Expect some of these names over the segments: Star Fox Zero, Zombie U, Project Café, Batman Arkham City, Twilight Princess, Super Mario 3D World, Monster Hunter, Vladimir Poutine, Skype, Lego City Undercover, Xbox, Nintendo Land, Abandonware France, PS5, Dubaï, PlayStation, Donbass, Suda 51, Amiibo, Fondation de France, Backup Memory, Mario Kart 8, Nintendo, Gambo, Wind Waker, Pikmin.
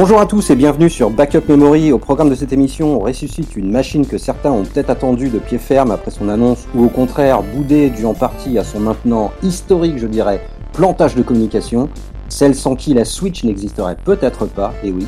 Bonjour à tous et bienvenue sur Backup Memory. Au programme de cette émission, on ressuscite une machine que certains ont peut-être attendue de pied ferme après son annonce ou au contraire boudée due en partie à son maintenant historique, je dirais, plantage de communication, celle sans qui la Switch n'existerait peut-être pas, et oui.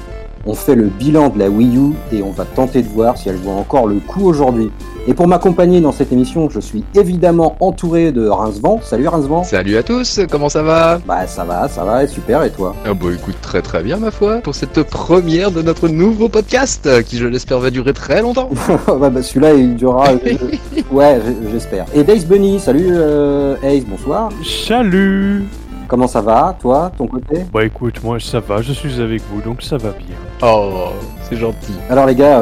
On fait le bilan de la Wii U et on va tenter de voir si elle vaut encore le coup aujourd'hui. Et pour m'accompagner dans cette émission, je suis évidemment entouré de Rincevent. Salut Rincevent. Salut à tous, comment ça va ? Bah ça va, super, et toi ? Ah bah écoute, très très bien ma foi, pour cette première de notre nouveau podcast, qui je l'espère va durer très longtemps. bah celui-là il durera... ouais, j'espère. Et Ace Bunny, salut Ace, bonsoir. Salut. Comment ça va, toi, ton côté ? Bah écoute, moi ça va, je suis avec vous, donc ça va bien. Oh, c'est gentil. Alors les gars,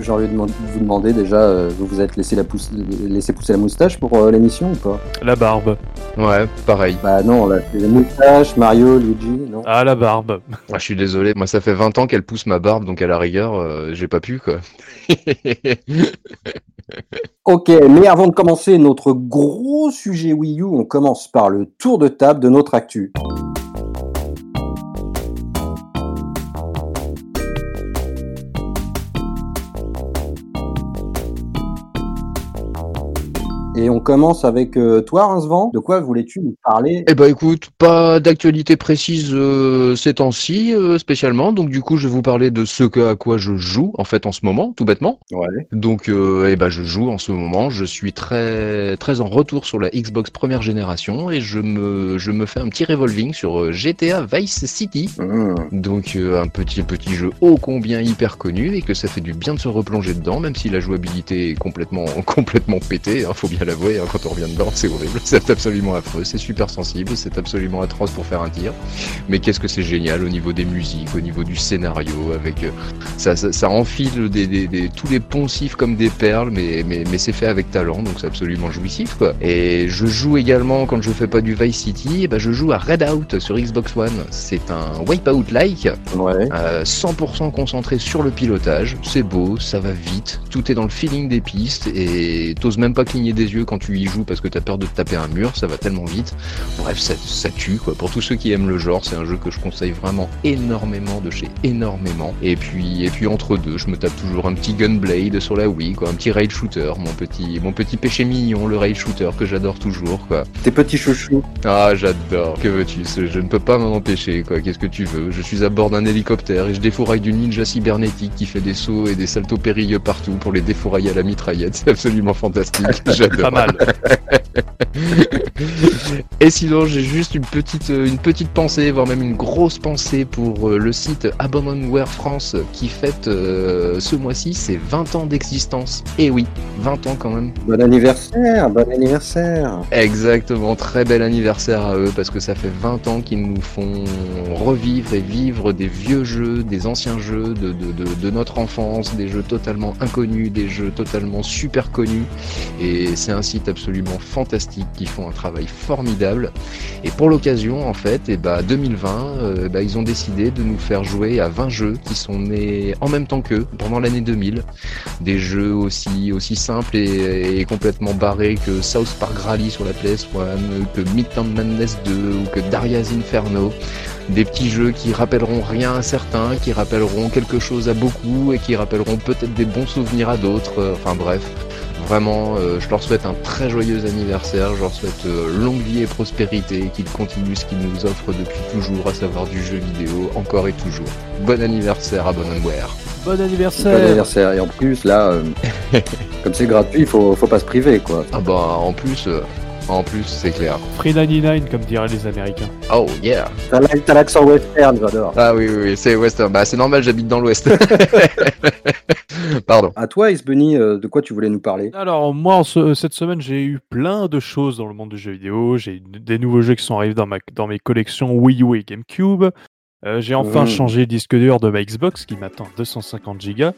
j'ai envie de vous demander déjà, vous vous êtes laissé pousser la moustache pour l'émission ou pas ? La barbe. Ouais, pareil. Bah non, la moustache, Mario, Luigi, non ? Ah, la barbe. Ah, je suis désolé, moi ça fait 20 ans qu'elle pousse ma barbe, donc à la rigueur, j'ai pas pu quoi. Ok, mais avant de commencer notre gros sujet Wii U, on commence par le tour de table de notre actu. Et on commence avec toi, Rincevent. De quoi voulais-tu nous parler ? Eh ben écoute, pas d'actualité précise ces temps-ci spécialement. Donc du coup, je vais vous parler de ce à quoi je joue en fait en ce moment, tout bêtement. Ouais. Donc je joue en ce moment. Je suis très très en retour sur la Xbox première génération et je me fais un petit revolving sur GTA Vice City. Mmh. Donc un petit jeu ô combien hyper connu et que ça fait du bien de se replonger dedans, même si la jouabilité est complètement pétée. Faut bien l'avouer, hein, quand on revient dedans, c'est horrible, c'est absolument affreux, c'est super sensible, c'est absolument atroce pour faire un tir, mais qu'est-ce que c'est génial au niveau des musiques, au niveau du scénario, avec ça enfile tous les poncifs comme des perles, mais c'est fait avec talent, donc c'est absolument jouissif quoi. Et je joue également, quand je fais pas du Vice City, je joue à Redout sur Xbox One, c'est un Wipeout-like, ouais. 100% concentré sur le pilotage, c'est beau, ça va vite, tout est dans le feeling des pistes, et t'oses même pas cligner des yeux quand tu y joues parce que t'as peur de te taper un mur, ça va tellement vite. Bref, ça tue quoi. Pour tous ceux qui aiment le genre, c'est un jeu que je conseille vraiment énormément de chez énormément. Et puis entre deux, je me tape toujours un petit Gunblade sur la Wii quoi, un petit rail shooter, mon petit péché mignon, le rail shooter que j'adore toujours quoi. Tes petits chouchous. Ah, j'adore. Que veux-tu, je ne peux pas m'en empêcher quoi. Qu'est-ce que tu veux ? Je suis à bord d'un hélicoptère et je défouraille du ninja cybernétique qui fait des sauts et des saltos périlleux partout pour les défourailler à la mitraillette. C'est absolument fantastique. J'adore. Pas mal. Et sinon, j'ai juste une petite pensée, voire même une grosse pensée pour le site Abandonware France qui fête ce mois-ci ses 20 ans d'existence. Et oui, 20 ans quand même. Bon anniversaire. Exactement, très bel anniversaire à eux parce que ça fait 20 ans qu'ils nous font revivre et vivre des vieux jeux, des anciens jeux de notre enfance, des jeux totalement inconnus, des jeux totalement super connus. Et c'est un site absolument fantastique qui font un travail formidable. Et pour l'occasion, en fait, 2020, ils ont décidé de nous faire jouer à 20 jeux qui sont nés en même temps qu'eux, pendant l'année 2000. Des jeux aussi simples et complètement barrés que South Park Rally sur la PS1, que Midtown Madness 2 ou que Daria's Inferno. Des petits jeux qui rappelleront rien à certains, qui rappelleront quelque chose à beaucoup et qui rappelleront peut-être des bons souvenirs à d'autres. Enfin bref. Vraiment, je leur souhaite un très joyeux anniversaire, je leur souhaite longue vie et prospérité, qu'ils continuent ce qu'ils nous offrent depuis toujours, à savoir du jeu vidéo, encore et toujours. Bon anniversaire à Bonhomeware. Bon anniversaire. Et en plus, là, comme c'est gratuit, il faut pas se priver, quoi. Ah bah, en plus, c'est clair. Free 99, comme diraient les Américains. Oh, yeah. T'as l'accent western, j'adore. Ah oui, c'est western. Bah, c'est normal, j'habite dans l'ouest. Pardon. À toi, Ace Bunny, de quoi tu voulais nous parler ? Alors, moi, cette semaine, j'ai eu plein de choses dans le monde du jeu vidéo. J'ai des nouveaux jeux qui sont arrivés dans mes collections Wii U et GameCube. J'ai enfin changé le disque dur de ma Xbox, qui m'attend 250 Go.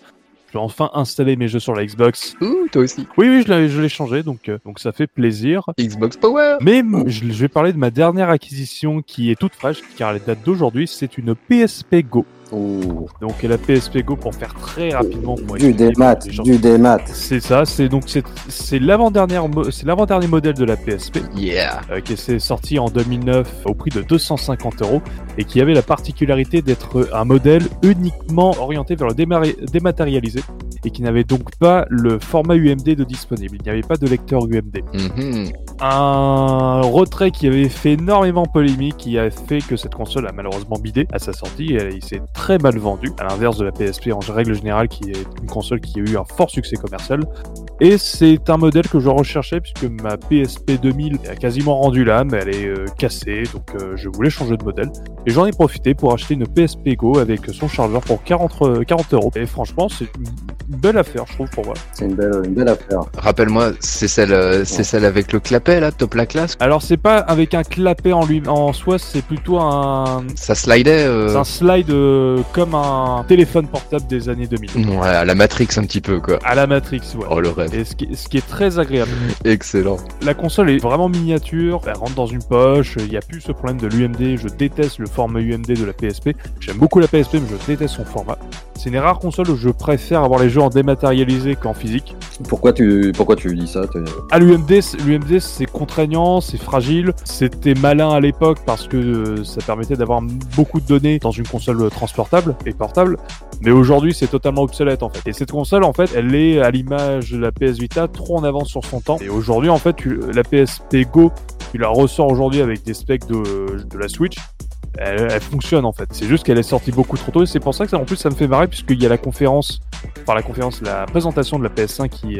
J'ai enfin installé mes jeux sur la Xbox. Ouh, toi aussi. Oui, je l'ai changé, donc ça fait plaisir. Xbox Power. Mais je vais parler de ma dernière acquisition qui est toute fraîche, car elle date d'aujourd'hui, c'est une PSP Go. Oh. Donc la PSP Go, pour faire très rapidement, du démat. C'est ça, c'est l'avant-dernier modèle de la PSP, qui s'est sorti en 2009 au prix de 250 € et qui avait la particularité d'être un modèle uniquement orienté vers le dématérialisé et qui n'avait donc pas le format UMD de disponible. Il n'y avait pas de lecteur UMD. Mm-hmm. Un retrait qui avait fait énormément polémique, qui a fait que cette console a malheureusement bidé à sa sortie. Il s'est très mal vendu, à l'inverse de la PSP en règle générale, qui est une console qui a eu un fort succès commercial. Et c'est un modèle que je recherchais, puisque ma PSP 2000 a quasiment rendu l'âme, elle est cassée, donc je voulais changer de modèle. Et j'en ai profité pour acheter une PSP Go avec son chargeur pour 40 €. Et franchement, c'est une belle affaire, je trouve, pour moi. C'est une belle affaire. Rappelle-moi, c'est celle avec le clapet, là, top la classe. Alors, c'est pas avec un clapet en soi, c'est plutôt un... Ça slidait C'est un slide comme un téléphone portable des années 2000. Ouais, à la Matrix, un petit peu, quoi. À la Matrix, ouais. Oh, le rêve. Et ce qui est très agréable. Excellent. La console est vraiment miniature, elle rentre dans une poche, il n'y a plus ce problème de l'UMD, je déteste le format UMD de la PSP. J'aime beaucoup la PSP, mais je déteste son format. C'est une rare console où je préfère avoir les jeux en dématérialisé qu'en physique. Pourquoi tu dis ça? Ah, l'UMD, c'est contraignant, c'est fragile. C'était malin à l'époque parce que ça permettait d'avoir beaucoup de données dans une console transportable et portable. Mais aujourd'hui, c'est totalement obsolète, en fait. Et cette console, en fait, elle est à l'image de la PS Vita, trop en avance sur son temps. Et aujourd'hui, en fait, la PSP Go, tu la ressors aujourd'hui avec des specs de la Switch. Elle fonctionne, en fait. C'est juste qu'elle est sortie beaucoup trop tôt et c'est pour ça que ça, en plus, ça me fait marrer, puisqu'il y a la présentation de la PS5 qui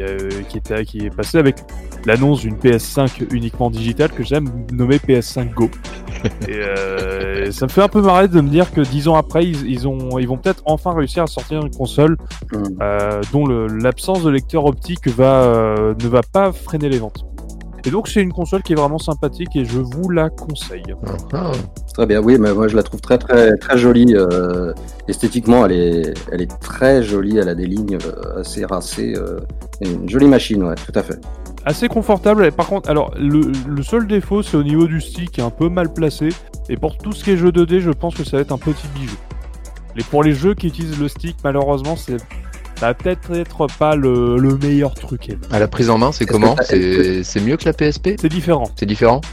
est passée avec l'annonce d'une PS5 uniquement digitale que j'aime nommer PS5 Go. Et ça me fait un peu marrer de me dire que 10 ans après, ils vont peut-être enfin réussir à sortir une console dont l'absence de lecteur optique ne va pas freiner les ventes. Et donc, c'est une console qui est vraiment sympathique et je vous la conseille. Ah, très bien, oui, mais moi je la trouve très très très jolie. Esthétiquement, elle est très jolie, elle a des lignes assez rincées. Une jolie machine, ouais, tout à fait. Assez confortable, par contre, alors le seul défaut, c'est au niveau du stick, un peu mal placé. Et pour tout ce qui est jeu 2D, je pense que ça va être un petit bijou. Et pour les jeux qui utilisent le stick, malheureusement, c'est... Ça va peut-être être pas le meilleur truc. À la prise en main, c'est comment? C'est mieux que la PSP? C'est différent,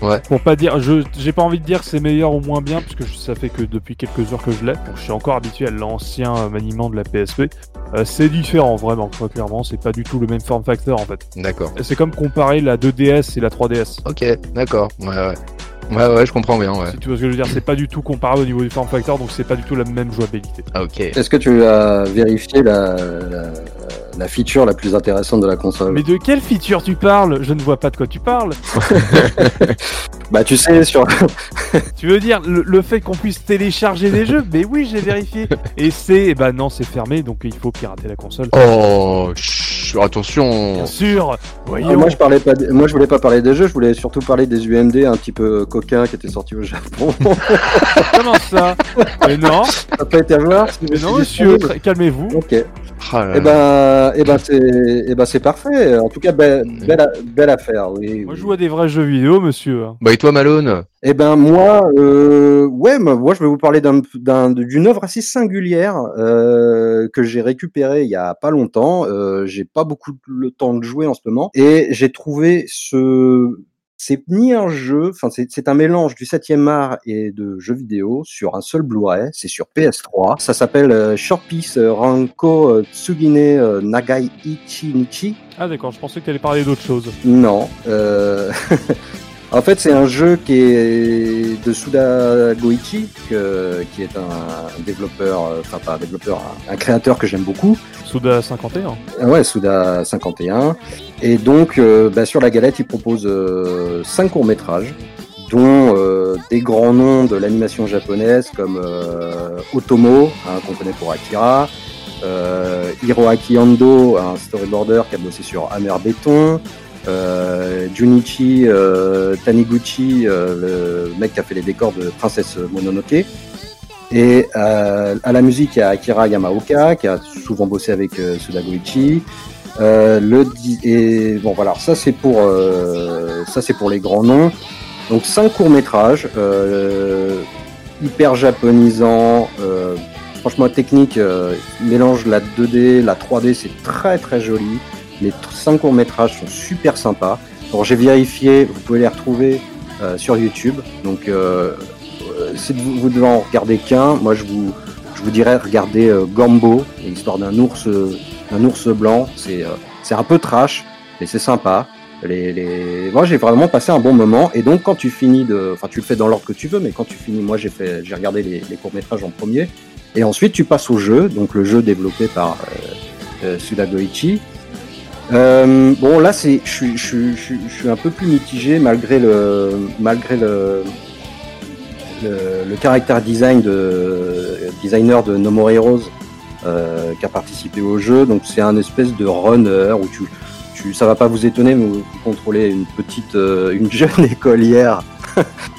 ouais. Pour pas dire, j'ai pas envie de dire que c'est meilleur ou moins bien, parce que ça fait que depuis quelques heures que je l'ai. Donc je suis encore habitué à l'ancien maniement de la PSP. C'est différent, vraiment, très clairement. C'est pas du tout le même form factor, en fait. D'accord. C'est comme comparer la 2DS et la 3DS. Ok, d'accord. Ouais. Ouais, je comprends bien, ouais. Si tu vois ce que je veux dire, c'est pas du tout comparable au niveau du form factor, donc c'est pas du tout la même jouabilité. Ok. Est-ce que tu as vérifié la feature la plus intéressante de la console? Mais de quelle feature tu parles? Je ne vois pas de quoi tu parles. Bah, tu sais, Tu veux dire, le fait qu'on puisse télécharger des jeux? Mais oui, j'ai vérifié. Et c'est fermé, donc il faut pirater la console. Oh, attention. Bien sûr. Voyons. Moi, je voulais pas parler des jeux, je voulais surtout parler des UMD un petit peu coquins qui étaient sortis au Japon. Comment ça? Mais non. T'as pas été à voir? Mais non, monsieur, calmez-vous. Ok. C'est parfait. En tout cas, belle affaire. Oui, moi, je joue à des vrais jeux vidéo, monsieur. Bah, et toi, Malone? Eh ben, moi, moi, je vais vous parler d'une œuvre assez singulière que j'ai récupérée il y a pas longtemps. J'ai pas beaucoup le temps de jouer en ce moment, et j'ai trouvé c'est ni un jeu, enfin c'est un mélange du 7e art et de jeux vidéo sur un seul Blu-ray, c'est sur PS3. Ça s'appelle Short Piece Ranko Tsugine Nagai Ichinichi. Ah d'accord, je pensais que tu allais parler d'autre chose. Non. En fait, c'est un jeu qui est de Suda Goichi, qui est un développeur, enfin pas un développeur, un créateur que j'aime beaucoup. Suda 51. Ouais, Suda 51. Et donc, sur la galette, il propose 5 courts-métrages, dont des grands noms de l'animation japonaise comme Otomo, qu'on connaît pour Akira, Hiroaki Ando, un storyboarder qui a bossé sur Amer Béton, Junichi Taniguchi, le mec qui a fait les décors de Princesse Mononoke. Et à la musique, il y a Akira Yamaoka, qui a souvent bossé avec Suda Goichi. Ça c'est pour les grands noms. Donc 5 courts-métrages hyper japonisants, franchement technique, mélange la 2D, la 3D, c'est très très joli. Les 5 courts-métrages sont super sympas. Alors j'ai vérifié, vous pouvez les retrouver sur YouTube. Donc si vous devez en regarder qu'un, moi je vous dirais regardez Gambo, l'histoire d'un ours blanc. C'est un peu trash, mais c'est sympa. Moi j'ai vraiment passé un bon moment, et donc quand tu finis enfin tu le fais dans l'ordre que tu veux, mais quand tu finis, moi j'ai regardé les courts-métrages en premier, et ensuite tu passes au jeu, donc le jeu développé par Suda Goichi. Bon là je suis un peu plus mitigé malgré le caractère designer de No More Heroes qui a participé au jeu, donc c'est un espèce de runner où ça va pas vous étonner, mais vous contrôlez une jeune écolière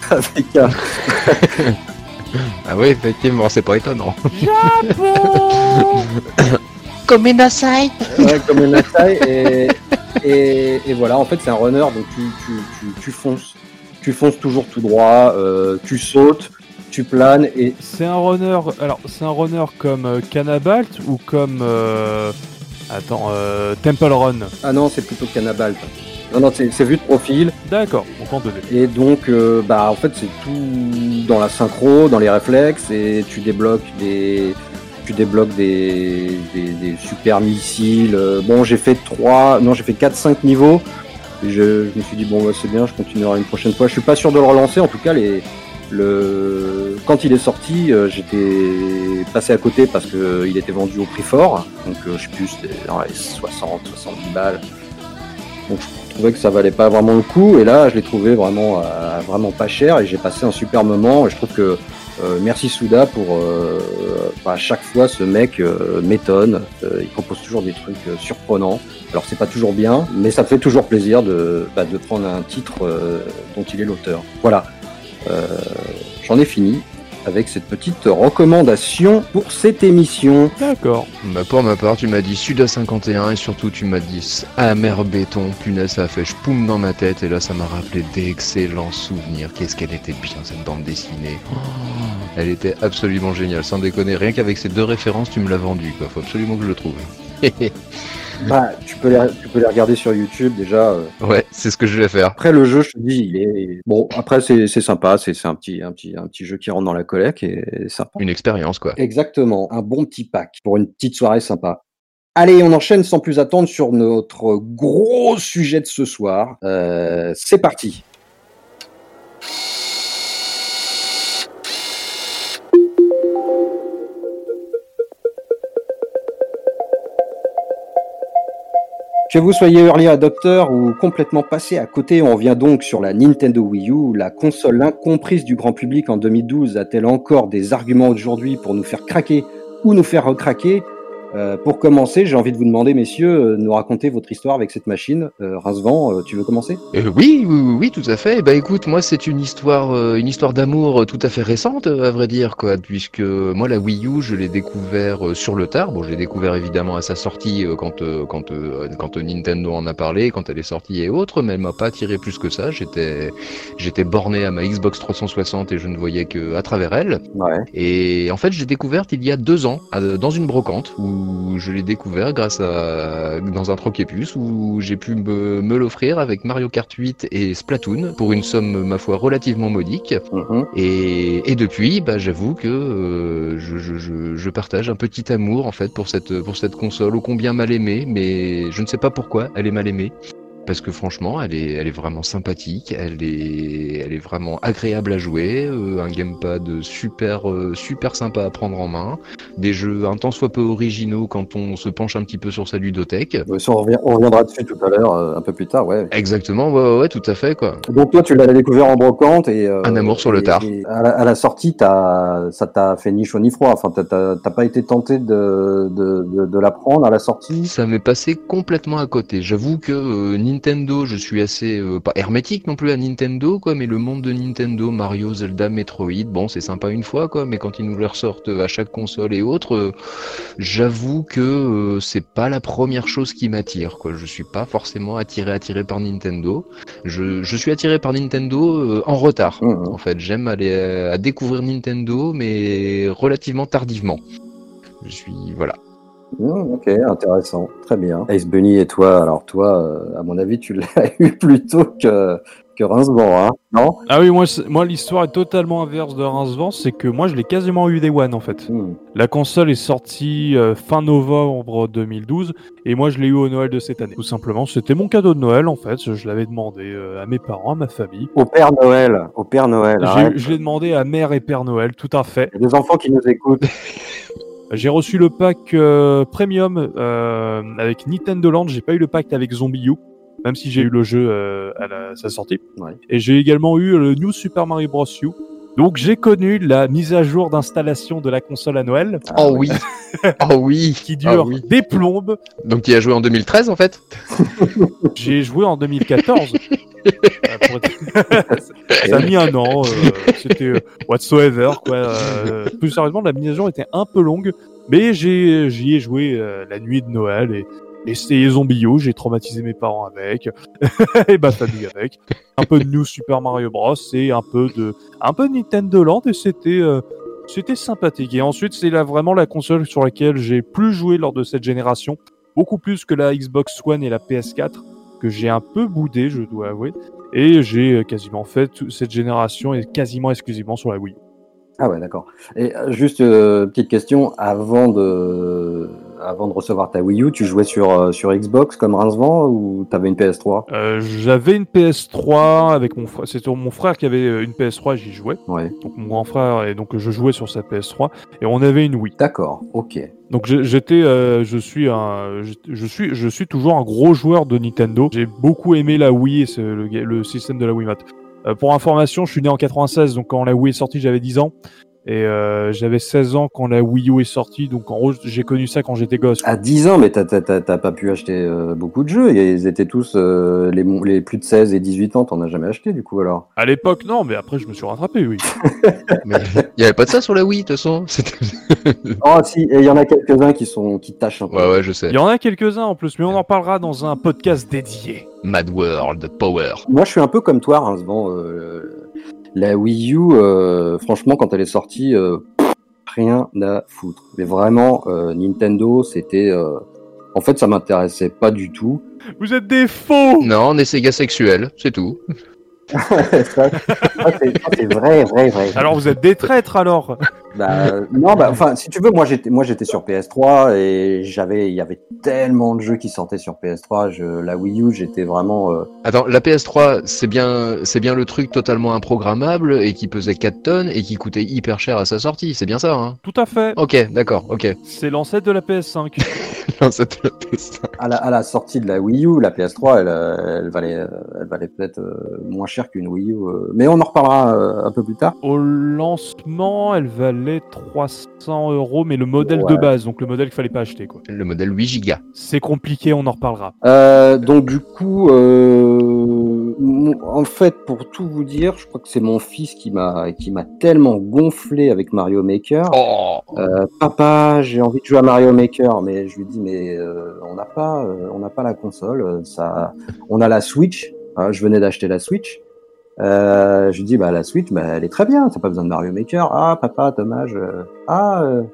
avec un... Ah oui, effectivement, c'est pas étonnant. Japon Komenasai. Ouais, Komenasai, et voilà, en fait, c'est un runner, donc tu fonces. Tu fonces toujours tout droit, tu sautes, tu planes, et... C'est un runner comme Canabalt ou comme... Attends, Temple Run. Ah non, c'est plutôt Canabalt. Non, c'est vu de profil. D'accord, on peut enlever. Et donc, en fait, c'est tout dans la synchro, dans les réflexes, et tu débloques des super missiles. Bon, j'ai fait 4-5 niveaux. Je me suis dit, bon, ouais, c'est bien, je continuerai une prochaine fois. Je suis pas sûr de le relancer, en tout cas, quand il est sorti, j'étais passé à côté parce qu'il était vendu au prix fort, donc je sais plus, c'était dans les 70 balles, donc je trouvais que ça valait pas vraiment le coup, et là je l'ai trouvé vraiment pas cher, et j'ai passé un super moment, et je trouve que merci Suda pour à chaque fois ce mec m'étonne, il propose toujours des trucs surprenants, alors c'est pas toujours bien, mais ça me fait toujours plaisir de prendre un titre dont il est l'auteur. Voilà. J'en ai fini avec cette petite recommandation pour cette émission. D'accord. Pour ma part, tu m'as dit Suda 51 et surtout tu m'as dit Amer Béton. Punaise, ça a fait chpoum dans ma tête, et là ça m'a rappelé d'excellents souvenirs. Qu'est-ce qu'elle était bien, cette bande dessinée. Elle était absolument géniale, sans déconner. Rien qu'avec ces deux références, tu me l'as vendue, quoi. Faut absolument que je le trouve. Tu peux les regarder sur YouTube déjà. Ouais, c'est ce que je vais faire. Après le jeu, je te dis, il est bon. Après c'est sympa, c'est un petit jeu qui rentre dans la collecte, et sympa. Une expérience, quoi. Exactement, un bon petit pack pour une petite soirée sympa. Allez, on enchaîne sans plus attendre sur notre gros sujet de ce soir. C'est parti. Que vous soyez early adopteur ou complètement passé à côté, on revient donc sur la Nintendo Wii U. La console incomprise du grand public en 2012 a-t-elle encore des arguments aujourd'hui pour nous faire craquer ou nous faire recraquer ? Pour commencer, j'ai envie de vous demander, messieurs, nous raconter votre histoire avec cette machine. Rincevent, tu veux commencer ? Oui, tout à fait. Écoute, moi, c'est une histoire d'amour tout à fait récente, à vrai dire, quoi, puisque moi, la Wii U, je l'ai découvert sur le tard. Bon, je l'ai découvert évidemment à sa sortie quand Nintendo en a parlé, quand elle est sortie et autres, mais elle m'a pas attiré plus que ça. J'étais borné à ma Xbox 360 et je ne voyais que à travers elle. Ouais. Et en fait, j'ai découverte il y a 2 ans dans une brocante où je l'ai découvert dans un troquet-puce, où j'ai pu me l'offrir avec Mario Kart 8 et Splatoon pour une somme, ma foi, relativement modique. Mm-hmm. Et depuis, j'avoue que je partage un petit amour en fait pour cette console ô combien mal aimée, mais je ne sais pas pourquoi elle est mal aimée. Parce que franchement, elle est vraiment sympathique, elle est vraiment agréable à jouer, un gamepad super sympa à prendre en main, des jeux un tant soit peu originaux quand on se penche un petit peu sur sa ludothèque. Ça, on reviendra dessus tout à l'heure, un peu plus tard, ouais. Exactement, ouais, tout à fait, quoi. Donc toi, tu l'as découvert en brocante et... un amour sur le tard. À la sortie, ça t'a fait ni chaud ni froid, enfin, t'as pas été tenté de la prendre à la sortie ? Ça m'est passé complètement à côté, j'avoue que... Nintendo, je suis assez pas hermétique non plus à Nintendo, quoi, mais le monde de Nintendo, Mario, Zelda, Metroid, bon, c'est sympa une fois, quoi, mais quand ils nous le ressortent à chaque console et autres, j'avoue que c'est pas la première chose qui m'attire, quoi. Je suis pas forcément attiré par Nintendo. Je suis attiré par Nintendo en retard. En fait, j'aime aller à découvrir Nintendo, mais relativement tardivement. Je suis... Voilà. Ok, intéressant, très bien. Ace Bunny et toi, alors toi, à mon avis, tu l'as eu plus tôt que Rincevent, hein, non? Ah oui, moi l'histoire est totalement inverse de Rincevent, c'est que moi je l'ai quasiment eu Day One en fait. La console est sortie fin novembre 2012 et moi je l'ai eu au Noël de cette année. Tout simplement, c'était mon cadeau de Noël en fait, je l'avais demandé à mes parents, à ma famille. Au Père Noël. Je l'ai demandé à Mère et Père Noël, tout à fait. Il y a des enfants qui nous écoutent. J'ai reçu le pack Premium avec Nintendo Land, j'ai pas eu le pack avec Zombie U, même si j'ai eu le jeu à sa sortie. Ouais. Et j'ai également eu le New Super Mario Bros. U. Donc j'ai connu la mise à jour d'installation de la console à Noël. Oh oui. Qui dure des plombes. Donc tu as joué en 2013 en fait? J'ai joué en 2014. Ça a mis un an. C'était whatsoever quoi. Plus sérieusement, la mise à jour était un peu longue, mais j'y ai joué la nuit de Noël et c'est Zombie U, j'ai traumatisé mes parents avec, et ma famille avec, un peu de New Super Mario Bros, et un peu de Nintendo Land, et c'était sympathique. Et ensuite, c'est là vraiment la console sur laquelle j'ai plus joué lors de cette génération, beaucoup plus que la Xbox One et la PS4, que j'ai un peu boudé, je dois avouer, et j'ai quasiment fait cette génération, et quasiment exclusivement sur la Wii U. Ah ouais, d'accord. Et juste petite question, avant de recevoir ta Wii U, tu jouais sur Xbox comme Rincevent ou t'avais une PS3 ? J'avais une PS3 avec mon frère. C'était mon frère qui avait une PS3, j'y jouais. Ouais. Donc mon grand frère, et donc je jouais sur sa PS3 et on avait une Wii. D'accord, ok. Donc je suis toujours un gros joueur de Nintendo. J'ai beaucoup aimé la Wii et le système de la Wiimote. Pour information, je suis né en 96, donc quand la Wii est sortie, j'avais 10 ans. Et j'avais 16 ans quand la Wii U est sortie, donc en gros j'ai connu ça quand j'étais gosse. À 10 ans, mais t'as pas pu acheter beaucoup de jeux, ils étaient tous les plus de 16 et 18 ans, t'en as jamais acheté du coup alors? À l'époque non, mais après je me suis rattrapé, oui. Mais il y avait pas de ça sur la Wii de toute façon. Oh si, et il y en a quelques-uns qui tâchent un peu. Ouais, je sais. Il y en a quelques-uns en plus, mais on en parlera dans un podcast dédié. Mad World Power. Moi je suis un peu comme toi, hein, la Wii U, franchement, quand elle est sortie, rien à foutre. Mais vraiment, Nintendo, c'était... En fait, ça m'intéressait pas du tout. Vous êtes des faux! Non, on est Sega sexuels, c'est tout. C'est vrai. Alors, vous êtes des traîtres, alors? Enfin, si tu veux, moi j'étais sur PS3 et il y avait tellement de jeux qui sortaient sur PS3, la Wii U, j'étais vraiment... Attends, la PS3, c'est bien le truc totalement improgrammable et qui pesait 4 tonnes et qui coûtait hyper cher à sa sortie, c'est bien ça, hein? Tout à fait. Ok, d'accord, ok. C'est l'ancêtre de la PS5. L'ancêtre de la PS5. À la sortie de la Wii U, la PS3, elle valait peut-être moins cher qu'une Wii U, mais on en reparlera un peu plus tard. Au lancement, elle valait 300 €, mais le modèle de base, donc le modèle qu'il fallait pas acheter quoi. Le modèle 8 Go. C'est compliqué, on en reparlera. Donc du coup, en fait, pour tout vous dire, je crois que c'est mon fils qui m'a tellement gonflé avec Mario Maker. Papa, j'ai envie de jouer à Mario Maker, mais je lui dis mais on n'a pas la console, ça, on a la Switch. Hein, je venais d'acheter la Switch. Je lui dis la Switch elle est très bien, t'as pas besoin de Mario Maker. Ah papa, dommage. Mario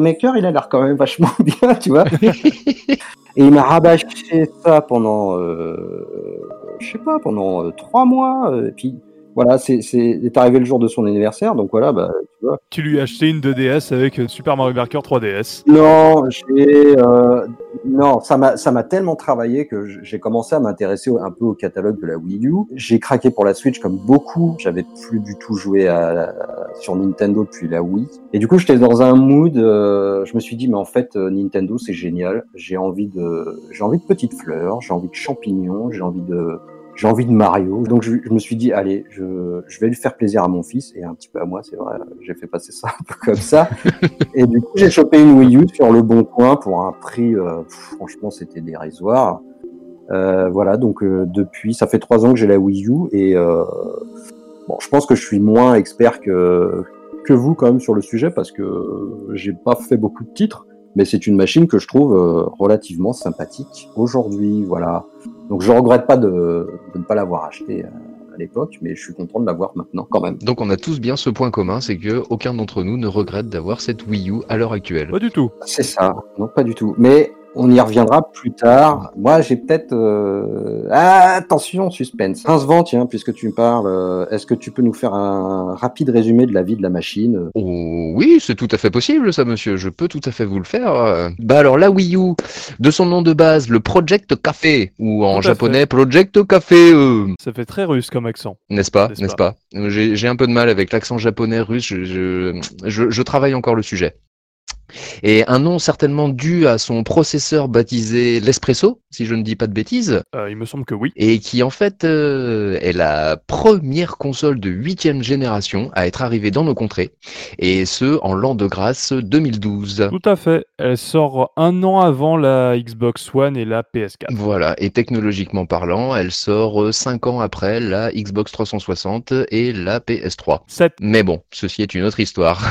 Maker il a l'air quand même vachement bien, tu vois. Et il m'a rabâché ça pendant pendant 3 mois, et puis voilà, c'est arrivé le jour de son anniversaire, donc voilà, tu vois. Tu lui as acheté une 2DS avec Super Mario Maker 3DS. Non, ça m'a tellement travaillé que j'ai commencé à m'intéresser un peu au catalogue de la Wii U. J'ai craqué pour la Switch comme beaucoup. J'avais plus du tout joué sur Nintendo depuis la Wii. Et du coup, j'étais dans un mood. Je me suis dit, mais en fait, Nintendo, c'est génial. J'ai envie de petites fleurs. J'ai envie de champignons. J'ai envie de Mario. Donc je me suis dit, allez, je vais lui faire plaisir à mon fils et un petit peu à moi, c'est vrai. J'ai fait passer ça un peu comme ça. Et du coup, j'ai chopé une Wii U sur le Bon Coin pour un prix, franchement, c'était dérisoire. Depuis, ça fait 3 ans que j'ai la Wii U et je pense que je suis moins expert que vous quand même sur le sujet parce que j'ai pas fait beaucoup de titres. Mais c'est une machine que je trouve relativement sympathique aujourd'hui, voilà. Donc je regrette pas de ne pas l'avoir achetée à l'époque, mais je suis content de l'avoir maintenant quand même. Donc on a tous bien ce point commun, c'est que aucun d'entre nous ne regrette d'avoir cette Wii U à l'heure actuelle. Pas du tout. C'est ça, non pas du tout, mais on y reviendra plus tard. Moi j'ai peut-être... attention, suspense. Rincevent, tiens, puisque tu me parles, est-ce que tu peux nous faire un rapide résumé de la vie de la machine? Oh oui, c'est tout à fait possible ça monsieur, je peux tout à fait vous le faire. Bah alors la Wii U, de son nom de base, le Project Café, ou en japonais fait. Project Café. Ça fait très russe comme accent. N'est-ce pas. J'ai un peu de mal avec l'accent japonais russe, je travaille encore le sujet. Et un nom certainement dû à son processeur baptisé l'Espresso, si je ne dis pas de bêtises. Il me semble que oui. Et qui en fait est la première console de 8e génération à être arrivée dans nos contrées. Et ce, en l'an de grâce 2012. Tout à fait. Elle sort un an avant la Xbox One et la PS4. Voilà. Et technologiquement parlant, elle sort 5 ans après la Xbox 360 et la PS3. 7. Mais bon, ceci est une autre histoire.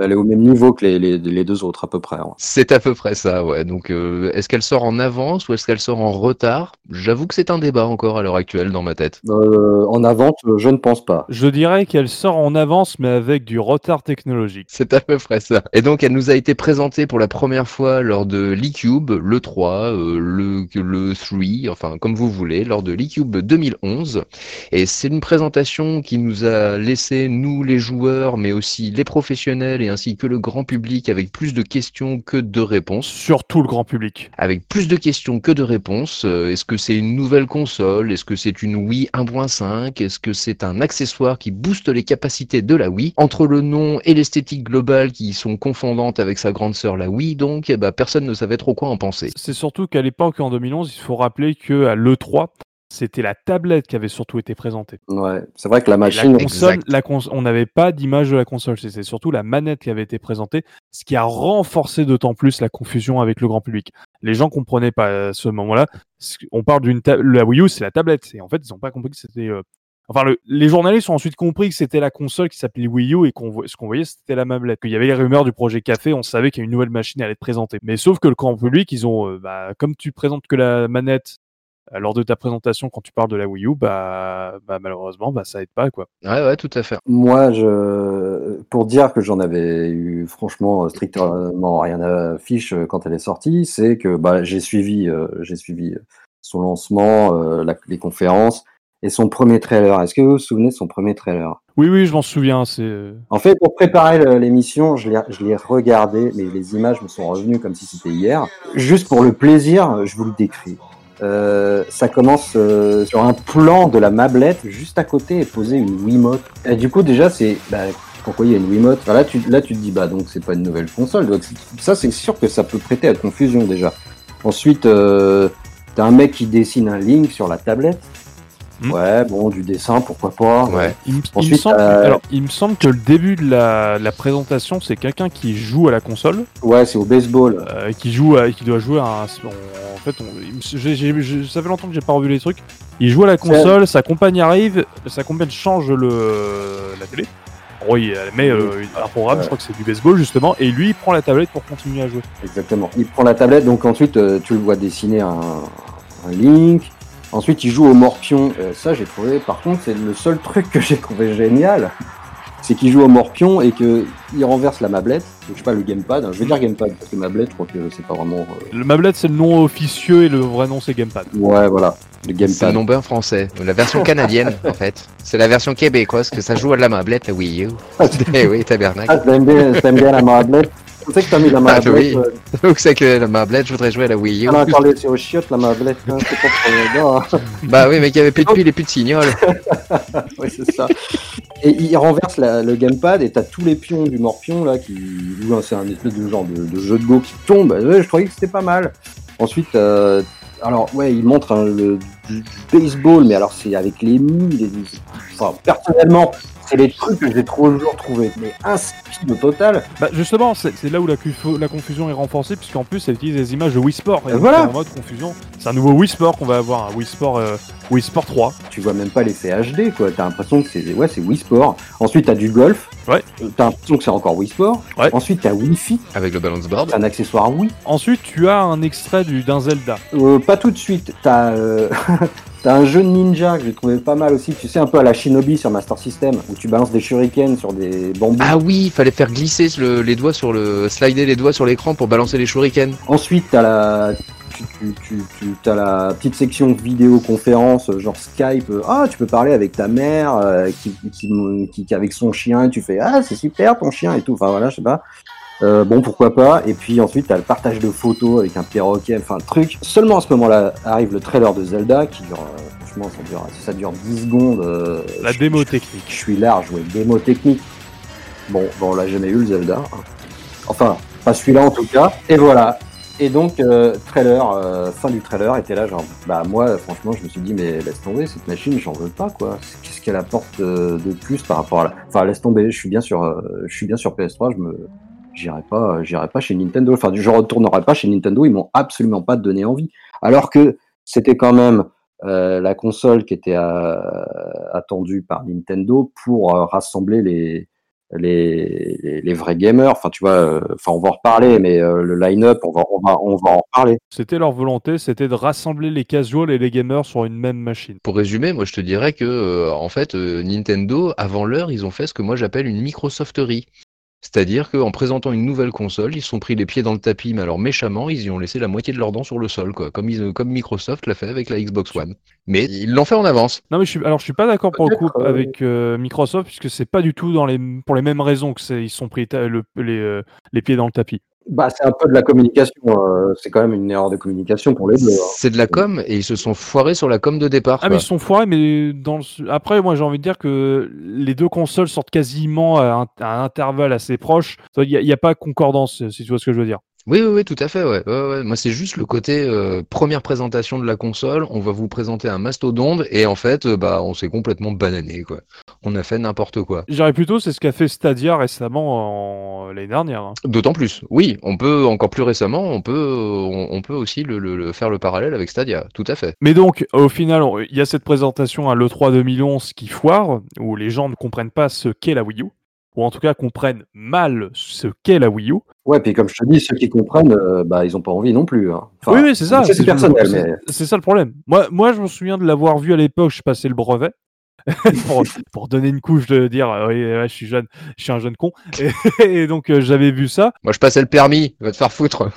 Elle est au même niveau que les deux autres à peu près. Ouais. C'est à peu près ça, ouais. Donc, est-ce qu'elle sort en avance ou est-ce qu'elle sort en retard ? J'avoue que c'est un débat encore à l'heure actuelle dans ma tête. En avance, je ne pense pas. Je dirais qu'elle sort en avance, mais avec du retard technologique. C'est à peu près ça. Et donc, elle nous a été présentée pour la première fois lors de l'E-Cube, l'E3, le 3, enfin, comme vous voulez, lors de l'E-Cube 2011. Et c'est une présentation qui nous a laissé, nous, les joueurs, mais aussi les professionnels et ainsi que le grand public avec plus de questions que de réponses. Surtout le grand public. Avec plus de questions que de réponses. Est-ce que c'est une nouvelle console ? Est-ce que c'est une Wii 1.5 ? Est-ce que c'est un accessoire qui booste les capacités de la Wii ? Entre le nom et l'esthétique globale qui sont confondantes avec sa grande sœur la Wii, donc, personne ne savait trop quoi en penser. C'est surtout qu'à l'époque, en 2011, il faut rappeler qu'à l'E3, c'était la tablette qui avait surtout été présentée. Ouais, c'est vrai que la machine... La console, on n'avait pas d'image de la console, c'était surtout la manette qui avait été présentée, ce qui a renforcé d'autant plus la confusion avec le grand public. Les gens ne comprenaient pas à ce moment-là. On parle d'une la Wii U, c'est la tablette. Et en fait, ils n'ont pas compris que c'était... Enfin, les journalistes ont ensuite compris que c'était la console qui s'appelait Wii U et ce qu'on voyait, c'était la mamelette. Qu'il y avait les rumeurs du projet Café, on savait qu'il y a une nouvelle machine allait être présentée. Mais sauf que le grand public, ils ont... comme tu présentes que la manette... lors de ta présentation, quand tu parles de la Wii U, malheureusement, ça aide pas, quoi. Ouais, tout à fait. Moi, pour dire que j'en avais eu, franchement, strictement rien à fiche quand elle est sortie, c'est que j'ai suivi son lancement, les conférences et son premier trailer. Est-ce que vous vous souvenez de son premier trailer ? Oui, je m'en souviens. En fait, pour préparer l'émission, je l'ai regardé, mais les images me sont revenues comme si c'était hier. Juste pour le plaisir, je vous le décris. Ça commence sur un plan de la mablette, juste à côté est posée une Wiimote. Et du coup déjà c'est pourquoi il y a une Wiimote, enfin, là tu te dis donc c'est pas une nouvelle console, donc ça c'est sûr que ça peut prêter à confusion déjà. Ensuite t'as un mec qui dessine un Link sur la tablette. Ouais, bon, du dessin, pourquoi pas. Ouais. Il me semble que le début de la présentation, c'est quelqu'un qui joue à la console. Ouais, c'est au baseball. Qui doit jouer à un... En fait, ça fait longtemps que j'ai pas revu les trucs. Il joue à la console, sa compagne arrive, sa compagne change la télé. Oh, elle met un programme, je crois que c'est du baseball justement, et lui il prend la tablette pour continuer à jouer. Exactement, il prend la tablette, donc ensuite tu le vois dessiner un Link... Ensuite, il joue au morpion. Ça, j'ai trouvé, par contre, c'est le seul truc que j'ai trouvé génial. C'est qu'il joue au morpion et qu'il renverse la mablette. Donc, je sais pas, le Gamepad. Je vais dire Gamepad, parce que mablette, je crois que c'est pas vraiment... Le mablette, c'est le nom officieux et le vrai nom, c'est Gamepad. Ouais, voilà. Le Gamepad. C'est un nom bien français. La version canadienne, en fait. C'est la version québécoise, que ça joue à la mablette, la Wii U. Eh oui, tabernacle. Ah, t'aimes bien la mablette. Tu sais que t'as mis la mablette. Oui. Où c'est que la mablette, je voudrais jouer à la Wii U. On a encore laissé aux chiottes la mablette, hein, c'est pas trop. Oui, mais qu'il y avait plus de piles et plus de signoles. Oui, c'est ça. Et il renverse le gamepad et t'as tous les pions du morpion là qui jouent. C'est un espèce de genre de jeu de go qui tombe. Ouais, je trouvais que c'était pas mal. Ensuite, il montre du baseball, mais alors c'est avec les mines. Personnellement, c'est les trucs que j'ai toujours trouvés, mais inspible total. Justement, c'est là où la confusion est renforcée, puisqu'en plus, elle utilise les images de Wii Sport. Et voilà. C'est en mode confusion. C'est un nouveau Wii Sport qu'on va avoir, un Wii Sport 3. Tu vois même pas l'effet HD, quoi. T'as l'impression que c'est Wii Sport. Ensuite, t'as du golf. Ouais. Donc c'est encore Wii Sports. Ouais. Ensuite t'as Wii Fit avec le Balance Board. C'est un accessoire Wii. Ensuite tu as un extrait d'un Zelda. Pas tout de suite. T'as t'as un jeu de ninja que j'ai trouvé pas mal aussi, tu sais, un peu à la Shinobi sur Master System, où tu balances des shurikens sur des bambous. Ah oui, il fallait faire glisser les doigts sur slider les doigts sur l'écran pour balancer les shurikens. Ensuite, t'as la petite section vidéoconférence, genre Skype. Ah, tu peux parler avec ta mère, qui avec son chien, tu fais « Ah, c'est super ton chien » et tout. Enfin voilà, je sais pas. Bon, pourquoi pas. Et puis ensuite t'as le partage de photos avec un perroquet, enfin truc. Seulement à ce moment-là arrive le trailer de Zelda qui dure, franchement ça dure 10 secondes. La démo technique. Je suis large, ouais, démo technique. Bon, on l'a jamais eu le Zelda. Enfin, pas celui-là en tout cas. Et voilà. Et donc fin du trailer, était là genre bah moi franchement je me suis dit mais laisse tomber cette machine, j'en veux pas quoi. Qu'est-ce qu'elle apporte de plus par rapport à enfin laisse tomber, je suis bien sur PS3, j'irai pas chez Nintendo, enfin je retournerai pas chez Nintendo, ils m'ont absolument pas donné envie. Alors que c'était quand même la console qui était attendue par Nintendo pour rassembler les vrais gamers, enfin tu vois, on va en reparler, mais le line-up, on va en reparler. C'était leur volonté, c'était de rassembler les casuals et les gamers sur une même machine. Pour résumer, moi je te dirais que en fait Nintendo, avant l'heure, ils ont fait ce que moi j'appelle une Microsofterie. C'est-à-dire qu'en présentant une nouvelle console, ils se sont pris les pieds dans le tapis, mais alors méchamment, ils y ont laissé la moitié de leurs dents sur le sol, quoi. Comme Microsoft l'a fait avec la Xbox One. Mais ils l'ont fait en avance. Non, mais je suis pas d'accord pour peut-être, le coup avec Microsoft, puisque c'est pas du tout pour les mêmes raisons qu'ils se sont pris les pieds dans le tapis. Bah, c'est un peu de la communication, c'est quand même une erreur de communication pour les deux. C'est de la com, et ils se sont foirés sur la com de départ. Ah, quoi. Mais ils se sont foirés, mais après, moi j'ai envie de dire que les deux consoles sortent quasiment à un intervalle assez proche. Il n'y a pas concordance, si tu vois ce que je veux dire. Oui, tout à fait, ouais. Moi, c'est juste le côté première présentation de la console, on va vous présenter un mastodonte, et en fait, on s'est complètement banané, quoi. On a fait n'importe quoi. J'irais plutôt, c'est ce qu'a fait Stadia récemment, l'année dernière. Hein. D'autant plus, oui, on peut, encore plus récemment, on peut aussi faire le parallèle avec Stadia, tout à fait. Mais donc, au final, il y a cette présentation à l'E3 2011 qui foire, où les gens ne comprennent pas ce qu'est la Wii U, ou en tout cas comprennent mal ce qu'est la Wii U. Ouais, puis comme je te dis, ceux qui comprennent, ils n'ont pas envie non plus. Hein. Enfin, oui, c'est ça. C'est personnel, c'est ça le problème. Moi, je me souviens de l'avoir vu à l'époque, je passais le brevet. pour donner une couche de dire ouais, je suis jeune, je suis un jeune con. Et donc j'avais vu ça. Moi je passais le permis, va te faire foutre.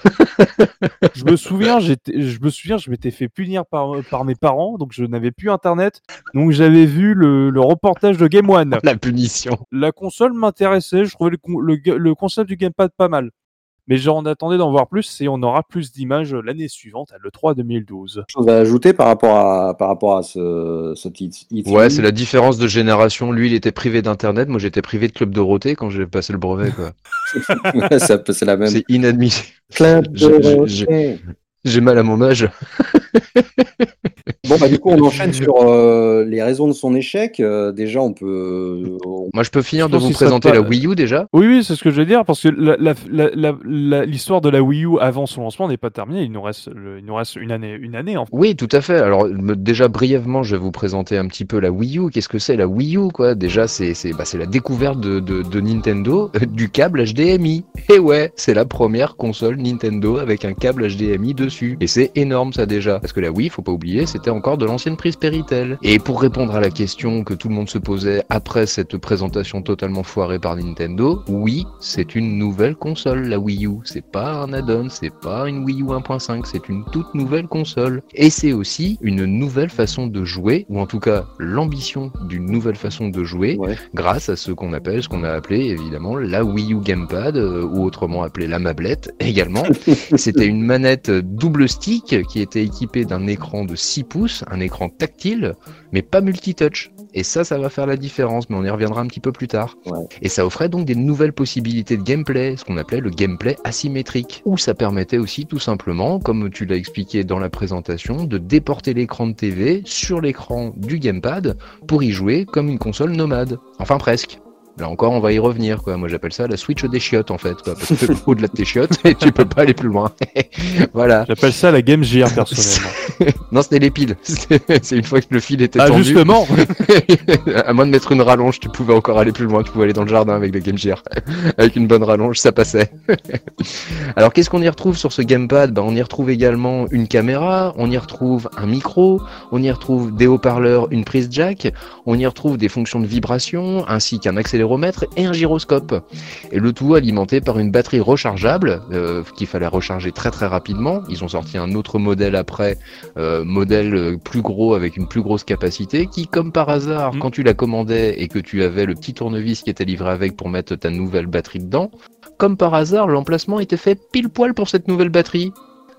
Je me souviens, je m'étais fait punir par mes parents, donc je n'avais plus internet. Donc j'avais vu le reportage de Game One. La punition. La console m'intéressait, je trouvais le concept du Gamepad pas mal. Mais j'en attendais d'en voir plus et on aura plus d'images l'année suivante à l'E3 2012. Chose à ajouter par rapport à ce titre. Ouais, c'est la différence de génération. Lui, il était privé d'internet. Moi, j'étais privé de Club Dorothée quand j'ai passé le brevet, quoi. C'est la même. C'est inadmissible. Club Dorothée. J'ai mal à mon âge. Bon, du coup, on enchaîne sur les raisons de son échec. Déjà, on peut... Moi, je peux finir de vous présenter la Wii U, déjà ? Oui, c'est ce que je veux dire, parce que l'histoire de la Wii U avant son lancement n'est pas terminée. Il nous reste une année en fait. Oui, tout à fait. Alors, déjà, brièvement, je vais vous présenter un petit peu la Wii U. Qu'est-ce que c'est, la Wii U, quoi ? Déjà, c'est la découverte de Nintendo du câble HDMI. Et ouais, c'est la première console Nintendo avec un câble HDMI dessus. Et c'est énorme, ça, déjà. Parce que la Wii, faut pas oublier, c'était encore de l'ancienne prise Péritel. Et pour répondre à la question que tout le monde se posait après cette présentation totalement foirée par Nintendo, oui, c'est une nouvelle console, la Wii U. C'est pas un add-on, c'est pas une Wii U 1.5, c'est une toute nouvelle console. Et c'est aussi une nouvelle façon de jouer, ou en tout cas l'ambition d'une nouvelle façon de jouer, ouais. Grâce à ce qu'on a appelé évidemment la Wii U Gamepad, ou autrement appelée la mablette également. C'était une manette double stick qui était équipée d'un écran de 6 pouces, un écran tactile, mais pas multi-touch. Et ça va faire la différence, mais on y reviendra un petit peu plus tard. Ouais. Et ça offrait donc des nouvelles possibilités de gameplay, ce qu'on appelait le gameplay asymétrique, où ça permettait aussi tout simplement, comme tu l'as expliqué dans la présentation, de déporter l'écran de TV sur l'écran du gamepad pour y jouer comme une console nomade. Enfin presque. Là encore, on va y revenir, quoi. Moi, j'appelle ça la Switch des chiottes, en fait, quoi, parce que au-delà de tes chiottes, tu peux pas aller plus loin. Voilà. J'appelle ça la Game Gear, personnellement. Non, c'était les piles. C'est une fois que le fil était tendu. Ah, justement. À moins de mettre une rallonge, tu pouvais encore aller plus loin. Tu pouvais aller dans le jardin avec la Game Gear. Avec une bonne rallonge, ça passait. Alors, qu'est-ce qu'on y retrouve sur ce Gamepad ? Ben, on y retrouve également une caméra, on y retrouve un micro, on y retrouve des haut-parleurs, une prise jack, on y retrouve des fonctions de vibration, ainsi qu'un accélérateur et un gyroscope, et le tout alimenté par une batterie rechargeable qu'il fallait recharger très très rapidement. Ils ont sorti un autre modèle après, modèle plus gros avec une plus grosse capacité, qui comme par hasard quand tu la commandais et que tu avais le petit tournevis qui était livré avec pour mettre ta nouvelle batterie dedans, comme par hasard l'emplacement était fait pile poil pour cette nouvelle batterie.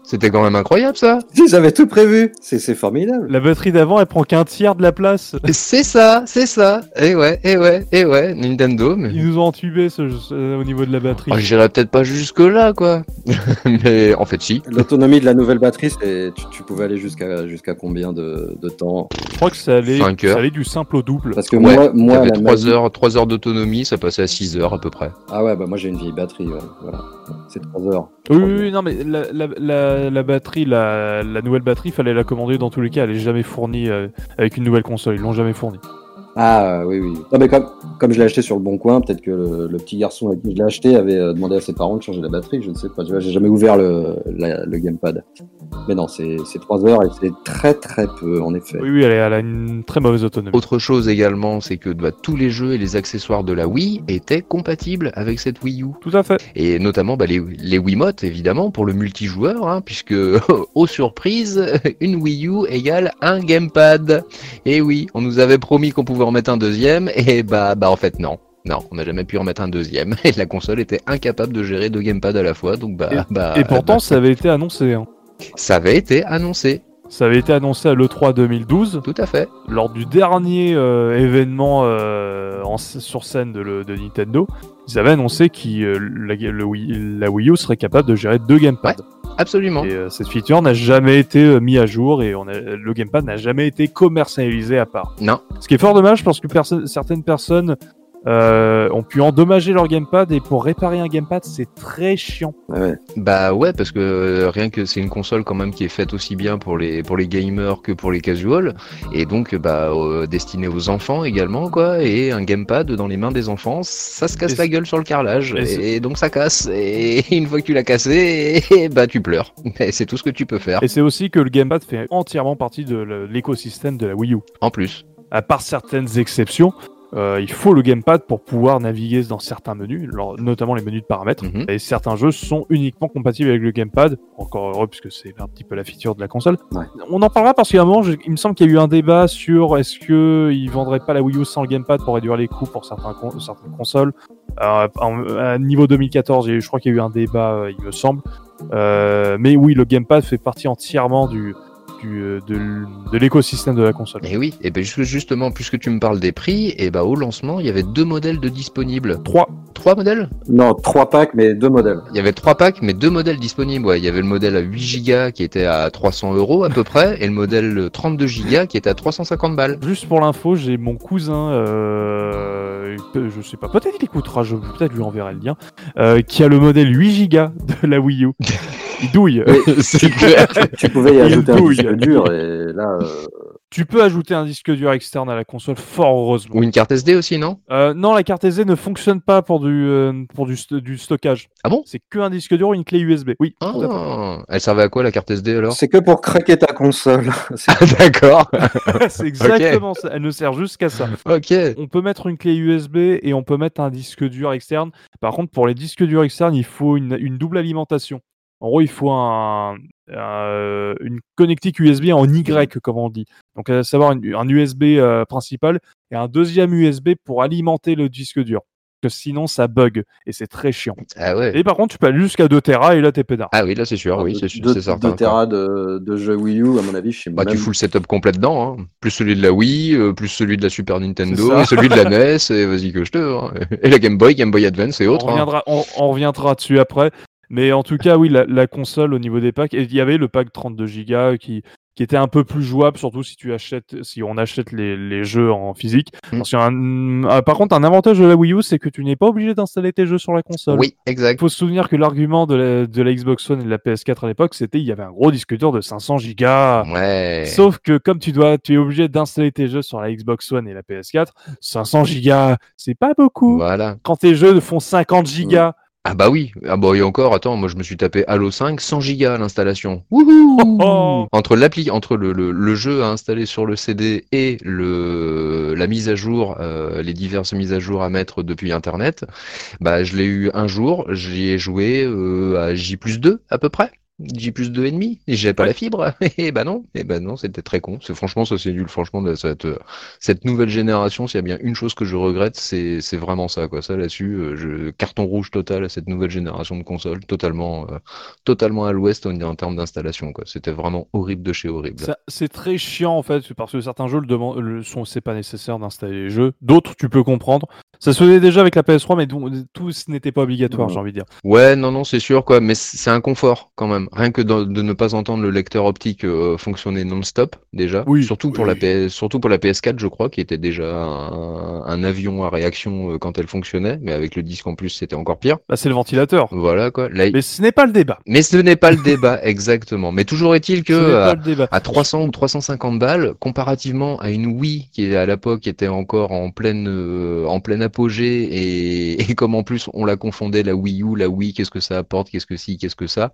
C'était quand même incroyable, ça. Ils avaient tout prévu. C'est formidable. La batterie d'avant, elle prend qu'un tiers de la place. C'est ça. Eh ouais, Nintendo. Mais... ils nous ont entubés au niveau de la batterie. Oh, j'irais peut-être pas jusque-là, quoi. Mais en fait, si. L'autonomie de la nouvelle batterie, c'est... tu pouvais aller jusqu'à combien de temps ? Je crois que ça allait du simple au double. Parce que ouais, moi t'avais 3 heures d'autonomie, ça passait à 6 heures à peu près. Ah ouais, bah moi j'ai une vieille batterie, ouais. Voilà. C'est 3 heures. Oui, non, mais la batterie, la nouvelle batterie, il fallait la commander dans tous les cas. Elle n'est jamais fournie avec une nouvelle console. Ils l'ont jamais fournie. Ah oui. Non, mais comme je l'ai acheté sur le Bon Coin, peut-être que le petit garçon avec qui je l'ai acheté avait demandé à ses parents de changer la batterie. Je ne sais pas. Tu vois, j'ai jamais ouvert le gamepad. Mais non, c'est 3 heures et c'est très très peu en effet. Oui, elle a une très mauvaise autonomie. Autre chose également, c'est que tous les jeux et les accessoires de la Wii étaient compatibles avec cette Wii U. Tout à fait. Et notamment les Wiimotes, évidemment, pour le multijoueur, hein, puisque, aux surprises, une Wii U égale un Gamepad. Et oui, on nous avait promis qu'on pouvait en mettre un deuxième, et bah en fait non. Non, on n'a jamais pu en mettre un deuxième, et la console était incapable de gérer 2 gamepads à la fois, donc Et pourtant, ça avait été annoncé, hein. Ça avait été annoncé à l'E3 2012. Tout à fait. Lors du dernier événement sur scène de Nintendo, ils avaient annoncé que la Wii U serait capable de gérer 2 gamepads. Ouais, absolument. Et cette feature n'a jamais été mise à jour et le gamepad n'a jamais été commercialisé à part. Non. Ce qui est fort dommage parce que certaines personnes... ont pu endommager leur gamepad, et pour réparer un gamepad c'est très chiant. Ouais. Bah ouais, parce que rien que c'est une console quand même qui est faite aussi bien pour les gamers que pour les casuals, et donc destinée aux enfants également, quoi. Et un gamepad dans les mains des enfants, ça se casse la gueule sur le carrelage, et donc ça casse, et une fois que tu l'as cassé, tu pleures. Mais c'est tout ce que tu peux faire. Et c'est aussi que le gamepad fait entièrement partie de l'écosystème de la Wii U. En plus, à part certaines exceptions, il faut le gamepad pour pouvoir naviguer dans certains menus, notamment les menus de paramètres. Mm-hmm. Et certains jeux sont uniquement compatibles avec le gamepad. Encore heureux, puisque c'est un petit peu la feature de la console. Ouais. On en parlera parce qu'à un moment, il me semble qu'il y a eu un débat sur est-ce qu'ils vendraient pas la Wii U sans le gamepad pour réduire les coûts pour certaines consoles. À niveau 2014, je crois qu'il y a eu un débat, il me semble. Mais oui, le gamepad fait partie entièrement de l'écosystème de la console. Et oui, et bien justement, puisque tu me parles des prix, et au lancement, il y avait 2 modèles de disponibles. 3 modèles ? Non, 3 packs, mais 2 modèles. Il y avait 3 packs, mais 2 modèles disponibles. Ouais, il y avait le modèle à 8 Go qui était à 300 € à peu près, et le modèle 32 Go qui était à 350 balles. Juste pour l'info, j'ai mon cousin, je sais pas, peut-être il écoutera, peut-être lui enverrai le lien, qui a le modèle 8 Go de la Wii U. Il douille. C'est clair. Tu pouvais y ajouter un disque dur et là. Tu peux ajouter un disque dur externe à la console, fort heureusement. Ou une carte SD aussi, non ? Non, la carte SD ne fonctionne pas pour du stockage. Ah bon ? C'est qu'un disque dur ou une clé USB. Oui. Oh, elle servait à quoi, la carte SD, alors ? C'est que pour craquer ta console. Ah, d'accord. C'est exactement ça. Elle ne sert juste qu'à ça. Ok. On peut mettre une clé USB et on peut mettre un disque dur externe. Par contre, pour les disques durs externes, il faut une double alimentation. En gros, il faut une connectique USB en Y, comme on dit. Donc, à savoir un USB principal et un deuxième USB pour alimenter le disque dur. Parce que sinon, ça bug et c'est très chiant. Ah ouais. Et par contre, tu peux aller jusqu'à 2 Tera et là, t'es peinard. Ah oui, là, c'est sûr. Ah, oui, c'est certain. 2 Tera de jeux Wii U, à mon avis, je sais pas. Tu fous le setup complet dedans, hein. Plus celui de la Wii, plus celui de la Super Nintendo, et celui de la NES, et vas-y que je te. Hein. Et la Game Boy Advance et autres. On reviendra dessus après. Mais en tout cas, oui, la console au niveau des packs, et il y avait le pack 32 Go qui qui était un peu plus jouable, surtout si on achète les jeux en physique. Parce qu'il y a par contre, un avantage de la Wii U, c'est que tu n'es pas obligé d'installer tes jeux sur la console. Oui, exact. Il faut se souvenir que l'argument de la Xbox One et de la PS4 à l'époque, c'était il y avait un gros disque dur de 500 gigas. Ouais. Sauf que comme tu es obligé d'installer tes jeux sur la Xbox One et la PS4, 500 gigas, c'est pas beaucoup. Voilà. Quand tes jeux font 50 gigas. Ouais. Ah bah oui, ah bah et encore, attends, moi je me suis tapé Halo 5, 100 gigas à l'installation. Wouhou oh. Entre le jeu à installer sur le CD et la mise à jour, les diverses mises à jour à mettre depuis internet, bah je l'ai eu un jour, j'y ai joué à J+2 à peu près. J+2 et demi, j'ai pas la fibre. Et bah non, c'était très con. Franchement, ça c'est nul. Franchement, cette nouvelle génération, s'il y a bien une chose que je regrette, c'est vraiment ça, quoi. Ça là-dessus, carton rouge total à cette nouvelle génération de consoles, totalement à l'ouest en termes d'installation, quoi. C'était vraiment horrible de chez horrible. Ça, c'est très chiant en fait, parce que certains jeux c'est pas nécessaire d'installer les jeux. D'autres, tu peux comprendre. Ça se faisait déjà avec la PS3, mais tout ce n'était pas obligatoire, j'ai envie de dire. Ouais, non, c'est sûr, quoi. Mais c'est un confort quand même. Rien que de ne pas entendre le lecteur optique fonctionner non-stop, déjà. Oui, surtout pour la PS4, je crois, qui était déjà un avion à réaction quand elle fonctionnait, mais avec le disque en plus, c'était encore pire. Bah, c'est le ventilateur. Voilà, quoi. Mais ce n'est pas le débat. Exactement. Mais toujours est-il que à 300 ou 350 balles, comparativement à une Wii qui, à l'époque, était encore en pleine apogée, et comme en plus, on la confondait, la Wii U, la Wii, qu'est-ce que ça apporte, qu'est-ce que ci, qu'est-ce que ça.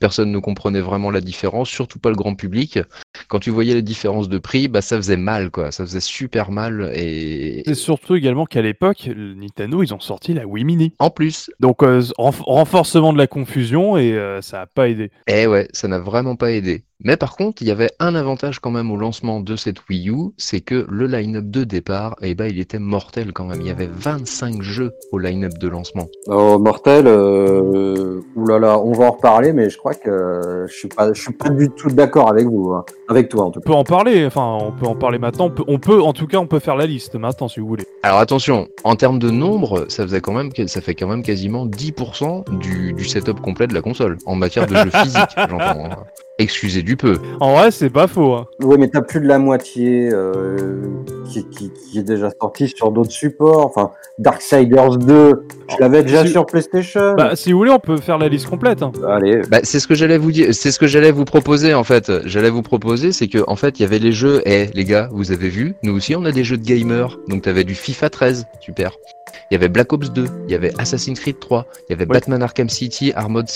Personne ne comprenait vraiment la différence, surtout pas le grand public. Quand tu voyais les différences de prix, bah ça faisait mal, quoi. Ça faisait super mal. Et surtout également qu'à l'époque, Nintendo, ils ont sorti la Wii Mini. En plus. Donc, renforcement de la confusion, et ça n'a pas aidé. Eh ouais, ça n'a vraiment pas aidé. Mais par contre, il y avait un avantage quand même au lancement de cette Wii U, c'est que le line-up de départ, il était mortel quand même. Il y avait 25 jeux au line-up de lancement. Oh, mortel, oulala, on va en reparler, mais je crois que je suis pas du tout d'accord avec vous, hein. Avec toi en tout cas. On peut en parler maintenant, on peut faire la liste maintenant si vous voulez. Alors attention, en termes de nombre, ça fait quand même quasiment 10% du setup complet de la console, en matière de jeux physiques, j'entends. Hein. Excusez du peu. En vrai, c'est pas faux. Hein. Oui, mais t'as plus de la moitié qui est déjà sortie sur d'autres supports. Enfin, Darksiders 2, je l'avais déjà sur PlayStation. Bah, si vous voulez, on peut faire la liste complète. Hein. Allez. Bah, c'est ce que j'allais vous dire. C'est ce que j'allais vous proposer, en fait. C'est que, en fait, il y avait les jeux. Les gars, vous avez vu, nous aussi, on a des jeux de gamers. Donc, t'avais du FIFA 13. Super. Il y avait Black Ops 2, il y avait Assassin's Creed 3, il y avait Batman Arkham City, Armored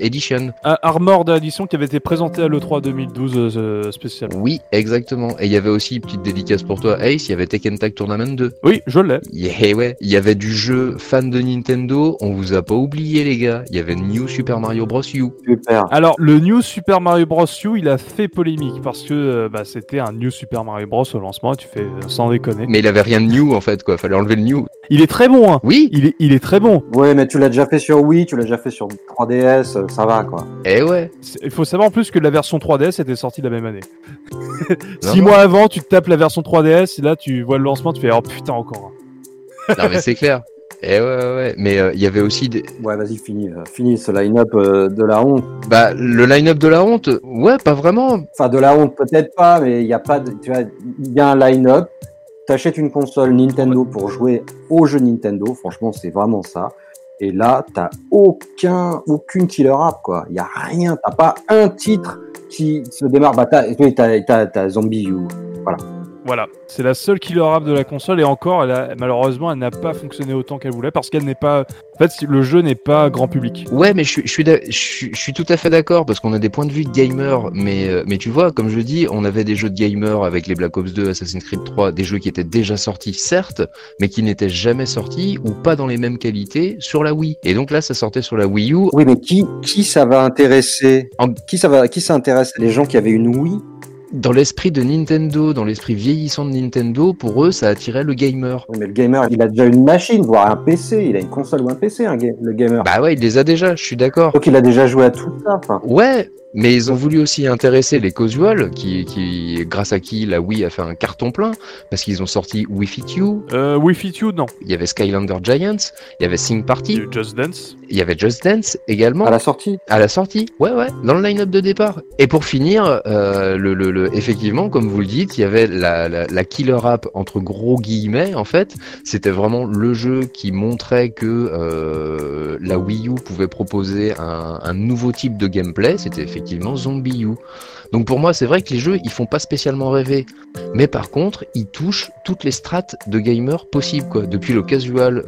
Edition. Armored Edition qui avait été présenté à l'E3 2012 spécial. Oui, exactement. Et il y avait aussi, petite dédicace pour toi, Ace, il y avait Tekken Tag Tournament 2. Oui, je l'ai. Ouais. Il y avait du jeu fan de Nintendo, on vous a pas oublié les gars. Il y avait New Super Mario Bros. U. Super. Alors, le New Super Mario Bros. U, il a fait polémique parce que c'était un New Super Mario Bros. Au lancement, tu fais sans déconner. Mais il avait rien de new. En fait, quoi, fallait enlever le new. Il est très bon, hein. Oui, il est très bon. Ouais, mais tu l'as déjà fait sur Wii, tu l'as déjà fait sur 3DS, ça va, quoi. Eh ouais. Il faut savoir en plus que la version 3DS était sortie la même année. 6 mois avant, tu te tapes la version 3DS, et là, tu vois le lancement, tu fais, oh putain, encore. Non, mais c'est clair. Eh ouais. Mais il y avait aussi des... Ouais, vas-y, finis ce line-up de la honte. Bah, le line-up de la honte, ouais, pas vraiment. Enfin, de la honte, peut-être pas, mais il y a pas de... Tu vois, il y a un line-up. T'achètes une console Nintendo pour jouer aux jeux Nintendo, franchement c'est vraiment ça. Et là, t'as aucune killer app, quoi. Y a rien, t'as pas un titre qui se démarre. Bah t'as Zombie U, voilà. Voilà, c'est la seule killer app de la console, et encore, malheureusement, elle n'a pas fonctionné autant qu'elle voulait, parce qu'elle n'est pas... En fait, le jeu n'est pas grand public. Ouais, mais je suis tout à fait d'accord, parce qu'on a des points de vue de gamer, mais tu vois, comme je dis, on avait des jeux de gamer avec les Black Ops 2, Assassin's Creed 3, des jeux qui étaient déjà sortis, certes, mais qui n'étaient jamais sortis, ou pas dans les mêmes qualités, sur la Wii. Et donc là, ça sortait sur la Wii U. Oui, mais qui ça va intéresser ? Qui ça intéresse ? Les gens qui avaient une Wii ? Dans l'esprit de Nintendo, dans l'esprit vieillissant de Nintendo, pour eux, ça attirait le gamer. Oui, mais le gamer, il a déjà une machine, voire un PC. Il a une console ou un PC, le gamer. Bah ouais, il les a déjà, je suis d'accord. Donc il a déjà joué à tout ça. Enfin. Ouais, Mais ils ont voulu aussi intéresser les casuals, qui, grâce à qui la Wii a fait un carton plein, parce qu'ils ont sorti Wii Fit You. Wii Fit You, non. Il y avait Skylander Giants, il y avait Sing Party. Just Dance. Il y avait Just Dance également. À la sortie. À la sortie, ouais, dans le line-up de départ. Et pour finir, effectivement, comme vous le dites, il y avait la killer app entre gros guillemets, en fait. C'était vraiment le jeu qui montrait que la Wii U pouvait proposer un nouveau type de gameplay. C'était effectivement Zombie U. Donc pour moi, c'est vrai que les jeux, ils font pas spécialement rêver. Mais par contre, ils touchent toutes les strates de gamers possibles, quoi. Depuis le casual,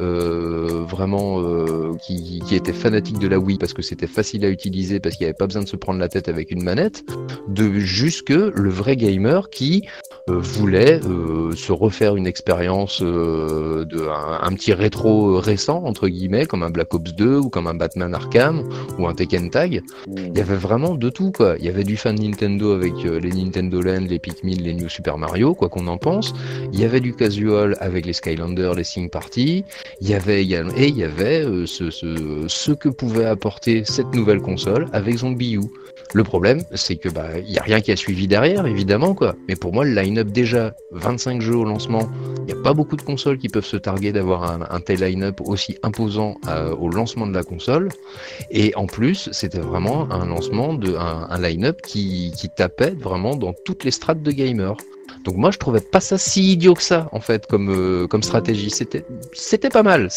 qui était fanatique de la Wii parce que c'était facile à utiliser, parce qu'il n'y avait pas besoin de se prendre la tête avec une manette, jusque le vrai gamer qui voulait se refaire une expérience un petit rétro récent, entre guillemets, comme un Black Ops 2 ou comme un Batman Arkham ou un Tekken Tag. Il y avait vraiment de tout, quoi. Il y avait du fan Nintendo avec les Nintendo Land, les Pikmin, les New Super Mario, quoi qu'on en pense. Il y avait du casual avec les Skylanders, les Sing Party. Il y avait également, et il y avait ce que pouvait apporter cette nouvelle console avec Zombie U. Le problème, c'est que il n'y a rien qui a suivi derrière, évidemment, quoi. Mais pour moi, le line-up, déjà 25 jeux au lancement, il n'y a pas beaucoup de consoles qui peuvent se targuer d'avoir un tel line-up aussi imposant au lancement de la console. Et en plus, c'était vraiment un lancement un line-up qui tapait vraiment dans toutes les strates de gamers. Donc moi, je trouvais pas ça si idiot que ça, en fait, comme stratégie. C'était pas mal.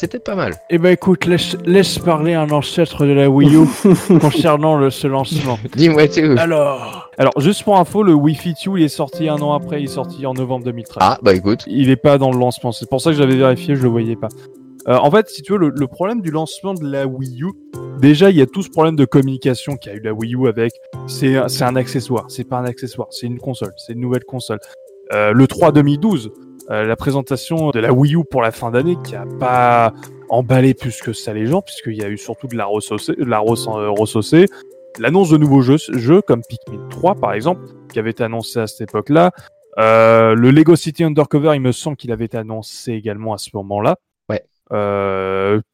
Eh ben écoute, laisse parler un ancêtre de la Wii U concernant ce lancement. Dis-moi tout. Alors, juste pour info, le Wii Fit U, il est sorti un an après, il est sorti en novembre 2013. Ah, bah écoute. Il est pas dans le lancement, c'est pour ça que j'avais vérifié, je le voyais pas. En fait, si tu veux, le problème du lancement de la Wii U, déjà, il y a tout ce problème de communication qu'a eu la Wii U avec... C'est un accessoire, c'est pas un accessoire, c'est une console, c'est une nouvelle console. Le 3 2012, la présentation de la Wii U pour la fin d'année qui a pas emballé plus que ça les gens, puisqu'il y a eu surtout de la ressaucée. L'annonce de nouveaux jeux comme Pikmin 3 par exemple, qui avait été annoncé à cette époque-là. Le Lego City Undercover, il me semble qu'il avait été annoncé également à ce moment-là. Ouais.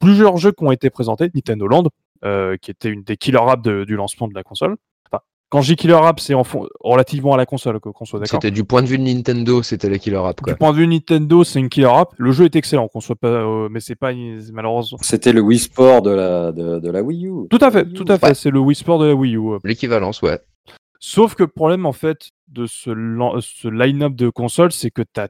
Plusieurs jeux qui ont été présentés, Nintendo Land, qui était une des killer apps du lancement de la console. Quand je dis killer app, c'est relativement à la console, qu'on soit d'accord. C'était du point de vue de Nintendo, c'était la killer app, quoi. Du point de vue de Nintendo, c'est une killer app. Le jeu est excellent, qu'on soit pas, mais c'est pas malheureusement. C'était le Wii Sport de la Wii U. Tout à fait. C'est le Wii Sport de la Wii U. L'équivalence, ouais. Sauf que le problème en fait de ce line-up de consoles, c'est que t'as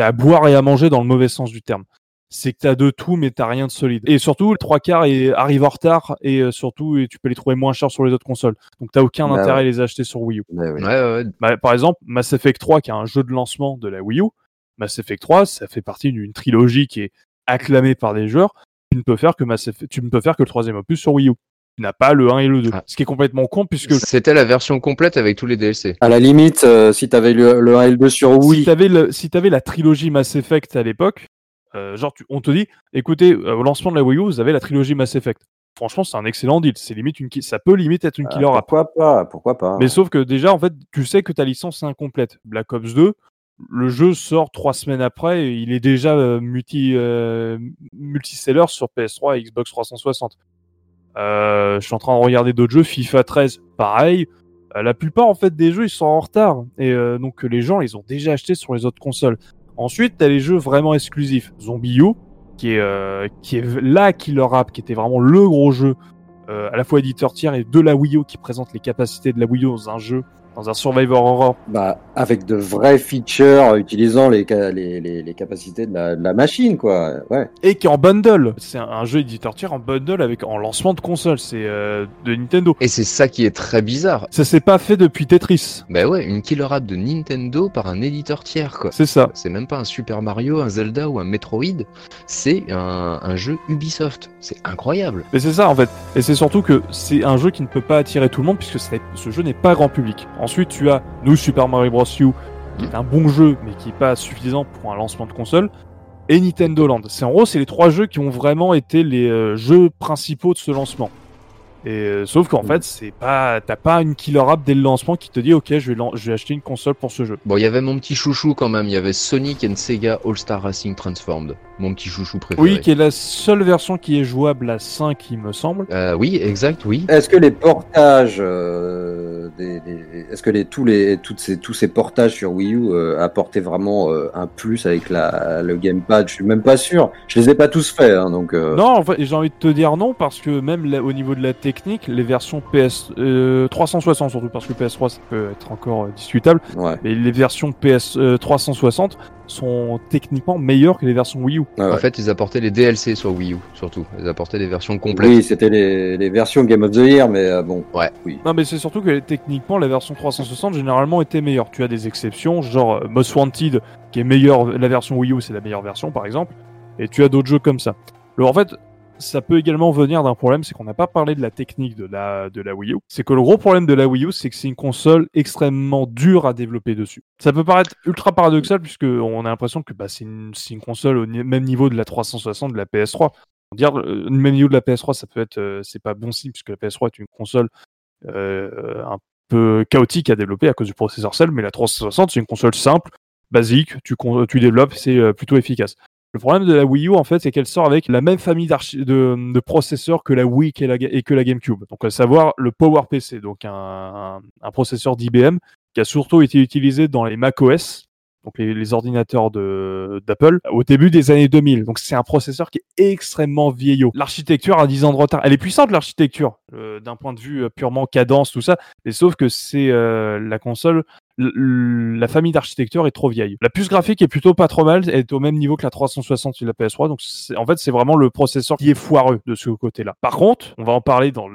à boire et à manger dans le mauvais sens du terme. C'est que t'as de tout, mais t'as rien de solide. Et surtout, le 3/4 arrive en retard, et surtout, tu peux les trouver moins chers sur les autres consoles. Donc t'as aucun intérêt à les acheter sur Wii U. Ouais. Bah, par exemple, Mass Effect 3, qui est un jeu de lancement de la Wii U, Mass Effect 3, ça fait partie d'une trilogie qui est acclamée par des joueurs. Tu ne peux faire que le troisième opus sur Wii U. Tu n'as pas le 1 et le 2. Ah. Ce qui est complètement con, puisque... C'était la version complète avec tous les DLC. À la limite, si t'avais le 1 et le 2 sur Wii... Si t'avais la trilogie Mass Effect à l'époque... on te dit, écoutez, au lancement de la Wii U, vous avez la trilogie Mass Effect. Franchement, c'est un excellent deal. C'est limite ça peut limite être une killer app. Pourquoi pas. Mais sauf que déjà, en fait, tu sais que ta licence est incomplète. Black Ops 2, le jeu sort 3 semaines après, et il est déjà multiseller sur PS3 et Xbox 360. Je suis en train de regarder d'autres jeux, FIFA 13, pareil. La plupart, en fait, des jeux, ils sont en retard. Et donc, les gens, ils ont déjà acheté sur les autres consoles. Ensuite, t'as les jeux vraiment exclusifs. Zombie U, qui est la killer app, qui était vraiment le gros jeu, à la fois éditeur tiers et de la Wii U, qui présente les capacités de la Wii U dans un jeu, dans un Survivor Horror. Avec de vraies features, utilisant les capacités de la machine, quoi. Ouais. Et qui est en bundle. C'est un jeu éditeur tiers en bundle en lancement de console. C'est de Nintendo. Et c'est ça qui est très bizarre. Ça s'est pas fait depuis Tetris. Bah ouais, une killer app de Nintendo par un éditeur tiers, quoi. C'est ça. C'est même pas un Super Mario, un Zelda ou un Metroid. C'est un jeu Ubisoft. C'est incroyable. Mais c'est ça, en fait. Et c'est surtout que c'est un jeu qui ne peut pas attirer tout le monde, puisque ce jeu n'est pas grand public. Ensuite, tu as New Super Mario Bros. U, qui est un bon jeu, mais qui n'est pas suffisant pour un lancement de console, et Nintendo Land. En gros, c'est les 3 jeux qui ont vraiment été les jeux principaux de ce lancement. Et, sauf qu'en fait, t'as pas une killer app dès le lancement qui te dit « Ok, je vais acheter une console pour ce jeu ». Bon, il y avait mon petit chouchou quand même, il y avait Sonic and Sega All-Star Racing Transformed. mon petit chouchou préféré. Oui, qui est la seule version qui est jouable à 5, il me semble. Oui, exact, oui. Est-ce que les portages, est-ce que tous ces portages sur Wii U apportaient vraiment un plus avec le Gamepad ? Je suis même pas sûr. Je les ai pas tous faits, hein, donc. Non, en fait, j'ai envie de te dire non, parce que même là, au niveau de la technique, les versions PS 360 surtout, parce que PS3 ça peut être encore discutable, ouais. Mais les versions PS 360 sont techniquement meilleures que les versions Wii U. Ah ouais. En fait, ils apportaient les DLC sur Wii U, surtout. Ils apportaient les versions complètes. Oui, c'était les versions Game of the Year, mais bon. Ouais. Oui. Non, mais c'est surtout que techniquement, la version 360 généralement était meilleure. Tu as des exceptions, genre Most Wanted, qui est meilleure, la version Wii U, c'est la meilleure version, par exemple. Et tu as d'autres jeux comme ça. Alors en fait, ça peut également venir d'un problème, c'est qu'on n'a pas parlé de la technique de la Wii U. C'est que le gros problème de la Wii U, c'est que c'est une console extrêmement dure à développer dessus. Ça peut paraître ultra paradoxal, puisqu'on a l'impression que c'est une console au même niveau de la 360, de la PS3. Dire au même niveau de la PS3, ça peut être... c'est pas bon signe, puisque la PS3 est une console un peu chaotique à développer à cause du processeur Cell, mais la 360, c'est une console simple, basique, tu développes, c'est plutôt efficace. Le problème de la Wii U, en fait, c'est qu'elle sort avec la même famille de processeurs que la Wii et que la GameCube. Donc, à savoir le PowerPC, donc un processeur d'IBM qui a surtout été utilisé dans les macOS, donc les ordinateurs d'Apple, au début des années 2000. Donc, c'est un processeur qui est extrêmement vieillot. L'architecture a 10 ans de retard. Elle est puissante, l'architecture, d'un point de vue purement cadence, tout ça. Mais sauf que c'est la console... La famille d'architecture est trop vieille. La puce graphique est plutôt pas trop mal, elle est au même niveau que la 360 et la PS3, donc c'est vraiment le processeur qui est foireux de ce côté-là. Par contre, on va en parler dans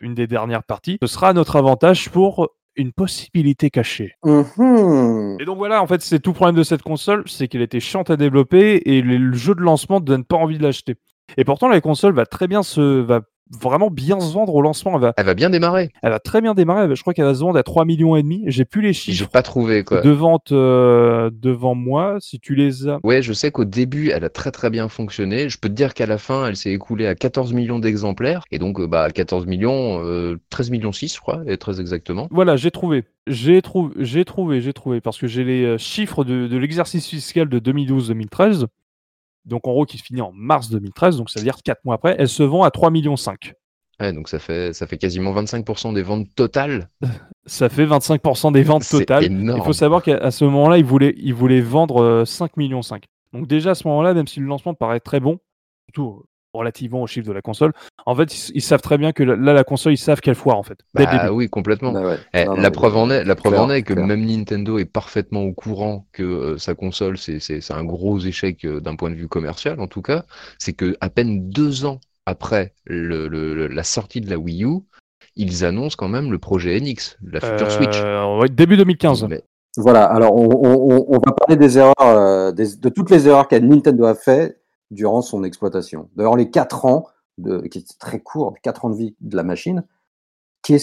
une des dernières parties, ce sera notre avantage pour une possibilité cachée. Mmh. Et donc voilà, en fait, c'est tout le problème de cette console, c'est qu'elle était chiante à développer et le jeu de lancement ne donne pas envie de l'acheter. Et pourtant, la console va vraiment bien se vendre au lancement. Elle va bien démarrer. Elle va très bien démarrer. Je crois qu'elle va se vendre à 3,5 millions. J'ai plus les chiffres. J'ai pas trouvé, quoi. De vente devant moi, si tu les as. Ouais, je sais qu'au début, elle a très très bien fonctionné. Je peux te dire qu'à la fin, elle s'est écoulée à 14 millions d'exemplaires. Et donc, 14 millions, 13 millions 6, je crois, et très exactement. Voilà, j'ai trouvé. J'ai trouvé. Parce que j'ai les chiffres de l'exercice fiscal de 2012-2013. Donc en gros, qui se finit en mars 2013, donc ça veut dire 4 mois après, elle se vend à 3,5 millions. Ouais, donc ça fait quasiment 25% des ventes totales. Ça fait 25% des ventes totales. C'est énorme. Il faut savoir qu'à ce moment-là, ils voulaient vendre 5,5 millions. Donc déjà à ce moment-là, même si le lancement paraît très bon, surtout relativement au chiffre de la console, en fait, ils savent très bien que là, la console, ils savent qu'elle foire, en fait. Bah oui, complètement. Ah ouais. La preuve en est que même Nintendo est parfaitement au courant que sa console, c'est un gros échec d'un point de vue commercial, en tout cas. C'est que à peine 2 ans après la sortie de la Wii U, ils annoncent quand même le projet NX, la future Switch. Ouais, début 2015. Mais... Voilà, alors on va parler des erreurs, de toutes les erreurs que Nintendo a fait durant son exploitation. D'ailleurs, les 4 ans, qui est très court, 4 ans de vie de la machine, ils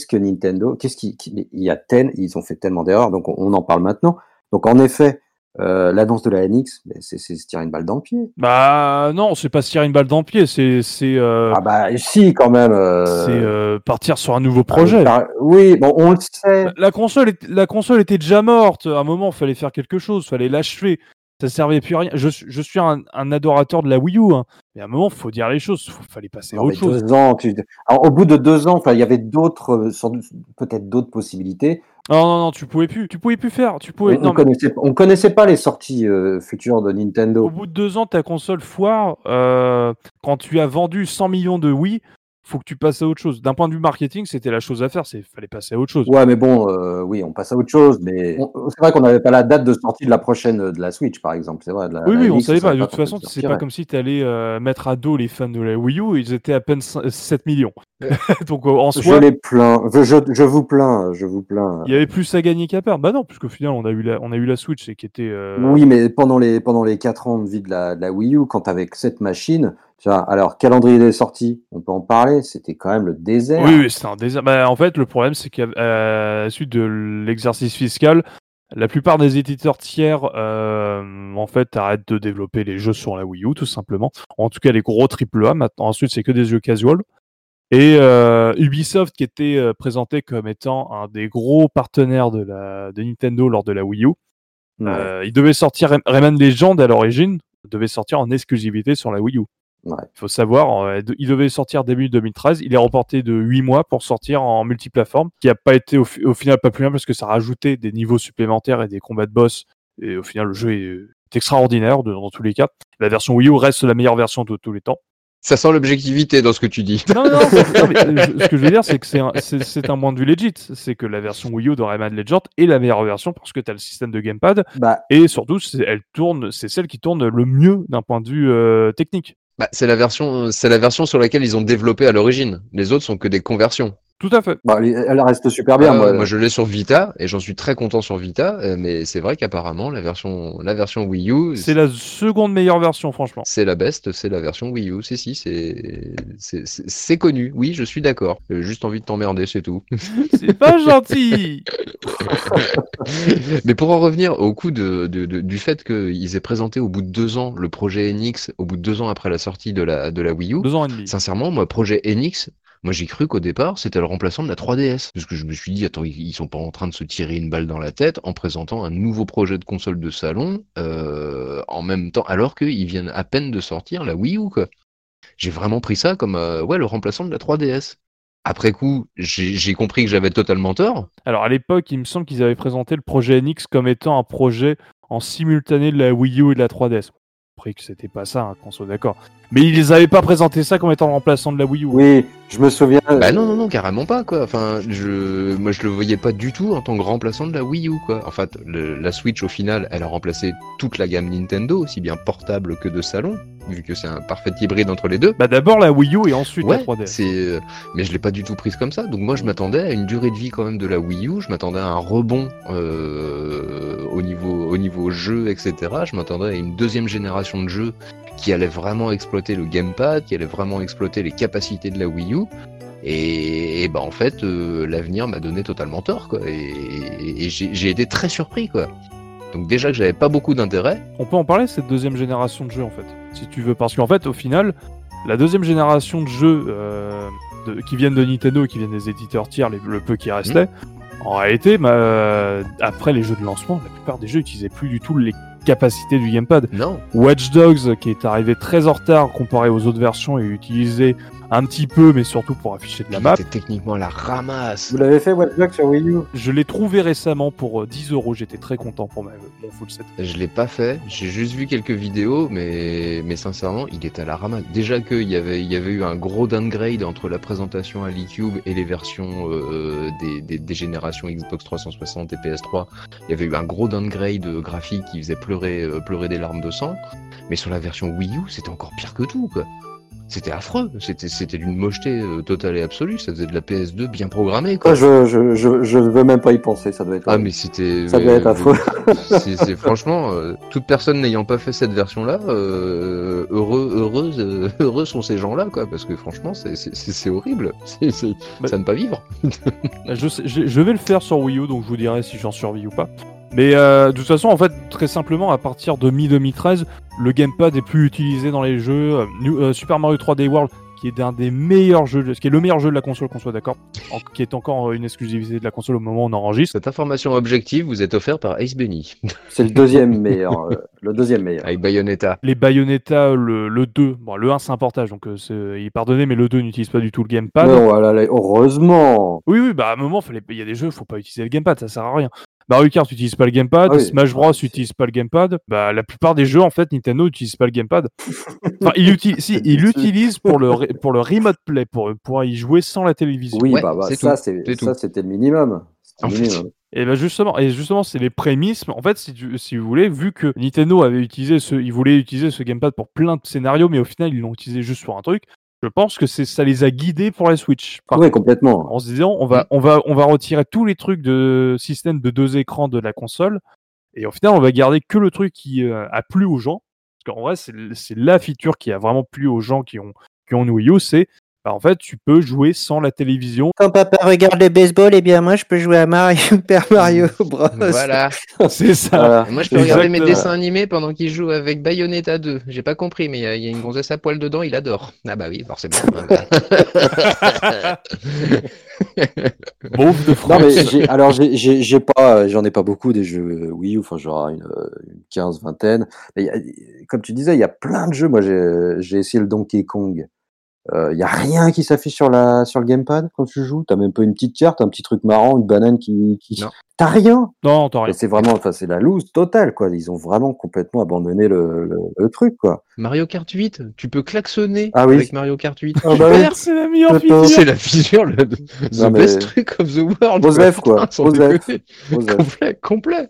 ont fait tellement d'erreurs, donc on en parle maintenant. Donc en effet, l'annonce de la NX, c'est se tirer une balle dans le pied. Bah non, c'est pas se tirer une balle dans le pied, Ah bah si, quand même. C'est partir sur un nouveau projet. Oui, bon, on le sait. La console était déjà morte. À un moment, il fallait faire quelque chose, il fallait l'achever. Ça servait plus à rien. Je suis un adorateur de la Wii U, hein. Mais à un moment, il faut dire les choses. Il fallait passer à autre chose. 2 ans, alors, au bout de 2 ans, il y avait peut-être d'autres possibilités. Non, tu pouvais plus faire. On connaissait pas les sorties futures de Nintendo. Au bout de 2 ans, ta console foire. Quand tu as vendu 100 millions de Wii, faut que tu passes à autre chose. D'un point de vue marketing, c'était la chose à faire, il fallait passer à autre chose. Ouais, mais bon, oui, on passe à autre chose, mais c'est vrai qu'on n'avait pas la date de sortie de la prochaine de la Switch, par exemple. C'est vrai, on ne savait pas. De toute façon, c'est pas comme si tu allais mettre à dos les fans de la Wii U, ils étaient à peine 7 millions. Donc, en soi, je les plains. Je vous plains. Il y avait plus à gagner qu'à perdre. Bah non, puisqu'au final, on a eu la Switch, et qui était. Oui, mais pendant les 4 ans de vie de la Wii U, quand avec cette machine, alors calendrier des sorties, on peut en parler. C'était quand même le désert. Oui, c'était un désert. Bah, en fait, le problème, c'est qu'à la suite de l'exercice fiscal, la plupart des éditeurs tiers, en fait, arrêtent de développer les jeux sur la Wii U, tout simplement. En tout cas, les gros AAA. Maintenant, ensuite, c'est que des jeux casual. Et Ubisoft, qui était présenté comme étant un des gros partenaires de Nintendo lors de la Wii U, il devait sortir Rayman Legends à l'origine, devait sortir en exclusivité sur la Wii U. Ouais. Il faut savoir, il devait sortir début 2013, il est reporté de 8 mois pour sortir en multiplateforme, qui n'a pas été au final pas plus mal parce que ça rajoutait des niveaux supplémentaires et des combats de boss, et au final le jeu est extraordinaire dans tous les cas. La version Wii U reste la meilleure version de tous les temps. Ça sent l'objectivité dans ce que tu dis. Ce que je veux dire, c'est que c'est un point de vue legit. C'est que la version Wii U de Rayman Legends est la meilleure version parce que tu as le système de Gamepad et surtout, c'est celle qui tourne le mieux d'un point de vue technique. C'est la version sur laquelle ils ont développé à l'origine. Les autres sont que des conversions. Tout à fait. Elle reste super bien. Moi, je l'ai sur Vita et j'en suis très content sur Vita. Mais c'est vrai qu'apparemment, la version Wii U, c'est la seconde meilleure version, franchement. C'est la best, c'est la version Wii U. Si, c'est connu. Oui, je suis d'accord. J'ai juste envie de t'emmerder, c'est tout. C'est pas gentil. Mais pour en revenir au coup du fait qu'ils aient présenté au bout de 2 ans le projet NX, au bout de 2 ans après la sortie de la Wii U. 2 ans et demi. Sincèrement, moi, projet NX. Moi, j'ai cru qu'au départ, c'était le remplaçant de la 3DS. Parce que je me suis dit, attends, ils sont pas en train de se tirer une balle dans la tête en présentant un nouveau projet de console de salon en même temps, alors qu'ils viennent à peine de sortir la Wii U, quoi. J'ai vraiment pris ça comme le remplaçant de la 3DS. Après coup, j'ai compris que j'avais totalement tort. Alors, à l'époque, il me semble qu'ils avaient présenté le projet NX comme étant un projet en simultané de la Wii U et de la 3DS. Après que c'était pas ça, hein, qu'on soit d'accord. Mais ils avaient pas présenté ça comme étant le remplaçant de la Wii U. Oui, je me souviens. Non, carrément pas, quoi. Enfin, je le voyais pas du tout en tant que remplaçant de la Wii U, quoi. En fait, la Switch, au final, elle a remplacé toute la gamme Nintendo, aussi bien portable que de salon, vu que c'est un parfait hybride entre les deux. D'abord la Wii U et ensuite la 3DS. Mais je l'ai pas du tout prise comme ça. Donc moi, je m'attendais à une durée de vie quand même de la Wii U. Je m'attendais à un rebond au niveau jeu, etc. Je m'attendais à une deuxième génération de jeux qui allait vraiment exploiter le gamepad, qui allait vraiment exploiter les capacités de la Wii U. Et en fait, l'avenir m'a donné totalement tort, quoi. Et j'ai été très surpris, quoi. Donc déjà que j'avais pas beaucoup d'intérêt. On peut en parler, cette deuxième génération de jeux, en fait, si tu veux. Parce qu'en fait, au final, la deuxième génération de jeux qui viennent de Nintendo, qui viennent des éditeurs tiers, le peu qui restait, en réalité, après les jeux de lancement, la plupart des jeux n'utilisaient plus du tout les capacité du gamepad. Non. Watch Dogs, qui est arrivé très en retard comparé aux autres versions et utilisé un petit peu, mais surtout pour afficher de la map. C'était techniquement la ramasse. Vous l'avez fait, Watch Dogs, sur Wii U ? Je l'ai trouvé récemment pour 10€. J'étais très content pour mon full set. Je l'ai pas fait. J'ai juste vu quelques vidéos, mais sincèrement, il était à la ramasse. Déjà qu'il y avait eu un gros downgrade entre la présentation à l'eCube et les versions des générations Xbox 360 et PS3. Il y avait eu un gros downgrade graphique qui faisait pleurer des larmes de sang, mais sur la version Wii U, c'était encore pire que tout, quoi. C'était affreux, c'était d'une mocheté totale et absolue, ça faisait de la PS2 bien programmée, quoi. Je veux même pas y penser, ça doit être... Ah, mais c'était... Ça doit être affreux. C'est franchement, toute personne n'ayant pas fait cette version-là, heureux sont ces gens-là, quoi, parce que franchement, c'est horrible, ça ne pas vivre. Je vais le faire sur Wii U, donc je vous dirai si j'en survis ou pas. Mais de toute façon, en fait, très simplement, à partir de mi-2013, le gamepad est plus utilisé dans les jeux. Super Mario 3D World, qui est le meilleur jeu de la console, qu'on soit d'accord, qui est encore une exclusivité de la console au moment où on enregistre. Cette information objective vous est offerte par Ace Bunny. C'est le deuxième meilleur. Avec Bayonetta. Les Bayonetta, le 2. Bon, le 1, c'est un portage, donc il est pardonné, mais le 2 n'utilise pas du tout le gamepad. Non, heureusement. Oui, à un moment, il y a des jeux, il ne faut pas utiliser le gamepad, ça ne sert à rien. Mario Kart n'utilise pas le gamepad, Smash Bros n'utilise pas le gamepad. La plupart des jeux, en fait, Nintendo n'utilise pas le gamepad. Enfin, il l'utilise pour le remote play, pour pouvoir y jouer sans la télévision. Oui, c'était le minimum. Et justement, c'est les prémices. En fait, si vous voulez, vu que Nintendo avait utilisé ils voulaient utiliser ce gamepad pour plein de scénarios, mais au final, ils l'ont utilisé juste sur un truc. Je pense que ça les a guidés pour la Switch. Oui, complètement. En se disant, on va retirer tous les trucs de système de 2 écrans de la console, et au final, on va garder que le truc qui a plu aux gens. Parce qu'en vrai, c'est la feature qui a vraiment plu aux gens qui ont une Wii U, c'est bah, en fait, tu peux jouer sans la télévision. Quand papa regarde le baseball, eh bien moi, je peux jouer à Mario, Super Mario Bros. Voilà. C'est ça. Voilà. Moi, je peux regarder mes dessins animés pendant qu'il joue avec Bayonetta 2. J'ai pas compris, mais il y a une gonzesse à poil dedans, il adore. Ah bah oui, forcément. Bon, de France. Non, mais j'en ai pas beaucoup des jeux Wii U, enfin, genre une 15, vingtaine. Mais comme tu disais, il y a plein de jeux. Moi, j'ai essayé le Donkey Kong. Il n'y a rien qui s'affiche sur le gamepad quand tu joues. T'as même pas une petite carte, un petit truc marrant, une banane qui... T'as rien. Non, t'as rien. Et c'est vraiment, enfin, c'est la loose totale, quoi. Ils ont vraiment complètement abandonné le truc, quoi. Mario Kart 8, tu peux klaxonner avec Mario Kart 8. Ah bah super, oui. C'est la meilleure figure. C'est la figure, best truc of the world. Osef, quoi. Complet.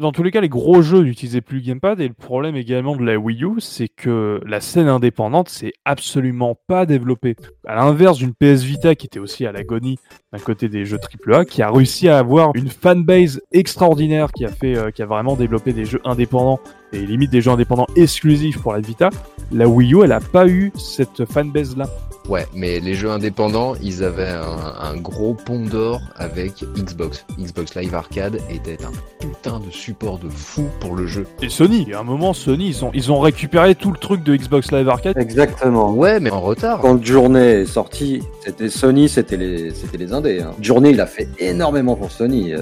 Dans tous les cas, les gros jeux n'utilisaient plus le gamepad, et le problème également de la Wii U, c'est que la scène indépendante, c'est absolument pas développé. À l'inverse d'une PS Vita qui était aussi à l'agonie d'un côté des jeux AAA, qui a réussi à avoir une fanbase extraordinaire, qui a vraiment développé des jeux indépendants et limite des jeux indépendants exclusifs pour la Vita. La Wii U, elle a pas eu cette fanbase là. Ouais, mais les jeux indépendants, ils avaient un gros pont d'or avec Xbox. Xbox Live Arcade était un putain de support de fou pour le jeu. Et Sony, à un moment, Sony, ils ont récupéré tout le truc de Xbox Live Arcade. Exactement. Ouais, mais en retard. Quand Journey est sorti, c'était Sony, c'était les indés. Hein. Journey, il a fait énormément pour Sony,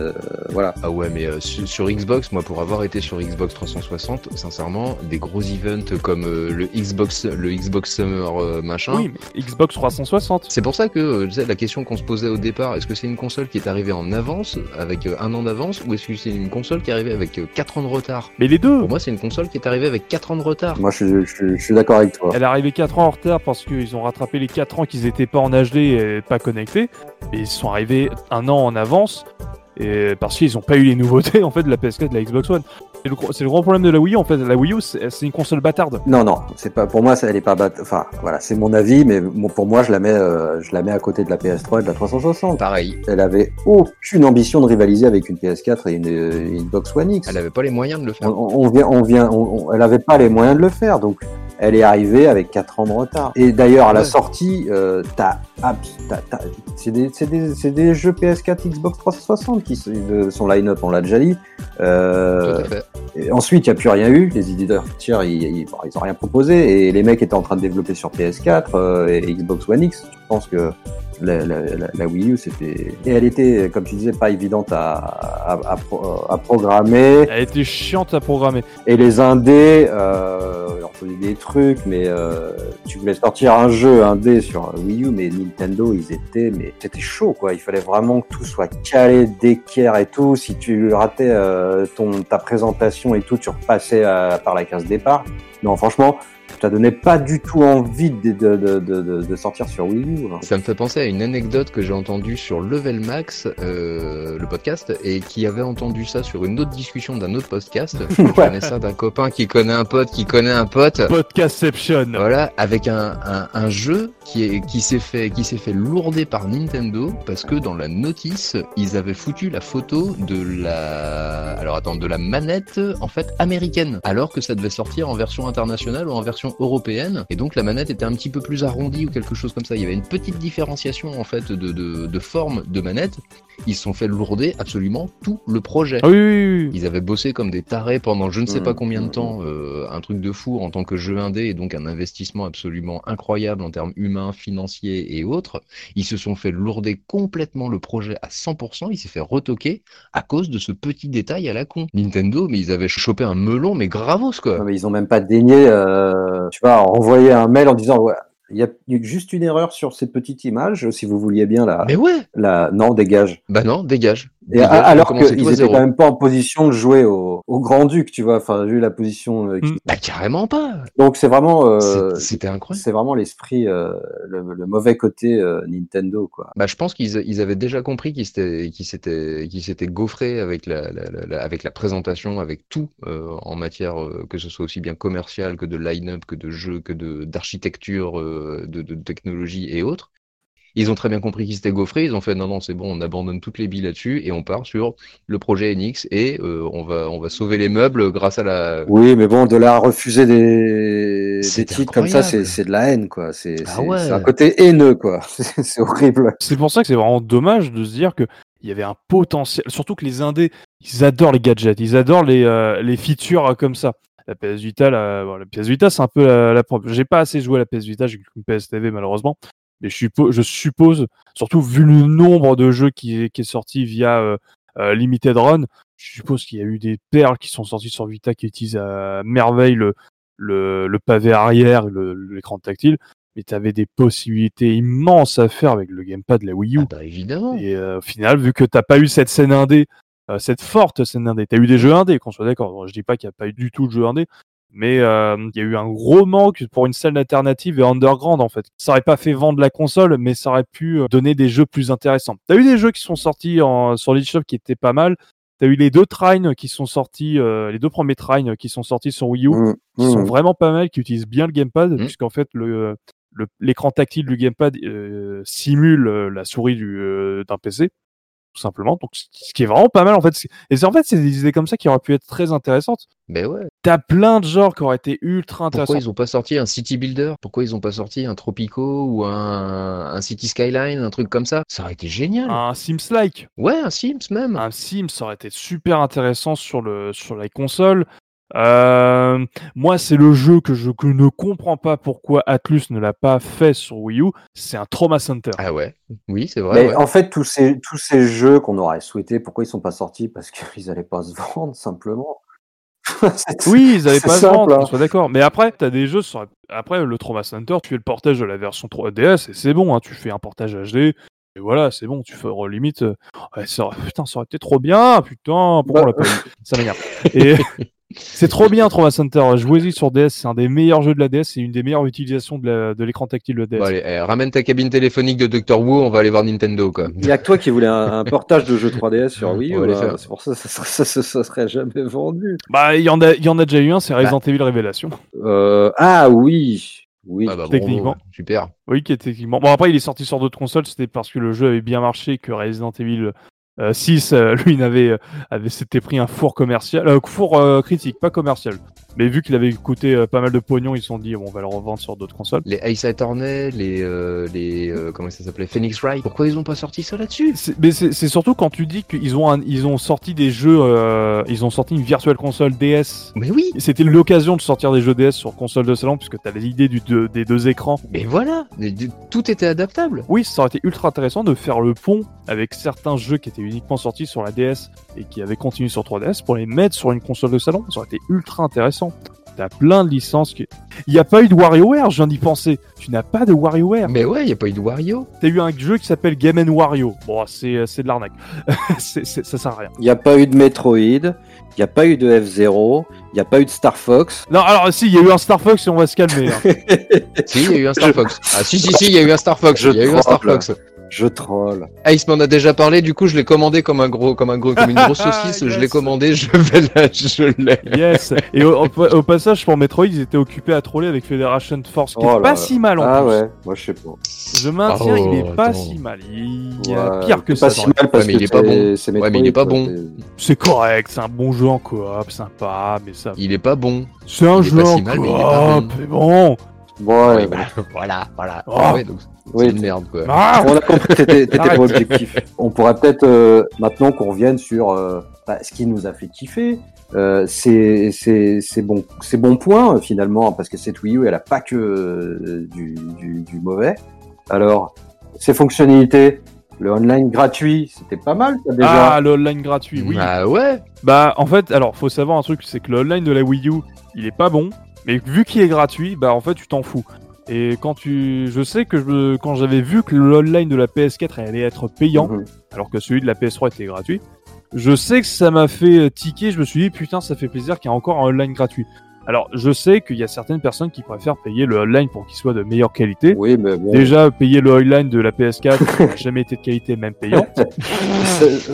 voilà. Ah ouais, mais sur Xbox, moi, pour avoir été sur Xbox 360, sincèrement, des gros events comme le Xbox Summer machin. Oui, mais Xbox 360. C'est pour ça que la question qu'on se posait au départ, est-ce que c'est une console qui est arrivée en avance, avec un an d'avance, ou est-ce que c'est une console qui est arrivée avec 4 ans de retard ? Mais les deux ! Pour moi, c'est une console qui est arrivée avec 4 ans de retard. Moi, je suis d'accord avec toi. Elle est arrivée 4 ans en retard parce qu'ils ont rattrapé les 4 ans qu'ils n'étaient pas en HD et pas connectés, mais ils sont arrivés un an en avance et parce qu'ils n'ont pas eu les nouveautés en fait, de la PS4 et de la Xbox One. C'est le grand problème de la Wii U, en fait. La Wii U, c'est une console bâtarde. Non, c'est pas, pour moi, elle est pas bâtarde. Enfin, voilà, c'est mon avis, mais pour moi, je la mets à côté de la PS3 et de la 360. Pareil. Elle avait aucune ambition de rivaliser avec une PS4 et une Xbox One X. Elle avait pas les moyens de le faire. Elle avait pas les moyens de le faire, donc elle est arrivée avec 4 ans de retard. Et d'ailleurs, à la sortie, c'est des jeux PS4, Xbox 360 qui sont line-up, on l'a déjà dit. Tout à fait. Et ensuite, il n'y a plus rien eu. Les éditeurs tiers, ils n'ont rien proposé. Et les mecs étaient en train de développer sur PS4 et Xbox One X. Je pense que la Wii U, c'était... Et elle était, comme tu disais, pas évidente à programmer. Elle était chiante à programmer. Et les indés, on faisait des trucs, mais tu voulais sortir un jeu indé sur Wii U, mais Nintendo, c'était chaud, quoi. Il fallait vraiment que tout soit calé, d'équerre et tout. Si tu ratais ta présentation et tout, tu repassais par la case départ. Non, franchement... Ça donnait pas du tout envie de sortir sur Wii U. Hein. Ça me fait penser à une anecdote que j'ai entendue sur Level Max, le podcast, et qui avait entendu ça sur une autre discussion d'un autre podcast. Je connais ça d'un copain qui connaît un pote qui connaît un pote. Podcastception. Voilà, avec un jeu qui s'est fait lourder par Nintendo parce que dans la notice ils avaient foutu la photo de la manette en fait américaine, alors que ça devait sortir en version internationale ou en version européenne, et donc la manette était un petit peu plus arrondie ou quelque chose comme ça. Il y avait une petite différenciation en fait de forme de manette. Ils se sont fait lourder absolument tout le projet. Ah oui. Ils avaient bossé comme des tarés pendant je ne sais pas combien de temps, un truc de fou en tant que jeu indé, et donc un investissement absolument incroyable en termes humains, financiers et autres. Ils se sont fait lourder complètement le projet à 100%. Il s'est fait retoquer à cause de ce petit détail à la con. Nintendo, mais ils avaient chopé un melon, mais gravos quoi. Non, mais ils ont même pas daigné tu vois, envoyer un mail en disant ouais, il y a juste une erreur sur cette petite image, si vous vouliez bien la... Mais ouais. Non, dégage. Bah non, dégage. Et alors qu'ils étaient quand même pas en position de jouer au Grand-Duc, tu vois, enfin, vu la position... Bah carrément pas. Donc c'est vraiment... C'était incroyable. C'est vraiment l'esprit, le mauvais côté Nintendo, quoi. Bah je pense qu'ils avaient déjà compris qu'ils s'étaient gaufrés avec la présentation, avec tout, en matière, que ce soit aussi bien commercial que de line-up, que de jeu, que d'architecture, de technologie et autres. Ils ont très bien compris qu'ils s'étaient gaufrés, ils ont fait non, c'est bon, on abandonne toutes les billes là-dessus et on part sur le projet NX et on va sauver les meubles grâce à la... Oui, mais bon, de là à refuser des titres incroyable. Comme ça, c'est de la haine, quoi. C'est un côté haineux, quoi. C'est horrible. C'est pour ça que c'est vraiment dommage de se dire que il y avait un potentiel, surtout que les indés, ils adorent les gadgets, ils adorent les features comme ça. La PS Vita, la PS Vita, c'est un peu la propre. J'ai pas assez joué à la PS Vita, j'ai qu'une PS TV malheureusement, mais je suppose, surtout vu le nombre de jeux qui est sorti via Limited Run, je suppose qu'il y a eu des perles qui sont sorties sur Vita qui utilisent à merveille le pavé arrière, l'écran tactile, mais t'avais des possibilités immenses à faire avec le gamepad de la Wii U. Ah bah évidemment. Et au final, vu que t'as pas eu cette scène indé, cette forte scène indé. T'as eu des jeux indés, qu'on soit d'accord. Bon, je dis pas qu'il n'y a pas eu du tout de jeux indés, mais il y a eu un gros manque pour une scène alternative et underground, en fait. Ça aurait pas fait vendre la console, mais ça aurait pu donner des jeux plus intéressants. T'as eu des jeux qui sont sortis sur l'eShop qui étaient pas mal. T'as eu les deux premiers trains qui sont sortis sur Wii U, qui sont vraiment pas mal, qui utilisent bien le gamepad, puisqu'en fait, l'écran tactile du gamepad simule la souris d'un PC. Tout simplement, donc ce qui est vraiment pas mal en fait. Et c'est des idées comme ça qui auraient pu être très intéressantes. Mais ouais. T'as plein de genres qui auraient été ultra intéressants. Pourquoi ils ont pas sorti un City Builder ? Pourquoi ils ont pas sorti un Tropico ou un City Skyline, un truc comme ça ? Ça aurait été génial. Un Sims-like. Ouais, un Sims même. Un Sims, ça aurait été super intéressant sur la console. Moi, c'est le jeu que je ne comprends pas pourquoi Atlus ne l'a pas fait sur Wii U. C'est un Trauma Center. Ah ouais, oui, c'est vrai. Mais ouais. En fait, tous ces jeux qu'on aurait souhaité, pourquoi ils sont pas sortis ? Parce qu'ils n'allaient pas se vendre, simplement. Oui, ils n'allaient pas se vendre, on soit d'accord. Mais après, t'as des jeux sur... Après, le Trauma Center, tu fais le portage de la version 3DS et c'est bon, hein, tu fais un portage HD... Et voilà, c'est bon, tu feras limite... Ouais, ça aurait été trop bien, pourquoi on l'a pas eu ? Ça m'énerve. Et... C'est trop bien, Trauma Center. Jouez-y sur DS, c'est un des meilleurs jeux de la DS, c'est une des meilleures utilisations de l'écran tactile de la DS. Bon, allez, ramène ta cabine téléphonique de Dr. Wu, on va aller voir Nintendo, quoi. Il y a que toi qui voulais un portage de jeu 3DS sur Wii, c'est pour ça ça serait jamais vendu. Bah, il y en a déjà eu un, c'est Resident Evil Révélation. Ah oui. Oui, techniquement. Bon, super. Oui, qui est techniquement. Bon, après, il est sorti sur d'autres consoles, c'était parce que le jeu avait bien marché que Resident Evil 6, lui, s'était pris un four commercial, critique, pas commercial. Mais vu qu'il avait coûté pas mal de pognon, ils se sont dit, bon, on va le revendre sur d'autres consoles. Les Ace Attorney, comment ça s'appelait, Phoenix Wright. Pourquoi ils ont pas sorti ça là-dessus ? Mais c'est surtout quand tu dis qu'ils ont sorti des jeux, ils ont sorti une virtuelle console DS. Mais oui. C'était l'occasion de sortir des jeux DS sur console de salon, puisque t'as l'idée des deux écrans. Mais voilà, tout était adaptable. Oui, ça aurait été ultra intéressant de faire le pont avec certains jeux qui étaient uniquement sortis sur la DS et qui avaient continué sur 3DS pour les mettre sur une console de salon. Ça aurait été ultra intéressant. T'as plein de licences qui... Il n'y a pas eu de WarioWare, je viens d'y penser. Tu n'as pas de WarioWare. Mais ouais, il n'y a pas eu de Wario. T'as eu un jeu qui s'appelle Game & Wario. Bon, c'est de l'arnaque. Ça sert à rien. Il n'y a pas eu de Metroid, il n'y a pas eu de F-Zero, il n'y a pas eu de Star Fox. Non, alors si, il y a eu un Star Fox et on va se calmer. Hein. Si, il y a eu un Star Fox. Ah si, il y a eu un Star Fox. Il y a eu un Star Fox. Je troll. Ace m'en a déjà parlé, du coup je l'ai commandé comme une grosse saucisse. Yes. Je l'ai commandé, je l'ai. Yes. Et au passage pour Metroid, ils étaient occupés à troller avec Federation Force, qui est pas si mal en plus. Ah ouais, moi je sais pas. Je maintiens, il est pas si mal. Il y a pire que ça. Pas si mal parce que il est pas bon. C'est correct, c'est un bon jeu en coop, sympa, mais ça. Il est pas bon. C'est un jeu en coop, mais bon. Bon, ouais, voilà. Oh. Ah ouais, donc c'est une merde, quoi. Ah, on a compris que t'étais pas objectif. On pourrait peut-être, maintenant qu'on revienne sur ce qui nous a fait kiffer, c'est bon point, finalement, parce que cette Wii U, elle a pas que du mauvais. Alors, ses fonctionnalités, le online gratuit, c'était pas mal, ça, déjà. Ah, le online gratuit, oui. Ah ouais. Bah, en fait, alors, faut savoir un truc, c'est que le online de la Wii U, il est pas bon. Mais vu qu'il est gratuit, bah en fait tu t'en fous. Et je sais que quand j'avais vu que l'online de la PS4 allait être payant, alors que celui de la PS3 était gratuit, je sais que ça m'a fait tiquer, je me suis dit putain ça fait plaisir qu'il y a encore un online gratuit. Alors je sais qu'il y a certaines personnes qui préfèrent payer le online pour qu'il soit de meilleure qualité. Oui, mais bon. Déjà payer le online de la PS4 n'a jamais été de qualité, même payant.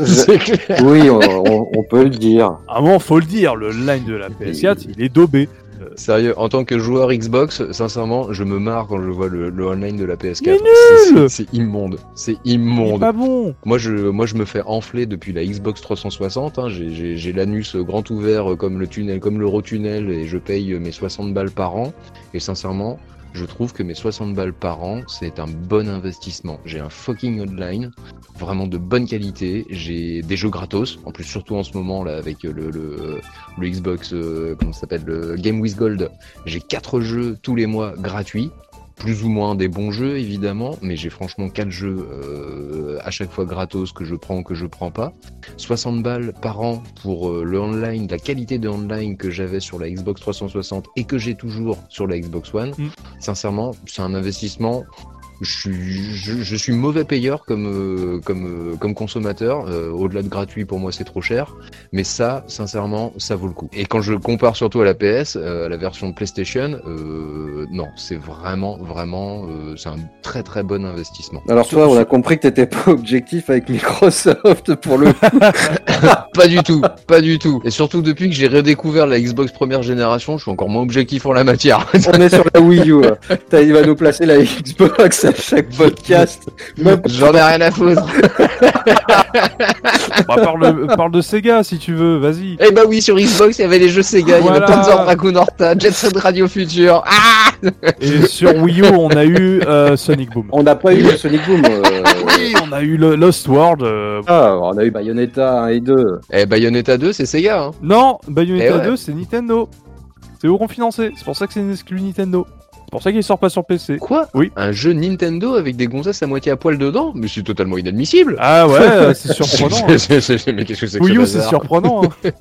C'est clair. Oui, on peut le dire. Ah bon, faut le dire, le online de la PS4 il est daubé. Sérieux, en tant que joueur Xbox, sincèrement, je me marre quand je vois le online de la PS4. C'est immonde, c'est immonde. Pas bon. Moi, je me fais enfler depuis la Xbox 360. Hein. J'ai l'anus grand ouvert comme le tunnel, comme l'Eurotunnel, et je paye mes 60 balles par an. Et sincèrement, je trouve que mes 60 balles par an, c'est un bon investissement. J'ai un fucking online, vraiment de bonne qualité. J'ai des jeux gratos, en plus surtout en ce moment là avec le Xbox, comment ça s'appelle, le Game with Gold. J'ai 4 jeux tous les mois gratuits, plus ou moins des bons jeux évidemment, mais j'ai franchement 4 jeux à chaque fois gratos que je prends ou que je prends pas. 60 balles par an pour le online, la qualité de online que j'avais sur la Xbox 360 et que j'ai toujours sur la Xbox One. Sincèrement, c'est un investissement. Je suis mauvais payeur comme consommateur. Au-delà de gratuit, pour moi, c'est trop cher. Mais ça, sincèrement, ça vaut le coup. Et quand je compare surtout à la PS, à la version PlayStation, non, c'est vraiment, c'est un très très bon investissement. Alors toi, on a compris que t'étais pas objectif avec Microsoft pour le Pas du tout. Et surtout, depuis que j'ai redécouvert la Xbox première génération, je suis encore moins objectif en la matière. On est sur la Wii U. Il va nous placer la Xbox. À chaque podcast, j'en ai rien à foutre. Bah, parle de Sega si tu veux, vas-y. Eh bah oui, sur Xbox il y avait les jeux Sega, voilà. Il y avait Panzer Dragoon Horta, Jet Set Radio Future. Ah et sur Wii U, on a eu Sonic Boom. On n'a pas eu Sonic Boom. Oui, on a eu Lost World. Ah, on a eu Bayonetta 1 et 2. Eh, Bayonetta 2, c'est Sega. Hein. Non, Bayonetta 2, c'est Nintendo. C'est eux qu'on financé. C'est pour ça que c'est une exclu Nintendo. C'est pour ça qu'il sort pas sur PC. Quoi ? Oui. Un jeu Nintendo avec des gonzesses à moitié à poil dedans ? Mais c'est totalement inadmissible. Ah ouais, c'est surprenant. Mais qu'est-ce que c'est que Wii U, c'est surprenant. Hein.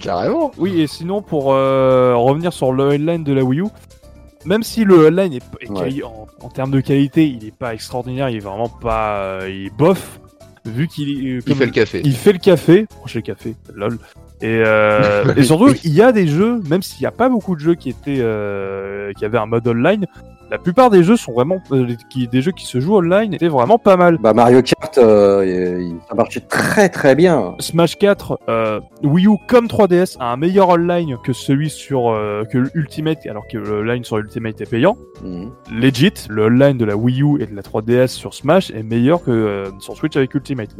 Carrément. Oui, et sinon, pour revenir sur le online de la Wii U, même si le online est en termes de qualité, il est pas extraordinaire, il est vraiment pas... il est bof, vu qu'il... il fait le café. Il fait le café. Chez le café, lol. Et surtout, il y a des jeux, même s'il n'y a pas beaucoup de jeux qui avaient un mode online, la plupart des jeux sont vraiment des jeux qui se jouent online étaient vraiment pas mal. Bah Mario Kart, ça marchait très très bien. Smash 4, Wii U comme 3DS a un meilleur online que celui sur que Ultimate, alors que le online sur Ultimate est payant. Legit, le online de la Wii U et de la 3DS sur Smash est meilleur que sur Switch avec Ultimate.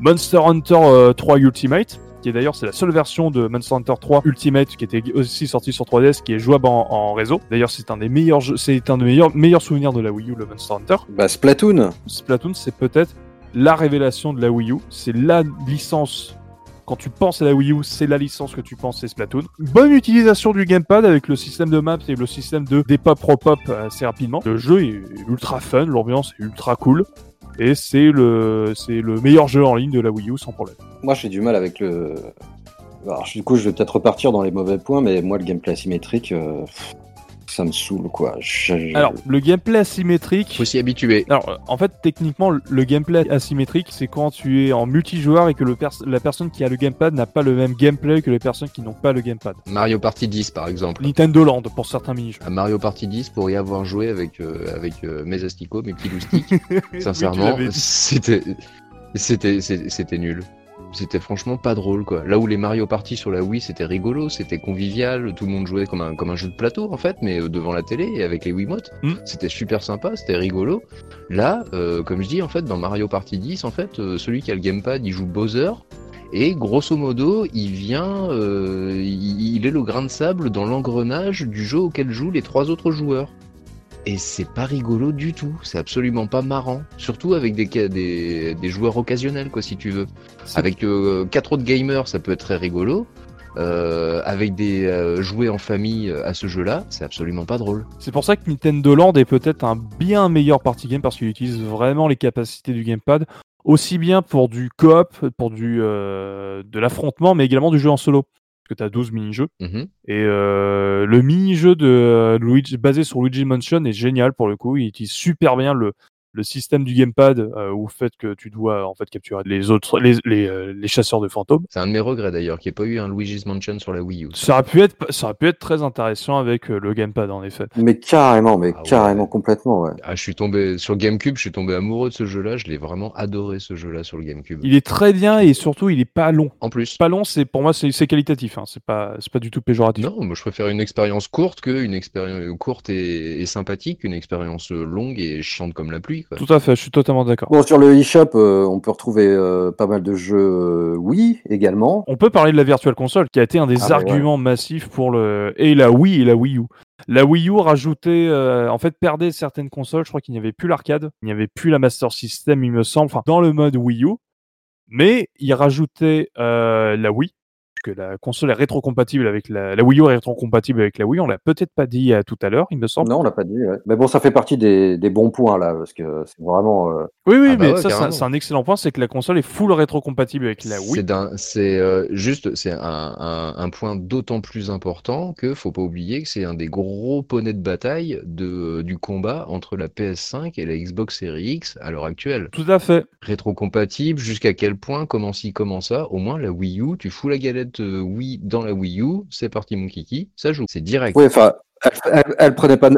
Monster Hunter 3 Ultimate, qui est d'ailleurs c'est la seule version de Monster Hunter 3 Ultimate qui était aussi sortie sur 3DS qui est jouable en réseau. D'ailleurs c'est un des meilleurs jeux, c'est un des meilleurs souvenirs de la Wii U, le Monster Hunter. Bah Splatoon c'est peut-être la révélation de la Wii U, c'est la licence. Quand tu penses à la Wii U, c'est la licence que tu penses, c'est Splatoon. Bonne utilisation du Gamepad avec le système de maps et le système de dépop repop assez rapidement. Le jeu est ultra fun, l'ambiance est ultra cool. Et c'est le meilleur jeu en ligne de la Wii U sans problème. Moi j'ai du mal avec le... Alors du coup je vais peut-être repartir dans les mauvais points, mais moi le gameplay asymétrique, ça me saoule quoi. Alors le gameplay asymétrique... Faut s'y habituer. Alors en fait techniquement le gameplay asymétrique c'est quand tu es en multijoueur et que la personne qui a le gamepad n'a pas le même gameplay que les personnes qui n'ont pas le gamepad. Mario Party 10 par exemple. Nintendo Land pour certains mini-jeux. À Mario Party 10 pour y avoir joué avec mes asticots, mes petits loustiques. Sincèrement, oui, c'était nul. C'était franchement pas drôle quoi. Là où les Mario Party sur la Wii c'était rigolo, c'était convivial, tout le monde jouait comme un jeu de plateau en fait, mais devant la télé et avec les Wiimotes. C'était super sympa, c'était rigolo. Là, comme je dis en fait, dans Mario Party 10 en fait, celui qui a le gamepad il joue Bowser. Et grosso modo, il vient, il est le grain de sable dans l'engrenage du jeu auquel jouent les trois autres joueurs. Et c'est pas rigolo du tout, c'est absolument pas marrant, surtout avec des joueurs occasionnels quoi si tu veux. Avec 4 autres gamers ça peut être très rigolo, avec des jouets en famille à ce jeu-là, c'est absolument pas drôle. C'est pour ça que Nintendo Land est peut-être un bien meilleur party game parce qu'il utilise vraiment les capacités du gamepad, aussi bien pour du coop, pour de l'affrontement mais également du jeu en solo. Parce que t'as 12 mini-jeux, et le mini-jeu de Luigi basé sur Luigi Mansion est génial pour le coup, il utilise super bien le le système du gamepad au fait que tu dois en fait capturer les chasseurs de fantômes. C'est un de mes regrets d'ailleurs qu'il n'y ait pas eu un Luigi's Mansion sur la Wii U. Ça aurait pu être très intéressant avec le gamepad en effet. Mais carrément, ouais. Complètement. Ouais. Ah, je suis tombé sur GameCube, je suis tombé amoureux de ce jeu-là, je l'ai vraiment adoré ce jeu-là sur le GameCube. Il est très bien et surtout il est pas long. En plus, pas long, c'est pour moi c'est qualitatif, hein. C'est pas du tout péjoratif. Non, moi je préfère une expérience courte qu'une expérience courte et sympathique, une expérience longue et chiante comme la pluie. Quoi. Tout à fait, je suis totalement d'accord. Bon, sur le eShop, on peut retrouver pas mal de jeux Wii également. On peut parler de la Virtual Console qui a été un des arguments massifs pour la Wii et la Wii U. La Wii U rajoutait, en fait, perdait certaines consoles. Je crois qu'il n'y avait plus l'arcade, il n'y avait plus la Master System, il me semble, dans le mode Wii U. Mais il rajoutait la Wii, que la console est rétrocompatible avec la Wii U est rétrocompatible avec la Wii, on l'a peut-être pas dit tout à l'heure, il me semble. Non, on l'a pas dit. Ouais. Mais bon, ça fait partie des bons points là, parce que c'est vraiment. Oui, mais ouais, ça c'est un excellent point, c'est que la console est full rétrocompatible avec la Wii. C'est un point d'autant plus important que faut pas oublier que c'est un des gros poneys de bataille du combat entre la PS5 et la Xbox Series X à l'heure actuelle. Tout à fait. Rétrocompatible, jusqu'à quel point, comment ça, au moins la Wii U, tu fous la galette. Oui, dans la Wii U, c'est parti mon kiki, ça joue, c'est direct. Oui, enfin, elle prenait pas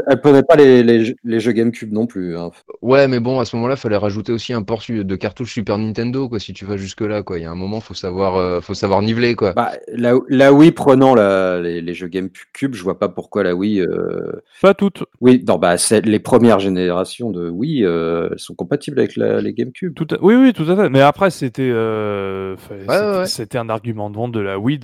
les jeux GameCube non plus. Hein. Ouais, mais bon, à ce moment-là, fallait rajouter aussi un port de cartouche Super Nintendo, quoi. Si tu vas jusque là, quoi, il y a un moment, faut savoir niveler, quoi. Bah, la Wii prenant les jeux GameCube, je vois pas pourquoi la Wii. Pas toutes. Oui, non, bah, les premières générations de Wii sont compatibles avec les GameCube. Oui, tout à fait. Mais après, c'était un argument de vente de la Wii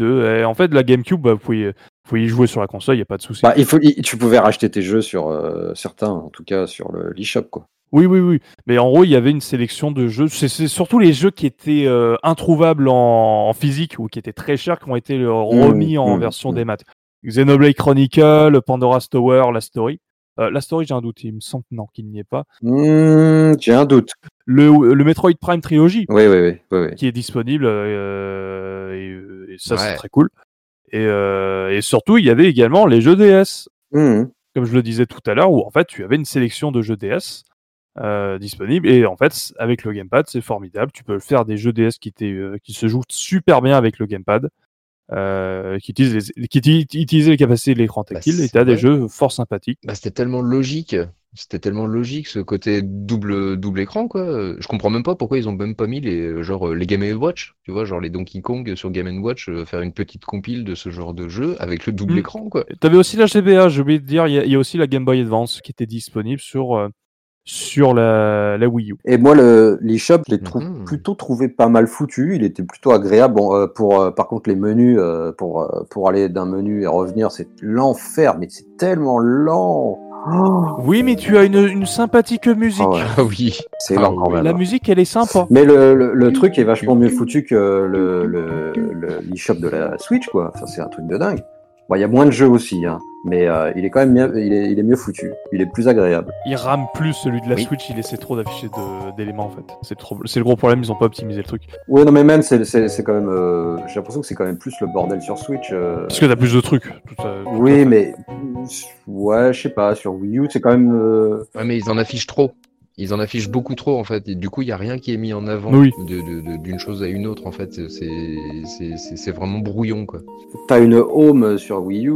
en fait, la GameCube, bah, vous pouvez y jouer sur la console, il n'y a pas de souci. Bah, tu pouvais racheter tes jeux sur certains, en tout cas sur l'eShop. Quoi. Oui. Mais en gros, il y avait une sélection de jeux. C'est surtout les jeux qui étaient introuvables en physique ou qui étaient très chers qui ont été remis en version démat. Xenoblade Chronicle, Pandora's Tower, La Story, j'ai un doute. Il me semble qu'il n'y est pas. J'ai un doute. Le Metroid Prime Trilogy, oui. Qui est disponible. Et ça, c'est très cool. Et surtout, il y avait également les jeux DS. Comme je le disais tout à l'heure, où en fait, tu avais une sélection de jeux DS disponibles. Et en fait, avec le Gamepad, c'est formidable. Tu peux faire des jeux DS qui se jouent super bien avec le Gamepad, qui utilisent les capacités de l'écran tactile. Et tu as des jeux fort sympathiques. Bah, c'était tellement logique. Ce côté double écran, quoi. Je comprends même pas pourquoi ils ont même pas mis les Game & Watch, tu vois, genre les Donkey Kong sur Game & Watch, faire une petite compile de ce genre de jeu avec le double écran, quoi. T'avais aussi la GBA, j'ai oublié de dire, il y a aussi la Game Boy Advance qui était disponible sur la Wii U. Et moi, l'eShop, je l'ai plutôt trouvé pas mal foutu. Il était plutôt agréable. Bon, par contre, les menus, pour aller d'un menu et revenir, c'est l'enfer, mais c'est tellement lent. Oui, mais tu as une sympathique musique. Ah oui, c'est énorme quand même. La musique, elle est sympa. Mais le truc est vachement mieux foutu que l'eShop de la Switch, quoi. Enfin, c'est un truc de dingue. Bon, il y a moins de jeux aussi, hein. Mais il est quand même mieux, il est mieux foutu, il est plus agréable. Il rame plus celui de la Switch, il essaie trop d'afficher d'éléments en fait. C'est le gros problème, ils ont pas optimisé le truc. Ouais, non mais même c'est quand même, j'ai l'impression que c'est quand même plus le bordel sur Switch. Parce que t'as plus de trucs. Oui, mais ouais, je sais pas, sur Wii U c'est quand même. Ouais, mais ils en affichent trop. Ils en affichent beaucoup trop en fait, et du coup il n'y a rien qui est mis en avant d'une chose à une autre en fait, c'est vraiment brouillon quoi. T'as une home sur Wii U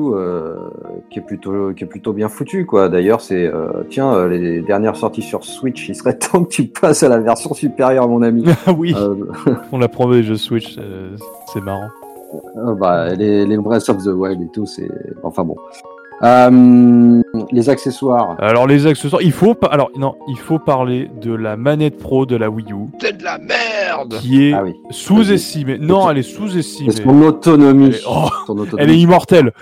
qui est plutôt bien foutue quoi, d'ailleurs c'est les dernières sorties sur Switch, il serait temps que tu passes à la version supérieure mon ami. Oui, on la prend des jeux Switch, c'est marrant. Bah, les Breath of the Wild et tout, c'est... enfin bon... les accessoires. Alors les accessoires, il faut parler de la manette pro de la Wii U. C'est de la merde. Qui est sous-estimée. Non, elle est sous-estimée. C'est son autonomie. Elle est immortelle.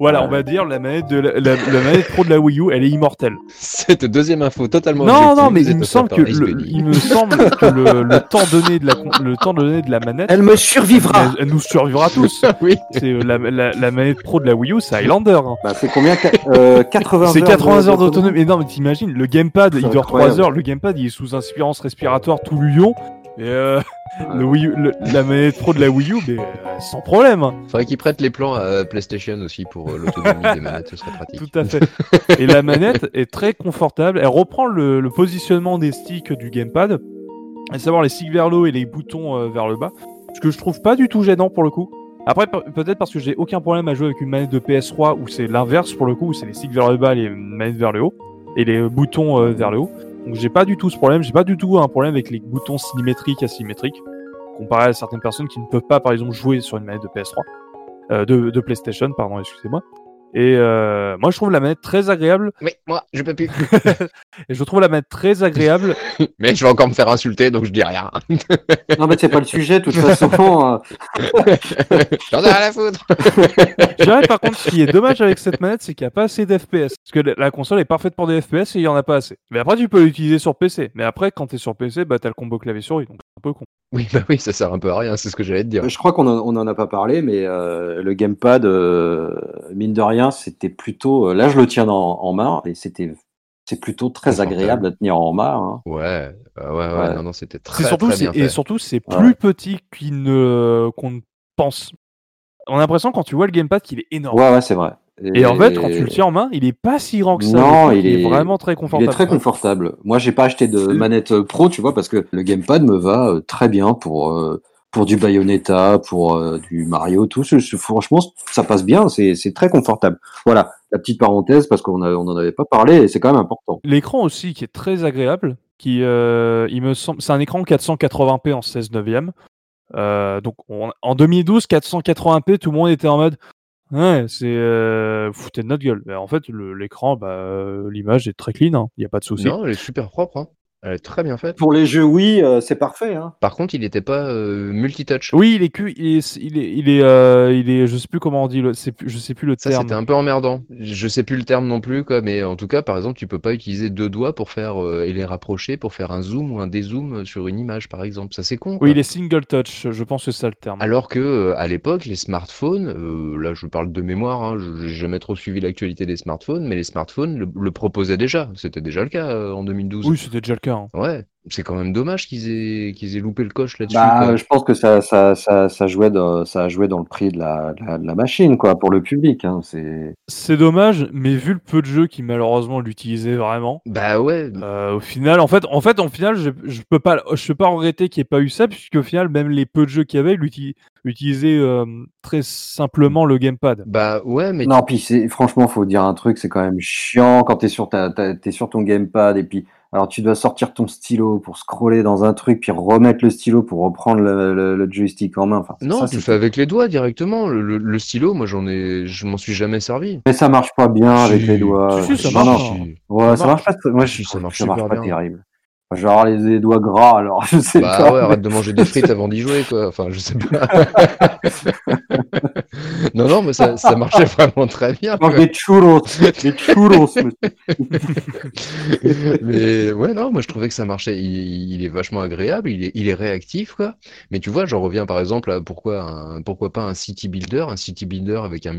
Voilà, on va dire la manette la manette pro de la Wii U, elle est immortelle. Cette deuxième info totalement. Non, mais il me semble que le temps donné de la manette. Elle me survivra. Elle nous survivra tous. Oui. C'est la manette pro de la Wii U, c'est Highlander. Bah, c'est combien 80 c'est 80 heures d'autonomie. Et non, mais t'imagines, le gamepad, il dort 3 heures. Le gamepad, il est sous inspirance respiratoire tout le long. Le Wii U, la manette pro de la Wii U, mais sans problème. Faudrait qu'ils prêtent les plans à PlayStation aussi pour l'autonomie des manettes, ce serait pratique. Tout à fait. Et la manette est très confortable. Elle reprend le positionnement des sticks du Gamepad, à savoir les sticks vers le haut et les boutons vers le bas, ce que je trouve pas du tout gênant pour le coup. Après, peut-être parce que j'ai aucun problème à jouer avec une manette de PS3 où c'est l'inverse pour le coup, où c'est les sticks vers le bas, les manettes vers le haut et les boutons vers le haut. Donc j'ai pas du tout ce problème, j'ai pas du tout un problème avec les boutons symétriques, asymétriques, comparé à certaines personnes qui ne peuvent pas, par exemple, jouer sur une manette de PS3, de PlayStation, pardon, excusez-moi. Et moi, je trouve la manette très agréable. Oui, moi, je peux plus. Et je trouve la manette très agréable. Mais je vais encore me faire insulter, donc je dis rien. Non, mais c'est pas le sujet, de toute façon. J'en ai rien à foutre. Je dirais, par contre, ce qui est dommage avec cette manette, c'est qu'il n'y a pas assez d'FPS. Parce que la console est parfaite pour des FPS et il n'y en a pas assez. Mais après, tu peux l'utiliser sur PC. Mais après, quand t'es sur PC, bah, t'as le combo clavier-souris, donc c'est un peu con. Oui, bah oui, ça sert un peu à rien, c'est ce que j'allais te dire. Je crois qu'on n'en a pas parlé, mais le Gamepad, mine de rien, c'était plutôt... là, je le tiens en main, et c'est plutôt très agréable à tenir en main. Hein. Ouais. Non, c'était très, surtout, très bien fait. Et surtout, c'est plus petit qu'on ne pense. On a l'impression, quand tu vois le Gamepad, qu'il est énorme. Ouais, c'est vrai. Et en fait, quand tu le tiens en main, il est pas si grand que ça. Non, il est vraiment très confortable. Il est très confortable. Moi, j'ai pas acheté de manette pro, tu vois, parce que le Gamepad me va très bien pour du Bayonetta, pour du Mario, tout. Franchement, ça passe bien. C'est très confortable. Voilà, la petite parenthèse parce qu'on en avait pas parlé et c'est quand même important. L'écran aussi qui est très agréable, qui il me semble, c'est un écran 480p en 16/9. Donc en 2012, 480p, tout le monde était en mode. Ouais, c'est foutez de notre gueule. En fait, l'écran, l'image est très clean, hein. Y a pas de souci. Non, elle est super propre, hein. Elle est très bien faite. Pour les jeux Wii, c'est parfait, hein. Par contre, il n'était pas multitouch. Oui, il est, je sais plus comment on dit, je sais plus le terme. Ça, c'était un peu emmerdant. Je sais plus le terme non plus, quoi. Mais en tout cas, par exemple, tu peux pas utiliser deux doigts pour faire et les rapprocher pour faire un zoom ou un dézoom sur une image, par exemple. Ça, c'est con, quoi. Oui, il est single touch. Je pense que c'est ça le terme. Alors que à l'époque, les smartphones, là, je parle de mémoire, hein, j'ai jamais trop suivi l'actualité des smartphones, mais les smartphones le proposaient déjà. C'était déjà le cas en 2012. Oui, c'était déjà le cas. Ouais, c'est quand même dommage qu'ils aient loupé le coche là-dessus. Bah, je pense que ça jouait dans le prix de la machine, quoi, pour le public. Hein, c'est dommage, mais vu le peu de jeux qui malheureusement l'utilisaient vraiment. Bah ouais. Au final, en fait, je peux pas regretter qu'il n'y ait pas eu ça, puisqu'au final, même les peu de jeux qu'il y avait, utilisaient très simplement le gamepad. Bah ouais, mais non. Puis franchement, faut dire un truc, c'est quand même chiant quand t'es sur ton gamepad et puis. Alors tu dois sortir ton stylo pour scroller dans un truc, puis remettre le stylo pour reprendre le joystick en main. Enfin, non, tu le fais avec les doigts directement. Le stylo, moi je m'en suis jamais servi. Mais ça marche pas bien avec les doigts. Ça marche pas terrible. Genre les doigts gras, alors je sais pas. Bah ouais, arrête de manger des frites avant d'y jouer, quoi. Enfin, je sais pas. Non, mais ça marchait vraiment très bien. Non, des churros. Mais ouais, non, moi je trouvais que ça marchait. Il est vachement agréable, il est réactif, quoi. Mais tu vois, j'en reviens par exemple à pourquoi pas un city builder avec un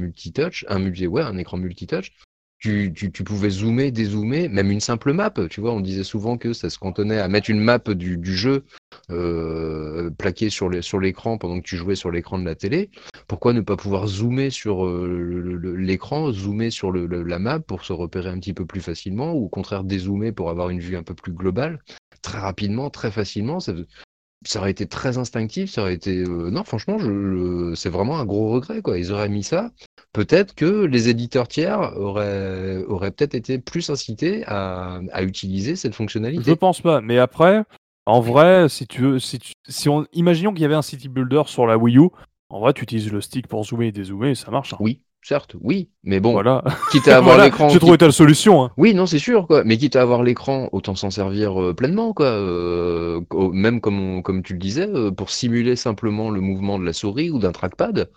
écran multitouch. Tu pouvais zoomer, dézoomer, même une simple map. Tu vois, on disait souvent que ça se cantonnait à mettre une map du jeu plaquée sur l'écran pendant que tu jouais sur l'écran de la télé. Pourquoi ne pas pouvoir zoomer sur l'écran, zoomer sur la map pour se repérer un petit peu plus facilement, ou au contraire dézoomer pour avoir une vue un peu plus globale, très rapidement, très facilement. Ça aurait été très instinctif, ça aurait été... non, franchement, c'est vraiment un gros regret, quoi. Ils auraient mis ça. Peut-être que les éditeurs tiers auraient peut-être été plus incités à utiliser cette fonctionnalité. Je pense pas, mais après, en vrai, si on imaginons qu'il y avait un City Builder sur la Wii U, en vrai, tu utilises le stick pour zoomer et dézoomer, et ça marche. Hein. Oui. Certes, oui, mais bon, voilà. Quitte à avoir l'écran... Tu trouves la solution, hein. Oui, non, c'est sûr, quoi. Mais quitte à avoir l'écran, autant s'en servir pleinement, quoi. Même comme tu le disais, pour simuler simplement le mouvement de la souris ou d'un trackpad,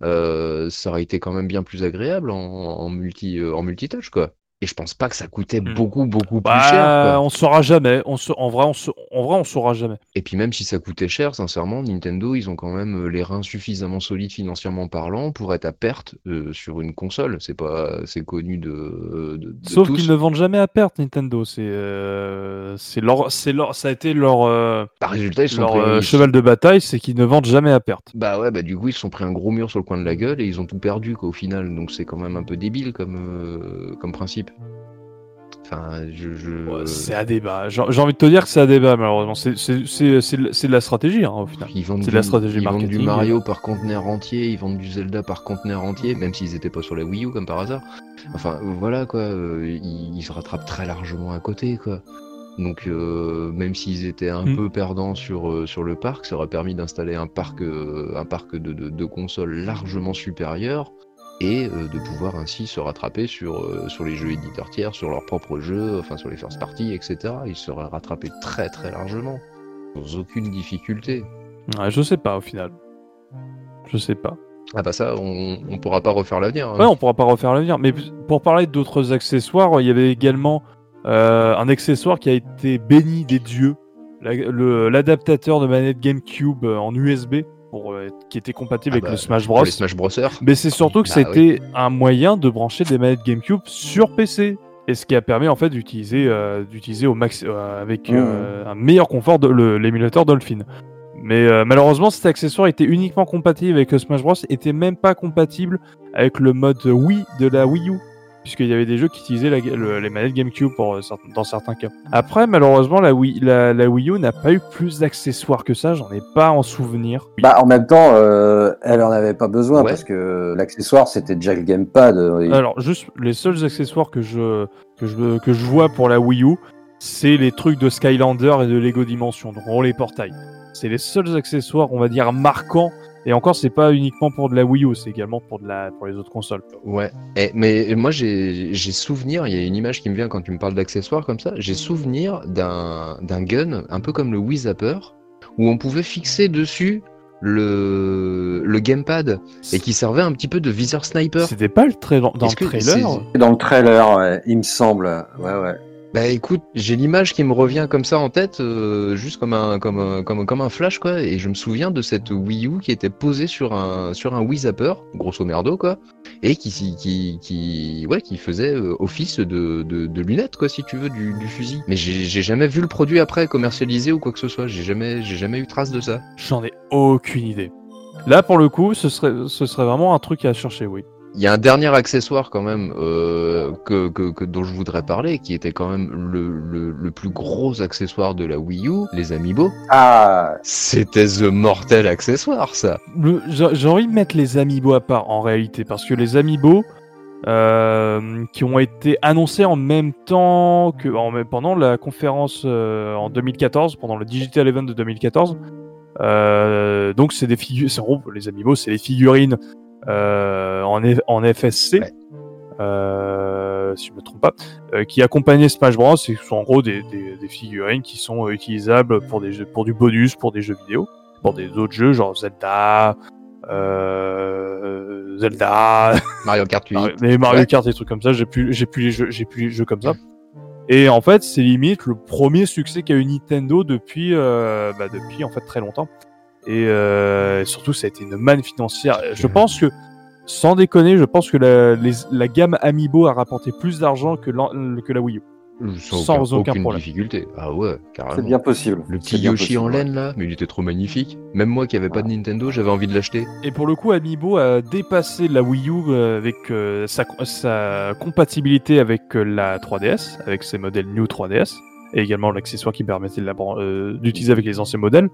ça aurait été quand même bien plus agréable en multitouch, quoi. Et je pense pas que ça coûtait beaucoup plus cher. Quoi. On saura jamais. En vrai, on saura jamais. Et puis même si ça coûtait cher, sincèrement, Nintendo, ils ont quand même les reins suffisamment solides financièrement parlant pour être à perte sur une console. C'est connu de sauf tous. Qu'ils ne vendent jamais à perte, Nintendo. Ça a été leur. Résultat, ils leur cheval de bataille, c'est qu'ils ne vendent jamais à perte. Du coup, ils se sont pris un gros mur sur le coin de la gueule et ils ont tout perdu quoi, au final. Donc c'est quand même un peu débile comme principe. Enfin, ouais, c'est à débat. J'ai envie de te dire que c'est à débat, malheureusement. C'est de la stratégie, hein, au final. C'est de la stratégie marketing. Ils vendent du Mario par conteneur entier, ils vendent du Zelda par conteneur entier, même s'ils n'étaient pas sur la Wii U, comme par hasard. Enfin, voilà, quoi. Ils se rattrapent très largement à côté, quoi. Donc, même s'ils étaient un peu perdants sur le parc, ça aurait permis d'installer un parc de consoles largement supérieur. Et de pouvoir ainsi se rattraper sur les jeux éditeurs tiers, sur leurs propres jeux, enfin sur les first parties, etc. Ils seraient rattrapés très très largement, sans aucune difficulté. Ouais, je sais pas au final. Je sais pas. Ah bah ça, on pourra pas refaire l'avenir. Hein. Ouais, on pourra pas refaire l'avenir. Mais pour parler d'autres accessoires, il y avait également un accessoire qui a été béni des dieux, l'adaptateur de manette GameCube en USB. Qui était compatible avec le Smash Bros. Les Smash Brosseurs. Mais c'est surtout que c'était un moyen de brancher des manettes GameCube sur PC. Et ce qui a permis en fait d'utiliser au max avec un meilleur confort l'émulateur Dolphin. Mais malheureusement, cet accessoire était uniquement compatible avec le Smash Bros. Et n'était même pas compatible avec le mode Wii de la Wii U. Puisqu'il y avait des jeux qui utilisaient les manettes GameCube dans certains cas. Après, malheureusement, la Wii U n'a pas eu plus d'accessoires que ça, j'en ai pas en souvenir. Bah, en même temps, elle en avait pas besoin, parce que l'accessoire, c'était déjà le Gamepad. Oui. Alors, juste, les seuls accessoires que je vois pour la Wii U, c'est les trucs de Skylander et de Lego Dimension, donc on les portail. C'est les seuls accessoires, on va dire, marquants. Et encore, c'est pas uniquement pour de la Wii U, c'est également pour les autres consoles. Ouais, mais moi j'ai souvenir, il y a une image qui me vient quand tu me parles d'accessoires comme ça, j'ai souvenir d'un gun, un peu comme le Wii Zapper, où on pouvait fixer dessus le gamepad, et qui servait un petit peu de viseur sniper. C'était pas dans le trailer ? C'est dans le trailer, ouais, il me semble, ouais. Bah écoute, j'ai l'image qui me revient comme ça en tête, juste comme un flash quoi, et je me souviens de cette Wii U qui était posée sur un Wii Zapper, grosso merdo quoi, et qui faisait office de lunettes quoi si tu veux du fusil. Mais j'ai jamais vu le produit après commercialisé ou quoi que ce soit, j'ai jamais eu trace de ça. J'en ai aucune idée. Là pour le coup, ce serait vraiment un truc à chercher, oui. Il y a un dernier accessoire quand même dont je voudrais parler, qui était quand même le plus gros accessoire de la Wii U, les Amiibo. Ah, c'était the mortel accessoire ça. J'ai envie de mettre les Amiibo à part en réalité, parce que les Amiibo qui ont été annoncés en même temps que pendant la conférence en 2014, pendant le Digital Event de 2014. Donc c'est des figurines, les Amiibo, c'est les figurines. En FSC, ouais. Si je ne me trompe pas, qui accompagnaient Smash Bros. Ce sont en gros des figurines qui sont utilisables pour du bonus, pour des jeux vidéo, pour des autres jeux genre Zelda, Mario Kart 8, mais Mario Kart, des trucs comme ça. J'ai plus les jeux comme ça. Et en fait, c'est limite le premier succès qu'a eu Nintendo depuis en fait très longtemps. Et surtout, ça a été une manne financière. Je pense que, sans déconner, la gamme Amiibo a rapporté plus d'argent que la Wii U. Sans aucune problème. Difficulté. Ah ouais, carrément. C'est bien possible. Le petit Yoshi en laine, là, mais il était trop magnifique. Même moi qui n'avais pas de Nintendo, j'avais envie de l'acheter. Et pour le coup, Amiibo a dépassé la Wii U avec sa compatibilité avec la 3DS, avec ses modèles New 3DS, et également l'accessoire qui permettait d'utiliser avec les anciens modèles.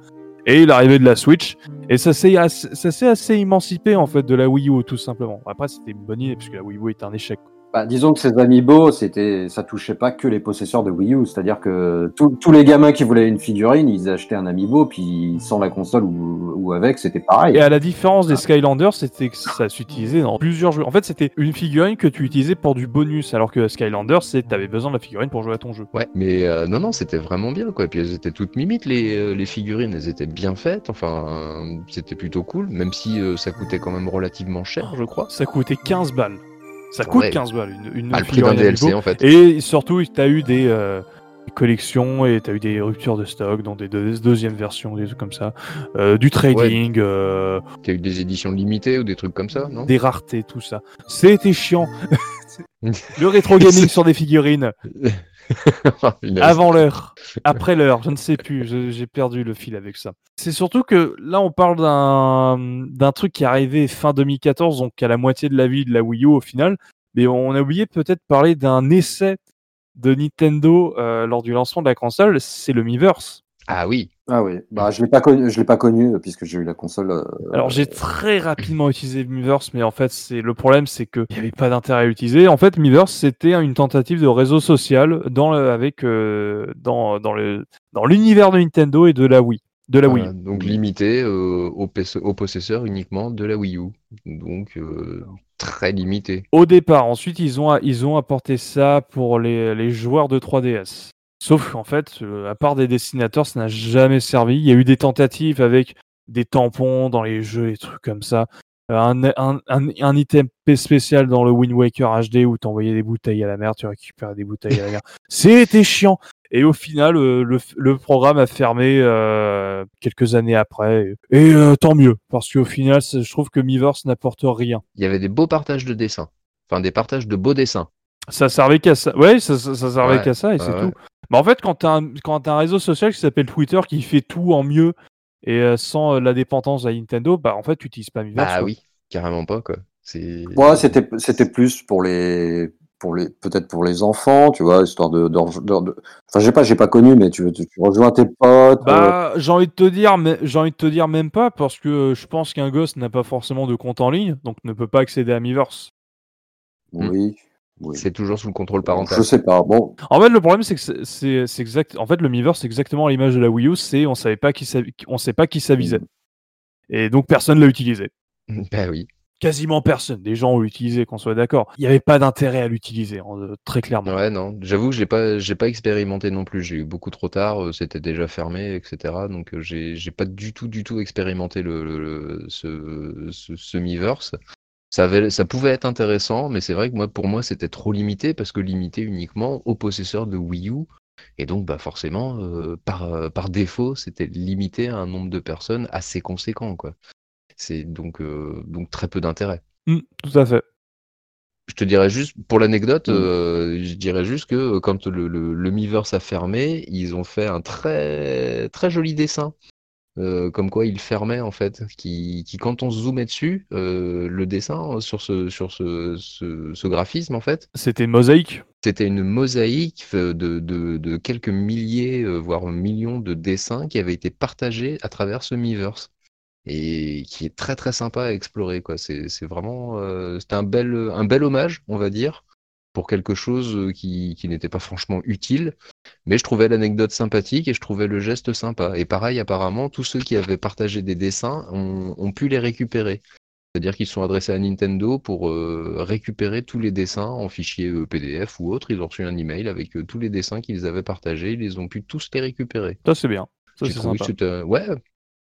Et l'arrivée de la Switch, et ça s'est assez émancipé en fait de la Wii U tout simplement. Après c'était une bonne idée puisque la Wii U était un échec. Bah, disons que ces Amiibo, ça touchait pas que les possesseurs de Wii U, c'est-à-dire que tous les gamins qui voulaient une figurine, ils achetaient un Amiibo, puis sans la console ou avec, c'était pareil. Et à la différence des Skylanders, c'était que ça s'utilisait dans plusieurs jeux. En fait, c'était une figurine que tu utilisais pour du bonus, alors que Skylanders, c'est t'avais besoin de la figurine pour jouer à ton jeu. Ouais, mais non, c'était vraiment bien, quoi. Et puis elles étaient toutes mimites, les figurines, elles étaient bien faites, enfin, c'était plutôt cool, même si ça coûtait quand même relativement cher, je crois. Ça coûtait 15 balles. Ça coûte 15 balles, une figurine DLC, en fait. Et surtout, t'as eu des collections et t'as eu des ruptures de stock dans des deuxièmes versions, des trucs comme ça, du trading. T'as eu des éditions limitées ou des trucs comme ça, non ? Des raretés, tout ça. C'était chiant. Le rétro gaming sur des figurines. Avant l'heure, après l'heure, je ne sais plus, j'ai perdu le fil avec ça. C'est surtout que là on parle d'un truc qui est arrivé fin 2014, donc à la moitié de la vie de la Wii U au final, mais on a oublié peut-être parler d'un essai de Nintendo lors du lancement de la console, c'est le Miiverse. Ah oui. Ah oui, bah, je l'ai pas connu puisque j'ai eu la console. Alors j'ai très rapidement utilisé Miiverse, mais en fait le problème c'est qu'il n'y avait pas d'intérêt à l'utiliser. En fait Miiverse c'était une tentative de réseau social dans l'univers de Nintendo et de la Wii. Donc limité aux possesseurs uniquement de la Wii U, donc très limité. Au départ, ensuite ils ont apporté ça pour les joueurs de 3DS. Sauf qu'en fait, à part des dessinateurs, ça n'a jamais servi. Il y a eu des tentatives avec des tampons dans les jeux, des trucs comme ça. Un item spécial dans le Wind Waker HD où t'envoyais des bouteilles à la mer, tu récupérais des bouteilles à la mer. C'était chiant. Et au final, le programme a fermé quelques années après. Et tant mieux, parce qu'au final, je trouve que Miiverse n'apporte rien. Il y avait des beaux partages de dessins. Enfin, des partages de beaux dessins. Ça servait qu'à ça. Ouais, ça servait qu'à ça et c'est tout. Mais en fait, quand t'as un réseau social qui s'appelle Twitter, qui fait tout en mieux et sans la dépendance à Nintendo, bah en fait, tu n'utilises pas Miiverse. Ah quoi. Oui, carrément pas quoi. Ouais, c'était plus peut-être pour les enfants, tu vois, histoire de... Enfin, j'ai pas connu, mais tu rejoins tes potes. Bah, j'ai envie de te dire même pas, parce que je pense qu'un gosse n'a pas forcément de compte en ligne, donc ne peut pas accéder à Miiverse. Oui. Oui. C'est toujours sous le contrôle parental. Je sais pas. Bon. En fait, le problème, c'est que c'est exact. En fait, le Miiverse, c'est exactement l'image de la Wii U. C'est on sait pas qui s'avisait. Et donc personne l'a utilisé. Ben oui. Quasiment personne. Des gens ont utilisé, qu'on soit d'accord. Il n'y avait pas d'intérêt à l'utiliser, très clairement. Ouais, non. J'avoue que j'ai pas expérimenté non plus. J'ai eu beaucoup trop tard. C'était déjà fermé, etc. Donc j'ai pas du tout expérimenté ce Miiverse. Ça pouvait être intéressant, mais c'est vrai que pour moi, c'était trop limité, parce que limité uniquement aux possesseurs de Wii U. Et donc, bah, forcément, par défaut, c'était limité à un nombre de personnes assez conséquent, quoi. C'est donc très peu d'intérêt. Tout à fait. Je te dirais juste, pour l'anecdote, je dirais juste que quand le Miiverse a fermé, ils ont fait un très, très joli dessin. Comme quoi il fermait en fait, qui quand on zoomait dessus, le dessin sur ce graphisme en fait, c'était une mosaïque. C'était une mosaïque de quelques milliers voire millions de dessins qui avaient été partagés à travers ce Miiverse et qui est très très sympa à explorer quoi. C'est vraiment c'était un bel hommage on va dire pour quelque chose qui n'était pas franchement utile, mais je trouvais l'anecdote sympathique et je trouvais le geste sympa. Et pareil, apparemment, tous ceux qui avaient partagé des dessins ont pu les récupérer. C'est-à-dire qu'ils se sont adressés à Nintendo pour récupérer tous les dessins en fichier PDF ou autre. Ils ont reçu un email avec tous les dessins qu'ils avaient partagés. Ils les ont pu tous les récupérer. Ça, c'est bien. Ça, c'est sympa.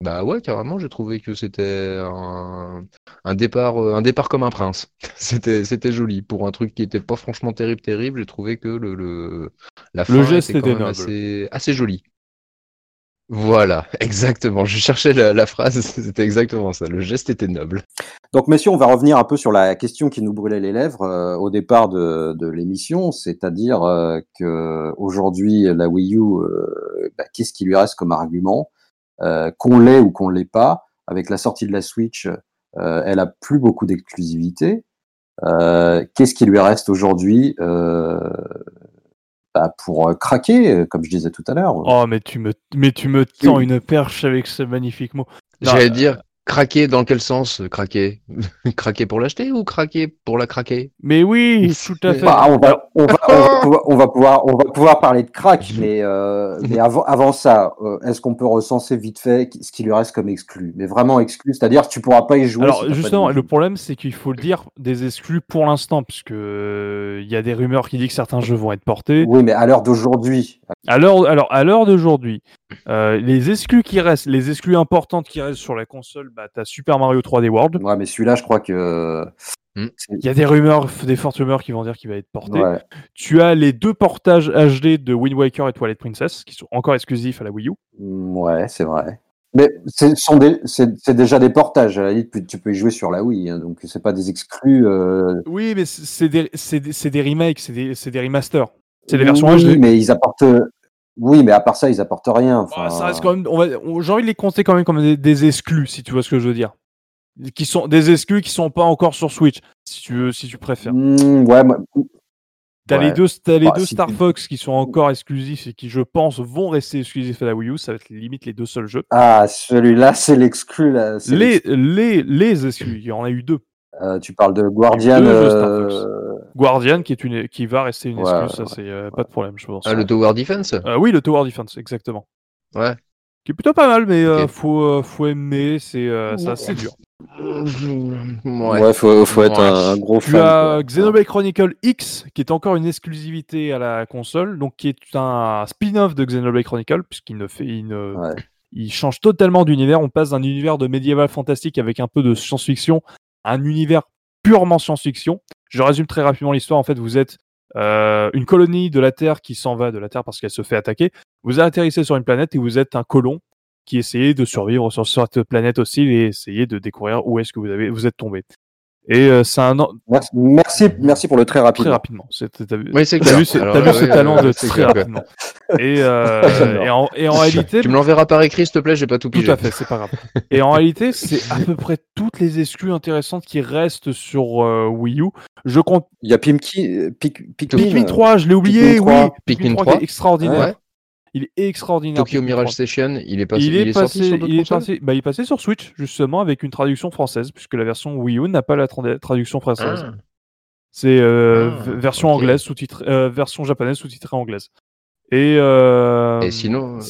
Bah ouais, carrément, j'ai trouvé que c'était un départ comme un prince. C'était joli. Pour un truc qui était pas franchement terrible, j'ai trouvé que la fin était quand même assez joli. Voilà, exactement. Je cherchais la phrase, c'était exactement ça. Le geste était noble. Donc, messieurs, on va revenir un peu sur la question qui nous brûlait les lèvres au départ de l'émission, c'est-à-dire que aujourd'hui la Wii U, qu'est-ce qui lui reste comme argument? Qu'on l'ait ou qu'on l'ait pas, avec la sortie de la Switch, elle a plus beaucoup d'exclusivité. Qu'est-ce qui lui reste aujourd'hui pour craquer, comme je disais tout à l'heure. Oh, mais tu me tends une perche avec ce magnifique mot. J'allais dire craquer dans quel sens craquer? Craquer pour l'acheter ou craquer pour la craquer? Mais oui, tout à fait. Bah, on va pouvoir parler de crack, mais avant ça, est-ce qu'on peut recenser vite fait ce qui lui reste comme exclu? Mais vraiment exclu, c'est-à-dire que tu pourras pas y jouer. Alors si justement, le problème c'est qu'il faut le dire, des exclus pour l'instant, puisque il y a des rumeurs qui disent que certains jeux vont être portés. Oui, mais à l'heure d'aujourd'hui. À l'heure d'aujourd'hui, les exclus qui restent, les exclus importantes qui restent sur la console, t'as Super Mario 3D World. Ouais, mais celui-là, je crois que Il y a des rumeurs, des fortes rumeurs qui vont dire qu'il va être porté. Ouais. Tu as les deux portages HD de Wind Waker et Twilight Princess qui sont encore exclusifs à la Wii U. Ouais, c'est vrai. Mais c'est déjà des portages. À la limite, tu peux y jouer sur la Wii, hein, donc c'est pas des exclus. Oui, mais c'est des remakes, c'est des remasters. C'est des versions HD. Oui, mais ils apportent. Oui, mais à part ça, ils apportent rien. Enfin... Ça reste quand même. J'ai envie de les compter quand même comme des exclus, si tu vois ce que je veux dire. Qui sont des exclus qui sont pas encore sur Switch, si tu préfères. Ouais. Moi... T'as les deux, Star Fox qui sont encore exclusifs et qui, je pense, vont rester exclusifs à la Wii U. Ça va être limite les deux seuls jeux. Ah, celui-là, c'est l'exclu. Là. C'est les exclus. Il y en a eu deux. Tu parles de Guardian. Guardian qui va rester une exclue. Ça, c'est pas de problème, je pense. Ah, le Tower Defense. Oui, le Tower Defense, exactement. Ouais. Qui est plutôt pas mal, mais faut aimer. Ça, c'est dur. Ouais, faut être un gros fan. Tu as Xenoblade Chronicle X qui est encore une exclusivité à la console, donc qui est un spin-off de Xenoblade Chronicle puisqu'il il change totalement d'univers. On passe d'un univers de médiéval fantastique avec un peu de science-fiction à un univers purement science-fiction. Je résume très rapidement l'histoire. En fait, vous êtes une colonie de la Terre qui s'en va de la Terre parce qu'elle se fait attaquer. Vous atterrissez sur une planète et vous êtes un colon qui essayait de survivre sur cette planète aussi et essayer de découvrir où est-ce que vous êtes tombé. Et c'est un... Merci pour le très rapide. Très rapidement. T'as vu ce talent de très rapidement. Et en réalité... Tu me l'enverras par écrit, s'il te plaît, j'ai pas tout pigé. Tout à fait, c'est pas grave. Et en réalité, c'est à peu près toutes les exclus intéressantes qui restent sur Wii U. Je compte... Il y a Pikmin 3, je l'ai oublié, oui. Pikmin 3 est extraordinaire. Ouais. Il est extraordinaire. Tokyo Mirage Session, il est passé sur Switch, justement, avec une traduction française, puisque la version Wii U n'a pas la traduction française. Ah. C'est version anglaise, version japonaise sous-titrée anglaise. Et sinon,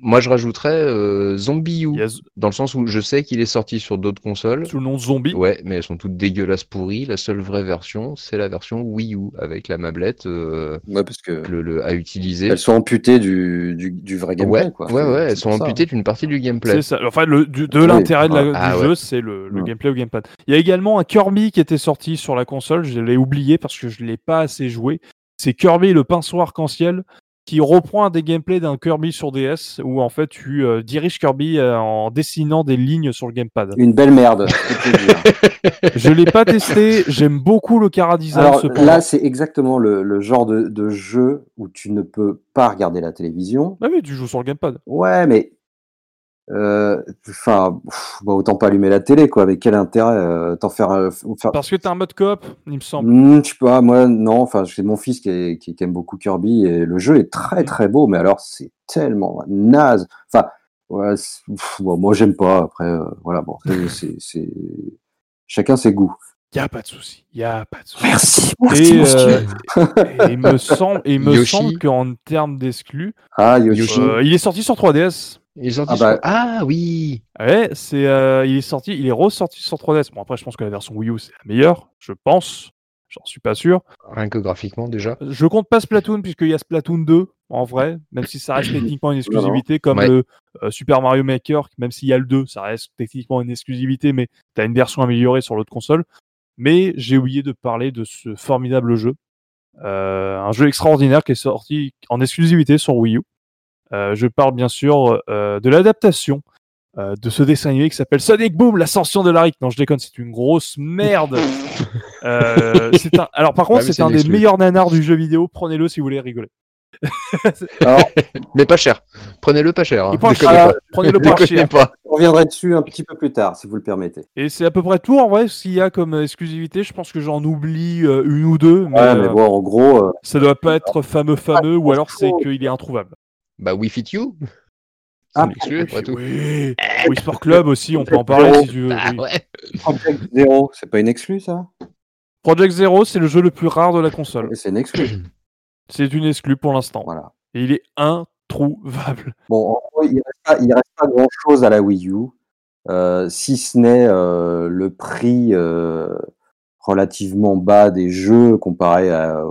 moi je rajouterais Zombie U, dans le sens où je sais qu'il est sorti sur d'autres consoles. Sous le nom Zombie. Ouais, mais elles sont toutes dégueulasses pourries. La seule vraie version, c'est la version Wii U, avec la mablette parce que à utiliser. Elles sont amputées du vrai gameplay. Ouais, quoi. Ouais, elles sont amputées d'une partie du gameplay. C'est ça. Enfin, l'intérêt du jeu, c'est le gameplay au gamepad. Il y a également un Kirby qui était sorti sur la console, je l'ai oublié parce que je ne l'ai pas assez joué. C'est Kirby le pinceau arc-en-ciel, qui reprend des gameplays d'un Kirby sur DS où en fait tu diriges Kirby en dessinant des lignes sur le gamepad. Une belle merde. Je l'ai pas testé, j'aime beaucoup le chara-design. Alors, là c'est exactement le genre de jeu où tu ne peux pas regarder la télévision. Ah oui, tu joues sur le gamepad. Ouais, mais autant pas allumer la télé, quoi. Avec quel intérêt t'en faire... Parce que t'as un mode coop, il me semble. Je sais pas, moi non. Enfin, c'est mon fils qui aime beaucoup Kirby et le jeu est très très beau, mais alors c'est tellement naze. Enfin, ouais, moi j'aime pas. Après, c'est chacun ses goûts. Y a pas de souci. Merci et il me semble qu'en termes d'exclus, il est sorti sur 3DS. Il est ressorti sur 3DS. Bon, après, je pense que la version Wii U, c'est la meilleure, je pense. J'en suis pas sûr. Rien que graphiquement, déjà. Je compte pas Splatoon, puisqu'il y a Splatoon 2, en vrai, même si ça reste techniquement une exclusivité, comme le Super Mario Maker, même s'il y a le 2, ça reste techniquement une exclusivité, mais t'as une version améliorée sur l'autre console. Mais j'ai oublié de parler de ce formidable jeu. Un jeu extraordinaire qui est sorti en exclusivité sur Wii U. Je parle bien sûr de l'adaptation de ce dessin animé qui s'appelle Sonic Boom, l'ascension de Larry. Non, je déconne, c'est une grosse merde. C'est un des meilleurs nanars du jeu vidéo. Prenez-le si vous voulez rigoler. Alors, mais pas cher. Prenez-le pas cher. Hein. Prenez-le pas cher. On reviendra dessus un petit peu plus tard, si vous le permettez. Et c'est à peu près tout en vrai, ce qu'il y a comme exclusivité. Je pense que j'en oublie une ou deux. Mais, ouais, mais bon, en gros, ça doit pas être fameux, ou alors c'est qu'il est introuvable. Bah, Wii Fit You. Oui. Wii Sport Club aussi, on peut en parler si tu veux. Ah, oui. Ouais. Project Zero, c'est pas une exclue, ça ? Project Zero, c'est le jeu le plus rare de la console. C'est une exclue. C'est une exclue pour l'instant. Voilà. Et il est introuvable. Bon, en gros, il reste pas grand-chose à la Wii U, si ce n'est le prix relativement bas des jeux comparé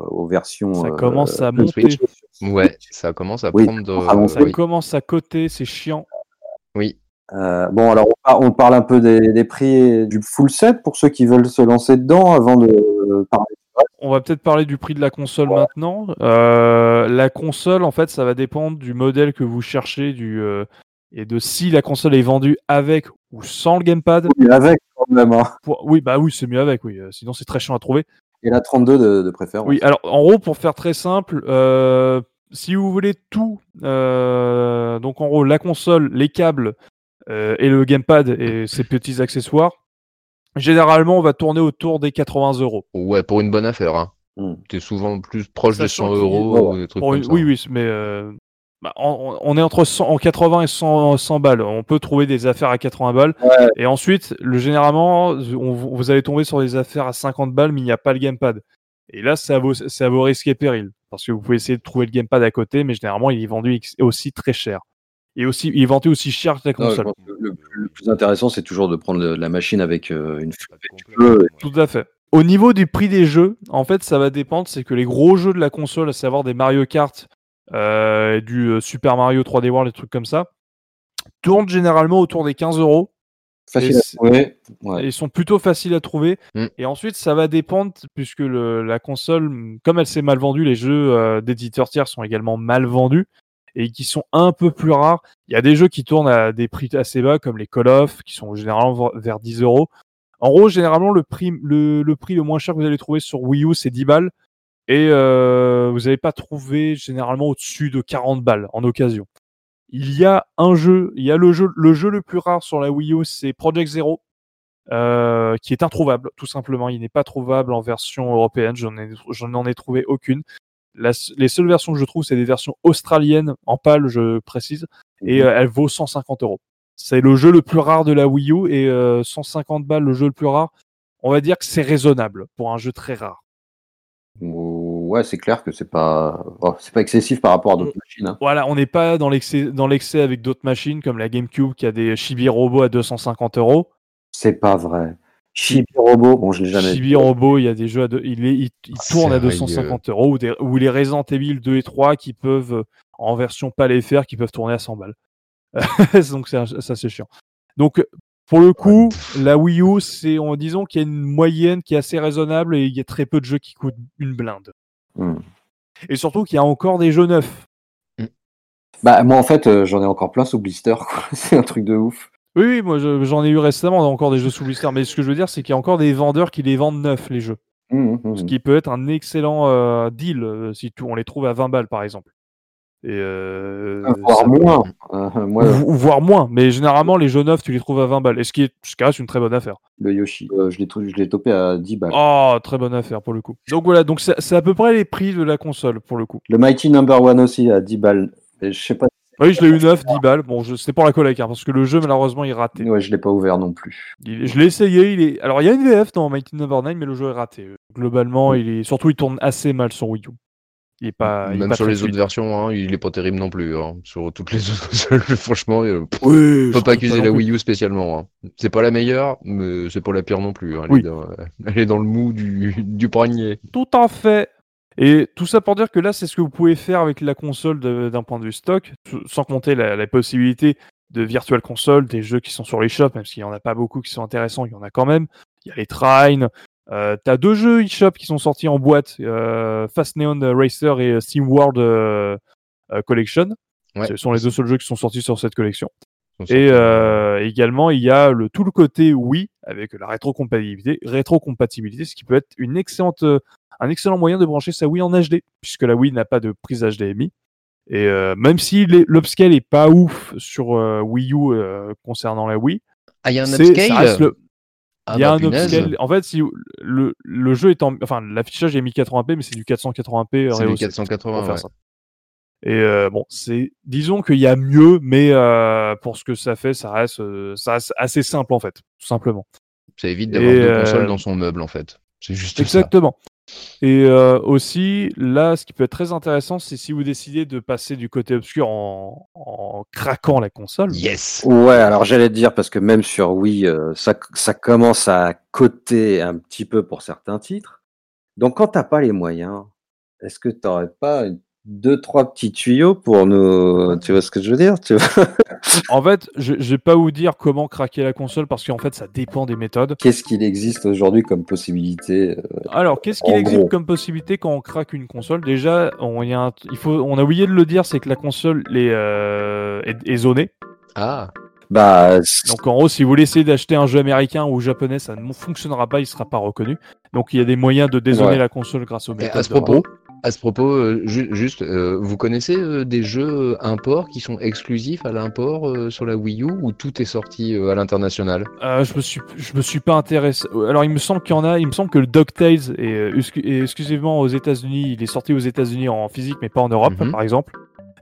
aux versions... Ça commence à monter. Switch. Ouais, ça commence à prendre. Ça commence à coter, c'est chiant. Oui. Bon, alors on parle un peu des prix du full set pour ceux qui veulent se lancer dedans avant de parler. On va peut-être parler du prix de la console maintenant. La console, en fait, ça va dépendre du modèle que vous cherchez et de si la console est vendue avec ou sans le gamepad. Oui, avec, quand même. Hein. Oui, c'est mieux avec, oui. Sinon, c'est très chiant à trouver. Et la 32 de préférence. Oui, alors, en gros, pour faire très simple, si vous voulez tout, donc en gros, la console, les câbles et le gamepad et ses petits accessoires, généralement, on va tourner autour des 80€. Ouais, pour une bonne affaire. Hein. T'es souvent plus proche des 100€ ou des trucs comme ça. Oui, mais on est entre 80 et 100 balles. On peut trouver des affaires à 80 balles. Ouais. Et ensuite, généralement, vous allez tomber sur des affaires à 50 balles, mais il n'y a pas le gamepad. Et là, c'est à vos risques et périls. Parce que vous pouvez essayer de trouver le gamepad à côté, mais généralement, il est vendu aussi très cher. Et aussi, il est vendu aussi cher que la console. Non, le plus intéressant, c'est toujours de prendre la machine avec une flèche. Tout à fait. Au niveau du prix des jeux, en fait, ça va dépendre. C'est que les gros jeux de la console, à savoir des Mario Kart, du Super Mario 3D World, des trucs comme ça, tournent généralement autour des 15€. Facile à trouver. Ouais. Ils sont plutôt faciles à trouver. Et ensuite, ça va dépendre, puisque la console, comme elle s'est mal vendue, les jeux d'éditeurs tiers sont également mal vendus. Et qui sont un peu plus rares. Il y a des jeux qui tournent à des prix assez bas, comme les Call of, qui sont généralement vers 10€. En gros, généralement, le prix le moins cher que vous allez trouver sur Wii U, c'est 10 balles. Et vous n'allez pas trouver généralement au-dessus de 40 balles en occasion. Il y a le jeu le plus rare sur la Wii U, c'est Project Zero, qui est introuvable, tout simplement. Il n'est pas trouvable en version européenne, je n'en ai trouvé aucune. Les seules versions que je trouve, c'est des versions australiennes, en PAL, je précise, et elle vaut 150€. C'est le jeu le plus rare de la Wii U, et 150 balles, le jeu le plus rare, on va dire que c'est raisonnable pour un jeu très rare. Ouais, c'est clair que c'est pas excessif par rapport à d'autres machines. Hein. Voilà, on n'est pas dans l'excès avec d'autres machines, comme la GameCube qui a des chibi-robots à 250€. C'est pas vrai. Chibi-Robo, bon, je l'ai jamais vu. Chibi-Robo, il y a des jeux il tourne à 250€ ou les Resident Evil 2 et 3 qui peuvent, en version PAL FR, qui peuvent tourner à 100 balles. Donc, ça, c'est chiant. Donc, pour le coup, la Wii U, disons qu'il y a une moyenne qui est assez raisonnable et il y a très peu de jeux qui coûtent une blinde. Et surtout qu'il y a encore des jeux neufs. Bah, moi, en fait, j'en ai encore plein sous blister, quoi. C'est un truc de ouf. Oui, moi j'en ai eu récemment, on a encore des jeux sous blister, mais ce que je veux dire, c'est qu'il y a encore des vendeurs qui les vendent neufs, les jeux. Ce qui peut être un excellent deal, si on les trouve à 20 balles, par exemple. Voire moins. Voire moins, mais généralement, les jeux neufs, tu les trouves à 20 balles, et ce qui reste une très bonne affaire. Le Yoshi, je l'ai topé à 10 balles. Oh, très bonne affaire, pour le coup. Donc voilà, c'est à peu près les prix de la console, pour le coup. Le Mighty Number 1 aussi, à 10 balles. Et je sais pas. Oui, je l'ai eu 9, 10 balles. Bon, c'est pour la collègue, hein, parce que le jeu, malheureusement, il est raté. Ouais, je ne l'ai pas ouvert non plus. Je l'ai essayé. Alors, il y a une VF dans Mighty No. 9, mais le jeu est raté. Globalement, surtout, il tourne assez mal sur Wii U. Il est pas, même il est pas sur les autres versions, hein, il n'est pas terrible non plus. Hein. Sur toutes les autres consoles, franchement, on ne peut pas accuser la Wii U spécialement. Hein. C'est pas la meilleure, mais c'est pas la pire non plus. Hein. Oui. Elle est dans le mou du poignet. Tout en fait. Et tout ça pour dire que là, c'est ce que vous pouvez faire avec la console d'un point de vue stock, sans compter la possibilité de virtual console, des jeux qui sont sur les shops, même s'il n'y en a pas beaucoup qui sont intéressants, il y en a quand même. Il y a les Trine, t'as 2 jeux eShop qui sont sortis en boîte, Fast Neon Racer et SteamWorld Collection. Ouais. Ce sont les 2 seuls jeux qui sont sortis sur cette collection. Et également, il y a tout le côté Wii avec la rétrocompatibilité, ce qui peut être un excellent moyen de brancher sa Wii en HD, puisque la Wii n'a pas de prise HDMI. Et même si l'upscale est pas ouf sur Wii U concernant la Wii, il y a un upscale. Upscale. En fait, si le jeu est l'affichage est 1080p, mais c'est du 480p. C'est du 480. Ouais. Et bon, disons qu'il y a mieux, mais pour ce que ça fait, ça reste assez simple en fait, tout simplement. Ça évite d'avoir deux consoles dans son meuble en fait. C'est juste exactement. Ça. Et aussi, là, ce qui peut être très intéressant, c'est si vous décidez de passer du côté obscur en craquant la console. Yes. Ouais, alors j'allais te dire, parce que même sur Wii, ça commence à coter un petit peu pour certains titres. Donc quand t'as pas les moyens, est-ce que t'aurais pas une deux, trois petits tuyaux pour nous. Tu vois ce que je veux dire, tu vois? En fait, je n'ai pas vous dire comment craquer la console parce qu'en fait, ça dépend des méthodes. Qu'est-ce qu'il existe aujourd'hui comme possibilité? Alors, qu'est-ce qu'il existe comme possibilité quand on craque une console? Déjà, on a oublié de le dire, c'est que la console est zonée. Ah. Bah, donc en gros, si vous essayez d'acheter un jeu américain ou japonais, ça ne fonctionnera pas, il ne sera pas reconnu. Donc il y a des moyens de dézoner la console grâce aux méthodes. À ce propos, vous connaissez des jeux import qui sont exclusifs à l'import sur la Wii U où tout est sorti à l'international? Je me suis pas intéressé. Alors il me semble qu'il y en a. Il me semble que le DuckTales est exclusivement aux États-Unis. Il est sorti aux États-Unis en physique, mais pas en Europe, par exemple.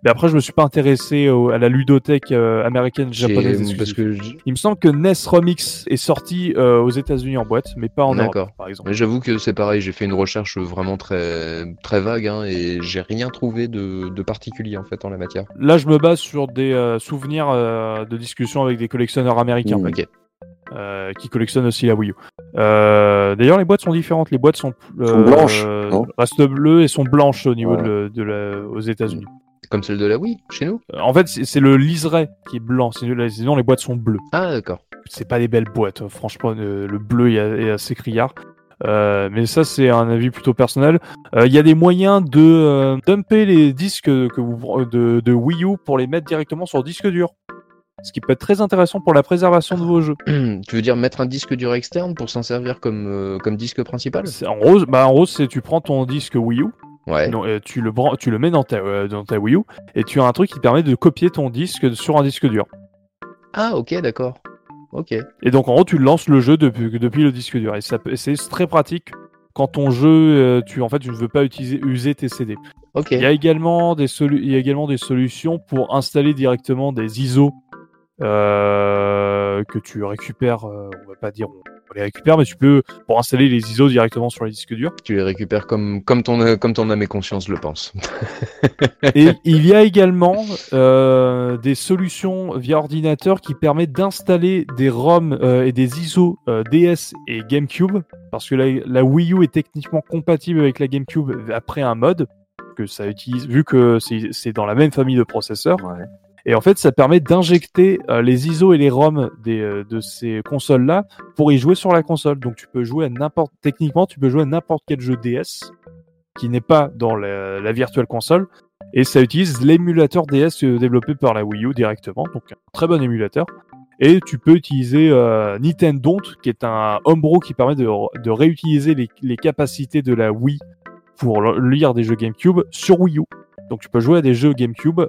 Mais après, je me suis pas intéressé à la ludothèque américaine, japonaise. Parce que il me semble que NES Remix est sorti aux États-Unis en boîte, mais pas en Europe, par exemple. Mais j'avoue que c'est pareil. J'ai fait une recherche vraiment très très vague et j'ai rien trouvé de particulier en fait en la matière. Là, je me base sur des souvenirs de discussions avec des collectionneurs américains. Ok. Qui collectionne aussi la Wii U. D'ailleurs, les boîtes sont différentes. Les boîtes sont blanches, restent bleues et sont blanches au niveau aux États-Unis. Comme celle de la Wii, chez nous. En fait, c'est le liseré qui est blanc. Sinon, les boîtes sont bleues. Ah, d'accord. C'est pas des belles boîtes. Franchement, le bleu est assez criard. Mais ça, c'est un avis plutôt personnel. Il y a des moyens de dumper les disques de Wii U pour les mettre directement sur disque dur. Ce qui peut être très intéressant pour la préservation de vos jeux. Tu veux dire mettre un disque dur externe pour s'en servir comme disque principal ? En gros, c'est tu prends ton disque Wii U. Ouais. Non, tu le mets dans ta Wii U et tu as un truc qui permet de copier ton disque sur un disque dur. Ah ok, d'accord. Ok. Et donc en gros tu lances le jeu depuis le disque dur et c'est très pratique quand ton jeu tu ne veux pas user tes CD. Ok. Il y a également des solutions pour installer directement des ISO que tu récupères. On va pas dire. On les récupère, mais tu peux pour installer les ISO directement sur les disques durs. Tu les récupères comme ton âme et conscience le pense. Et il y a également des solutions via ordinateur qui permettent d'installer des ROM et des ISO DS et GameCube, parce que la Wii U est techniquement compatible avec la GameCube après un mod que ça utilise, vu que c'est dans la même famille de processeurs. Ouais. Et en fait, ça permet d'injecter les ISO et les ROM de ces consoles-là pour y jouer sur la console. Donc, tu peux jouer à n'importe quel jeu DS qui n'est pas dans la Virtual Console. Et ça utilise l'émulateur DS développé par la Wii U directement. Donc, un très bon émulateur. Et tu peux utiliser Nintendo, qui est un homebrew qui permet de réutiliser les capacités de la Wii pour lire des jeux GameCube sur Wii U. Donc tu peux jouer à des jeux GameCube,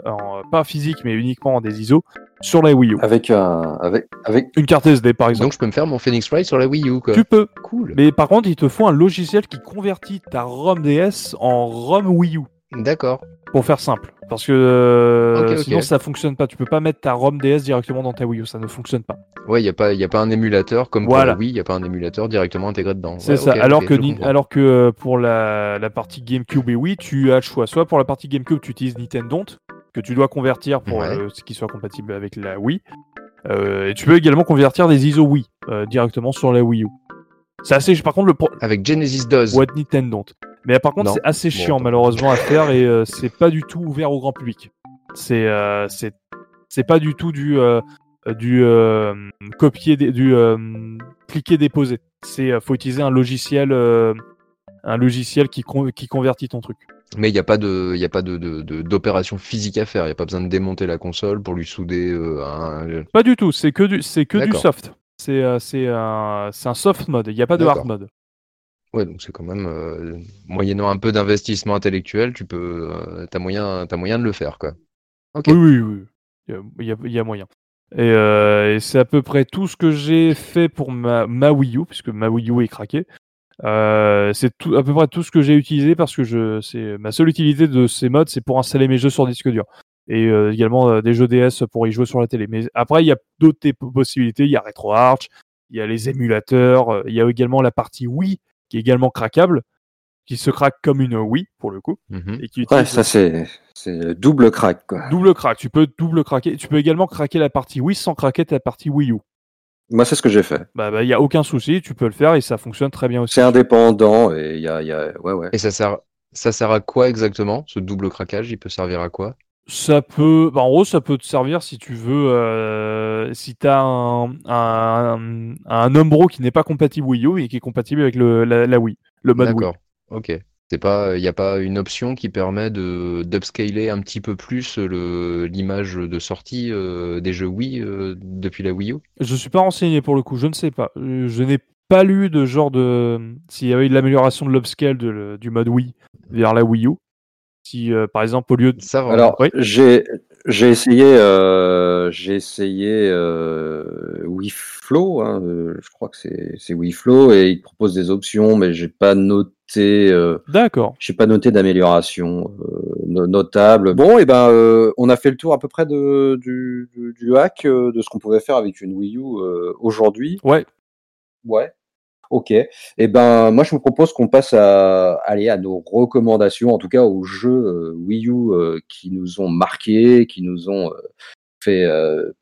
pas physique mais uniquement en des ISO, sur la Wii U. Avec une carte SD par exemple. Donc je peux me faire mon Phoenix Wright sur la Wii U quoi. Tu peux. Cool. Mais par contre, il te faut un logiciel qui convertit ta ROM DS en ROM Wii U. D'accord. Pour faire simple. Parce que sinon ça fonctionne pas. Tu peux pas mettre ta ROM DS directement dans ta Wii U, ça ne fonctionne pas. Ouais, il y a pas un émulateur comme pour la Wii, il y a pas un émulateur directement intégré dedans. C'est ça. Alors que pour la partie GameCube et Wii, tu as le choix. Soit pour la partie GameCube, tu utilises Nintendo que tu dois convertir pour qu'il soit compatible avec la Wii. Et tu peux également convertir des ISO Wii directement sur la Wii U. C'est assez. Par contre, avec Genesis DOS. Ou Nintendo. Mais par contre, c'est assez chiant malheureusement à faire et c'est pas du tout ouvert au grand public. C'est pas du tout du copier du cliquer déposer. C'est faut utiliser un logiciel qui convertit ton truc. Mais il n'y a pas de d'opération physique à faire. Il n'y a pas besoin de démonter la console pour lui souder. Pas du tout. C'est que du soft. C'est un soft mode. Il n'y a pas de hard mode. Ouais, donc c'est quand même moyennant un peu d'investissement intellectuel, tu peux t'as moyen de le faire quoi. Okay. Oui, il y a moyen. Et c'est à peu près tout ce que j'ai fait pour ma Wii U, puisque ma Wii U est craquée. C'est à peu près tout ce que j'ai utilisé parce que c'est ma seule utilité de ces modes, c'est pour installer mes jeux sur disque dur et également des jeux DS pour y jouer sur la télé. Mais après, il y a d'autres possibilités. Il y a RetroArch, il y a les émulateurs, il y a également la partie Wii. Qui est également craquable, qui se craque comme une Wii, pour le coup. Mm-hmm. Et qui utilise ça c'est double crack, quoi. Double crack, tu peux double craquer. Tu peux également craquer la partie Wii sans craquer ta partie Wii U. Moi, c'est ce que j'ai fait. Bah, y a aucun souci, tu peux le faire et ça fonctionne très bien aussi. C'est indépendant et il y a... Ouais. Et ça sert Ça sert à quoi exactement, ce double craquage? Il peut servir à quoi? Ça peut, bah en gros, ça peut te servir si tu veux, si tu as un Umbro qui n'est pas compatible Wii U et qui est compatible avec la Wii, le mode Wii. D'accord, ok. Il n'y a pas une option qui permet d'upscaler un petit peu plus l'image de sortie des jeux Wii depuis la Wii U? Je ne suis pas renseigné pour le coup, je ne sais pas. Je n'ai pas lu de genre de... S'il y avait eu de l'amélioration de l'upscale du mode Wii vers la Wii U. Si par exemple au lieu de ça, alors oui. j'ai essayé WiFlow, hein, je crois que c'est WiFlow et il propose des options, mais j'ai pas noté d'amélioration notable. Bon, et ben on a fait le tour à peu près du hack de ce qu'on pouvait faire avec une Wii U aujourd'hui. Ouais. Ok, eh ben moi je vous propose qu'on passe à nos recommandations, en tout cas aux jeux Wii U qui nous ont marqués, qui nous ont fait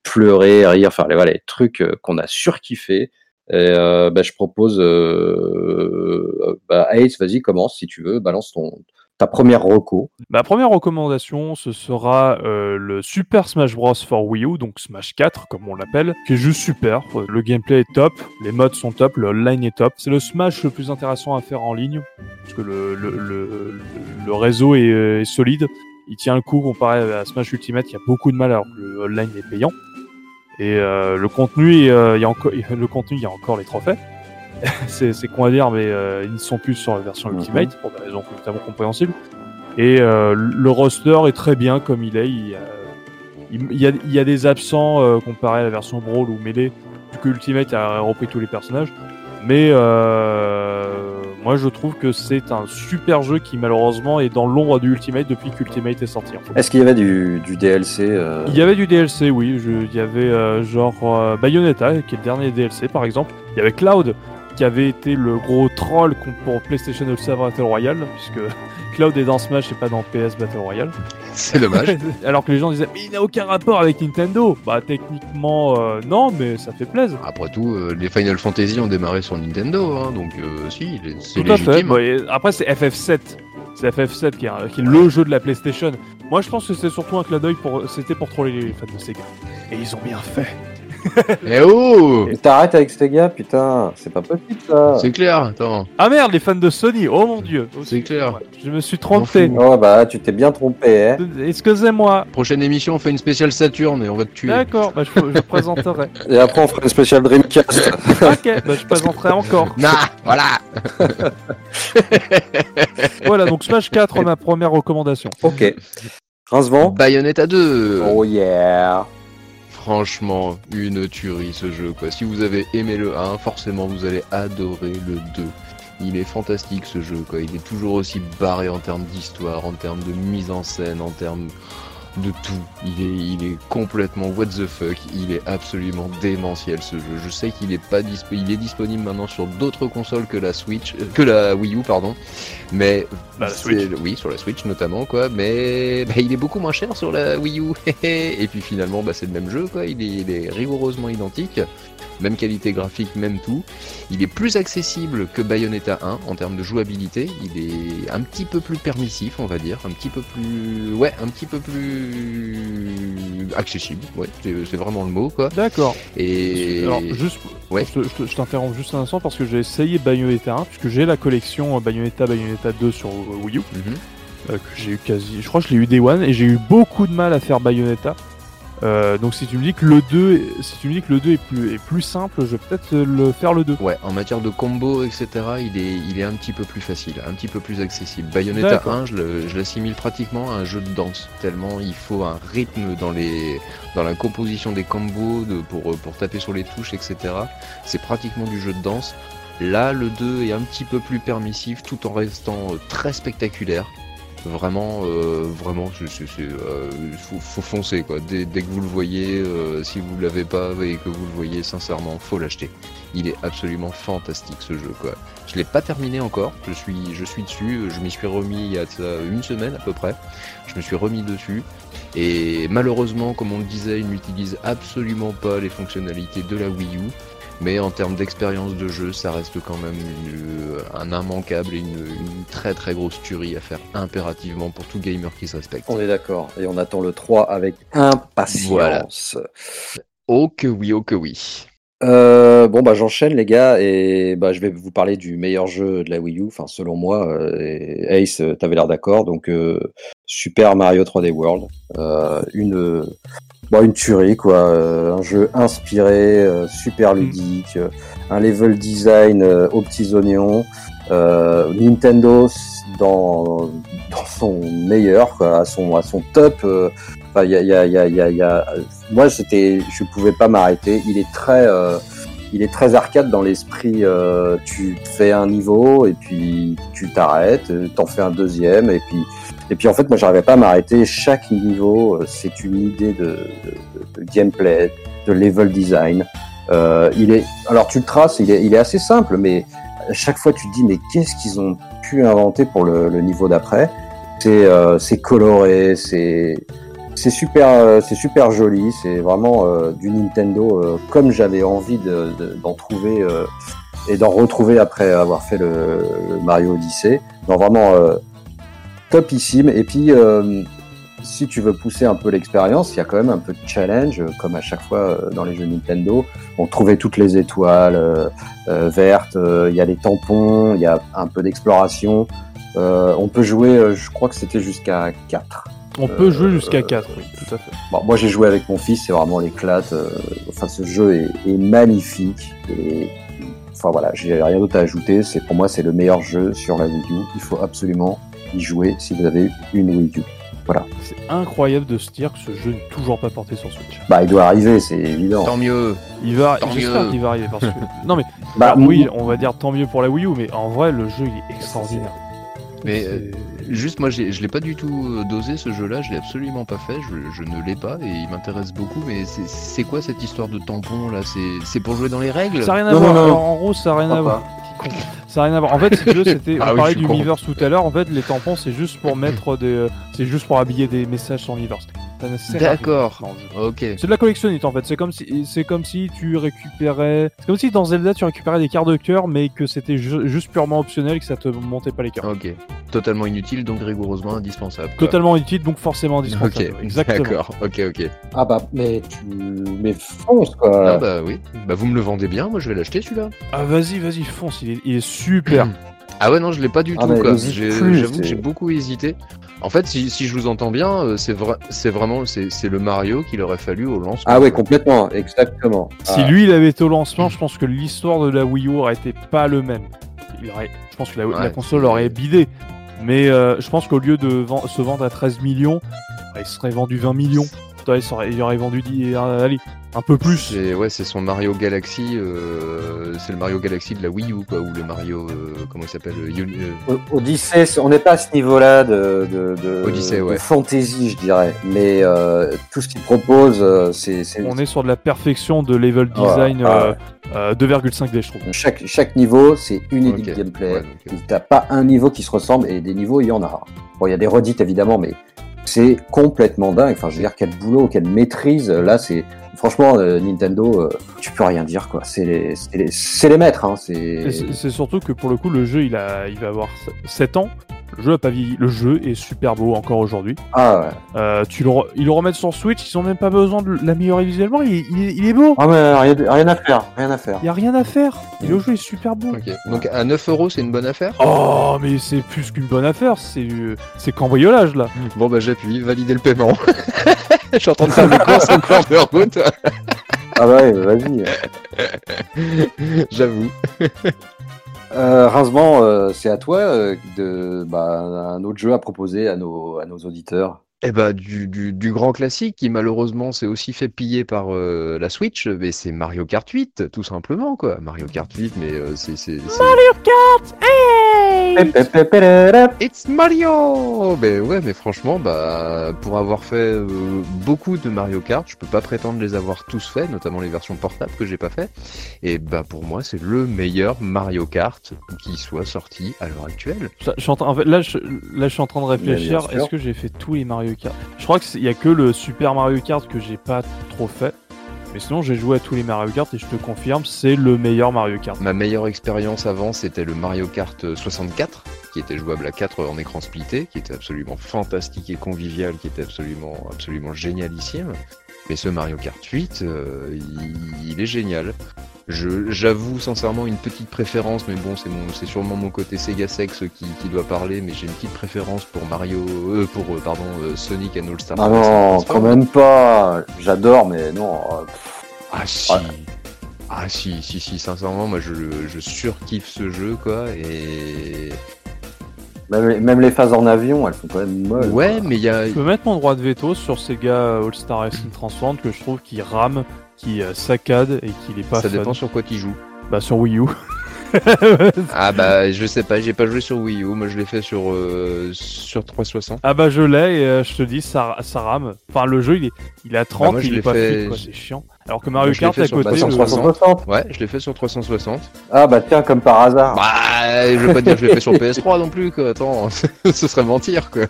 pleurer, rire, faire les trucs qu'on a surkiffés. Et je propose, Ace, vas-y, commence si tu veux, balance ta première reco. Ma première recommandation, ce sera le Super Smash Bros. For Wii U, donc Smash 4 comme on l'appelle, qui est juste super. Le gameplay est top, les modes sont top, le online est top. C'est le Smash le plus intéressant à faire en ligne, parce que le réseau est solide. Il tient le coup comparé à Smash Ultimate, il y a beaucoup de mal alors que le online est payant. Et le contenu, il y a encore les trophées. c'est con à dire, mais ils ne sont plus sur la version Ultimate pour des raisons totalement compréhensibles. Et le roster est très bien comme il est. Il y a des absents comparé à la version Brawl ou Melee, vu que Ultimate a repris tous les personnages. Mais moi je trouve que c'est un super jeu qui malheureusement est dans l'ombre du Ultimate depuis qu'Ultimate est sorti. En fait. Est-ce qu'il y avait du DLC Il y avait du DLC, oui. Il y avait Bayonetta, qui est le dernier DLC par exemple. Il y avait Cloud, qui avait été le gros troll pour PlayStation Battle Royale, puisque Cloud est dans Smash et pas dans PS Battle Royale. C'est dommage. Alors que les gens disaient, mais il n'a aucun rapport avec Nintendo. Bah techniquement, non, mais ça fait plaisir. Après tout, les Final Fantasy ont démarré sur Nintendo, hein, donc si, c'est tout légitime. À fait. Après, c'est FF7. C'est FF7 qui est le jeu de la PlayStation. Moi, je pense que c'est surtout un clin d'œil, c'était pour troller les fans de Sega. Et ils ont bien fait. Eh oh! T'arrêtes avec Sega, putain, c'est pas possible ça! C'est clair, attends. Ah merde, les fans de Sony, oh mon dieu! Aussi, c'est clair. Ouais, je me suis trompé. Oh bah, tu t'es bien trompé, hein. Excusez-moi. Prochaine émission, on fait une spéciale Saturn et on va te tuer. D'accord, bah je présenterai. Et après, on fera une spéciale Dreamcast. Ok, bah je présenterai encore. Nah, voilà! Voilà, donc Smash 4, ma première recommandation. Ok. Rincevent. Bayonetta 2. Oh yeah! Franchement, une tuerie ce jeu, quoi. Si vous avez aimé le 1, forcément vous allez adorer le 2. Il est fantastique ce jeu, quoi. Il est toujours aussi barré en termes d'histoire, en termes de mise en scène, en termes de tout. Il est complètement what the fuck. Il est absolument démentiel ce jeu. Je sais qu'il est pas il est disponible maintenant sur d'autres consoles que la Switch, que la Wii U, pardon. Mais la Switch. Oui, sur la Switch notamment, quoi. Mais il est beaucoup moins cher sur la Wii U. Et puis finalement, c'est le même jeu, quoi. Il est rigoureusement identique, même qualité graphique, même tout. Il est plus accessible que Bayonetta 1 en termes de jouabilité. Il est un petit peu plus permissif, on va dire, un petit peu plus accessible. Ouais, c'est vraiment le mot, quoi. D'accord. Et alors juste, ouais. Je t'interromps juste un instant parce que j'ai essayé Bayonetta 1, puisque j'ai la collection Bayonetta 2 sur Wii U, que j'ai eu je crois que je l'ai eu Day One, et j'ai eu beaucoup de mal à faire Bayonetta. Donc si tu me dis que le 2 est plus simple, je vais peut-être le faire le 2. Ouais, en matière de combo, etc., il est un petit peu plus facile, un petit peu plus accessible. Bayonetta, d'accord. 1, je l'assimile pratiquement à un jeu de danse, tellement il faut un rythme dans la composition des combos, pour taper sur les touches, etc. C'est pratiquement du jeu de danse. Là, le 2 est un petit peu plus permissif, tout en restant très spectaculaire. Vraiment, faut foncer, quoi. Dès que vous le voyez, si vous l'avez pas et que vous le voyez, sincèrement, faut l'acheter. Il est absolument fantastique ce jeu, quoi. Je l'ai pas terminé encore. Je suis dessus. Je m'y suis remis il y a une semaine à peu près. Je me suis remis dessus. Et malheureusement, comme on le disait, il n'utilise absolument pas les fonctionnalités de la Wii U. Mais en termes d'expérience de jeu, ça reste quand même un immanquable et une très très grosse tuerie à faire impérativement pour tout gamer qui se respecte. On est d'accord, et on attend le 3 avec impatience. Voilà. Oh que oui, oh que oui. Bon bah j'enchaîne les gars et bah je vais vous parler du meilleur jeu de la Wii U, enfin selon moi. Ace, t'avais l'air d'accord, donc Super Mario 3D World, une tuerie quoi, un jeu inspiré, super ludique, un level design aux petits oignons, Nintendo dans son meilleur quoi, à son top. Moi, je pouvais pas m'arrêter. Il est très arcade dans l'esprit. Tu fais un niveau et puis tu t'arrêtes, t'en fais un deuxième et puis en fait, moi, j'arrivais pas à m'arrêter. Chaque niveau, c'est une idée de gameplay, de level design. Tu le traces, il est assez simple, mais chaque fois, tu te dis mais qu'est-ce qu'ils ont pu inventer pour le niveau d'après ? C'est coloré, c'est super joli, c'est vraiment du Nintendo comme j'avais envie d'en trouver et d'en retrouver après avoir fait le Mario Odyssey. Donc vraiment topissime. Et puis si tu veux pousser un peu l'expérience, il y a quand même un peu de challenge comme à chaque fois dans les jeux Nintendo. On trouvait toutes les étoiles vertes, il y a les tampons, il y a un peu d'exploration. On peut jouer, je crois que c'était jusqu'à 4. On peut jouer jusqu'à 4, oui, tout à fait. Bon, moi, j'ai joué avec mon fils, c'est vraiment l'éclate. Ce jeu est magnifique. Et, enfin, voilà, j'ai rien d'autre à ajouter. Pour moi, c'est le meilleur jeu sur la Wii U. Il faut absolument y jouer si vous avez une Wii U. Voilà. C'est incroyable de se dire que ce jeu n'est toujours pas porté sur Switch. Bah, il doit arriver, c'est évident. Tant mieux. J'espère qu'il va arriver. Parce que... non, mais bah, alors, oui, on va dire tant mieux pour la Wii U, mais en vrai, le jeu, il est extraordinaire. Mais juste moi je l'ai pas du tout dosé ce jeu là, je l'ai absolument pas fait, je ne l'ai pas et il m'intéresse beaucoup, mais c'est quoi cette histoire de tampon là, c'est pour jouer dans les règles ? Ça n'a rien à voir, alors en gros ça n'a rien à voir. Ça n'a rien à voir. En fait ce jeu c'était, on parlait du Miiverse tout à l'heure, en fait les tampons c'est juste pour mettre c'est juste pour habiller des messages sur Miiverse. D'accord. Ok. C'est de la collectionnite en fait. C'est comme si tu récupérais. C'est comme si dans Zelda tu récupérais des cartes de cœur, mais que c'était juste purement optionnel, que ça te montait pas les cartes. Ok. Totalement inutile, donc rigoureusement indispensable. Quoi. Totalement inutile, donc forcément indispensable. Ok. Exactement. D'accord. Ok. Ah bah mais fonce quoi. Ah bah oui. Bah vous me le vendez bien, moi je vais l'acheter celui-là. Ah vas-y fonce, il est super. Ah ouais non je l'ai pas du tout quoi. J'avoue que j'ai beaucoup hésité. En fait si je vous entends bien c'est vraiment le Mario qu'il aurait fallu au lancement. Ah ouais complètement, exactement. Si lui il avait été au lancement, je pense que l'histoire de la Wii U aurait été pas le même. Je pense que la console aurait bidé. Mais je pense qu'au lieu de se vendre à 13 millions, il serait vendu 20 millions. Il aurait vendu un peu plus. C'est son Mario Galaxy, c'est le Mario Galaxy de la Wii U, quoi, ou le Mario, comment il s'appelle Odyssey, on n'est pas à ce niveau-là de fantasy, je dirais, mais tout ce qu'il propose, c'est... On est sur de la perfection de level design 2,5D, je trouve. Chaque niveau, c'est unique du gameplay, t'as pas un niveau qui se ressemble, et des niveaux, il y en a. Bon, il y a des redites, évidemment, mais... C'est complètement dingue. Enfin, je veux dire, quel boulot, quelle maîtrise. Là, c'est franchement Nintendo. Tu peux rien dire, quoi. C'est les maîtres. Hein. C'est surtout que pour le coup, le jeu, il va avoir 7 ans. Le jeu a pas vieilli. Le jeu est super beau encore aujourd'hui. Ah ouais. Ils le remettent sur Switch. Ils ont même pas besoin de l'améliorer visuellement. Il est beau. Ah ouais, rien à faire. Il y a rien à faire. Et le jeu est super beau. Okay. Donc à 9€, c'est une bonne affaire. Oh, mais c'est plus qu'une bonne affaire. C'est cambriolage là. Bon bah j'appuie, valider le paiement. Je suis en train de faire des courses en cours de route. Ah ouais, vas-y. J'avoue. Rincevent, c'est à toi un autre jeu à proposer à nos auditeurs. Eh ben, du grand classique qui malheureusement s'est aussi fait piller par la Switch, mais c'est Mario Kart 8, tout simplement quoi. Mario Kart 8, mais c'est... Mario Kart 8! It's Mario! Mais ouais, mais franchement, bah, pour avoir fait beaucoup de Mario Kart, je peux pas prétendre les avoir tous faits, notamment les versions portables que j'ai pas fait. Et bah, pour moi, c'est le meilleur Mario Kart qui soit sorti à l'heure actuelle. Je suis en train de réfléchir, est-ce que j'ai fait tous les Mario Kart? Je crois qu'il n'y a que le Super Mario Kart que j'ai pas trop fait. Mais sinon, j'ai joué à tous les Mario Kart et je te confirme, c'est le meilleur Mario Kart. Ma meilleure expérience avant, c'était le Mario Kart 64, qui était jouable à 4 en écran splitté, qui était absolument fantastique et convivial, qui était absolument génialissime. Mais ce Mario Kart 8, il est génial. J'avoue sincèrement une petite préférence, mais bon, c'est sûrement mon côté Sega Sex qui doit parler, mais j'ai une petite préférence pour Sonic and All-Star. Ah non, quand même pas. J'adore, mais non. Ah si. Ouais. Ah si, sincèrement, moi je surkiffe ce jeu, quoi, et... Même les phases en avion, elles sont quand même molles. Ouais, mais il y a... Je peux mettre mon droit de veto sur Sega All-Star Racing Transformed, que je trouve qu'il rame, qui saccade et qu'il est pas Ça fan. Dépend sur quoi tu joues. Bah sur Wii U. Ah bah je sais pas, j'ai pas joué sur Wii U, moi je l'ai fait sur 360. Ah bah je l'ai et je te dis ça rame. Enfin le jeu il a 30, bah moi, il est pas fait... fluide, quoi, c'est chiant. Alors que Mario Kart à côté sur 360. Ouais, je l'ai fait sur 360. Ah bah tiens, comme par hasard. Bah je veux pas dire que je l'ai fait sur PS3 non plus, quoi. Attends, ce serait mentir, quoi.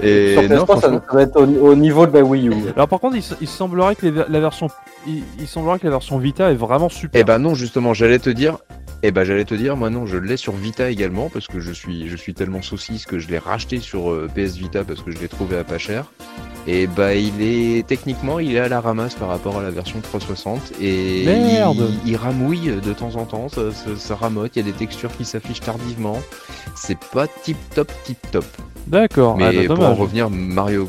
Et sur PS3 non, ça doit être au niveau de la Wii U. Alors par contre il semblerait que la version Vita est vraiment super. Eh bah non, justement, j'allais te dire, moi non, je l'ai sur Vita également, parce que je suis tellement saucisse que je l'ai racheté sur PS Vita parce que je l'ai trouvé à pas cher. Et bah il est à la ramasse par rapport à la version 360 et il ramouille de temps en temps, ça ramote, il y a des textures qui s'affichent tardivement, c'est pas tip top. D'accord. Mais pour en revenir, Mario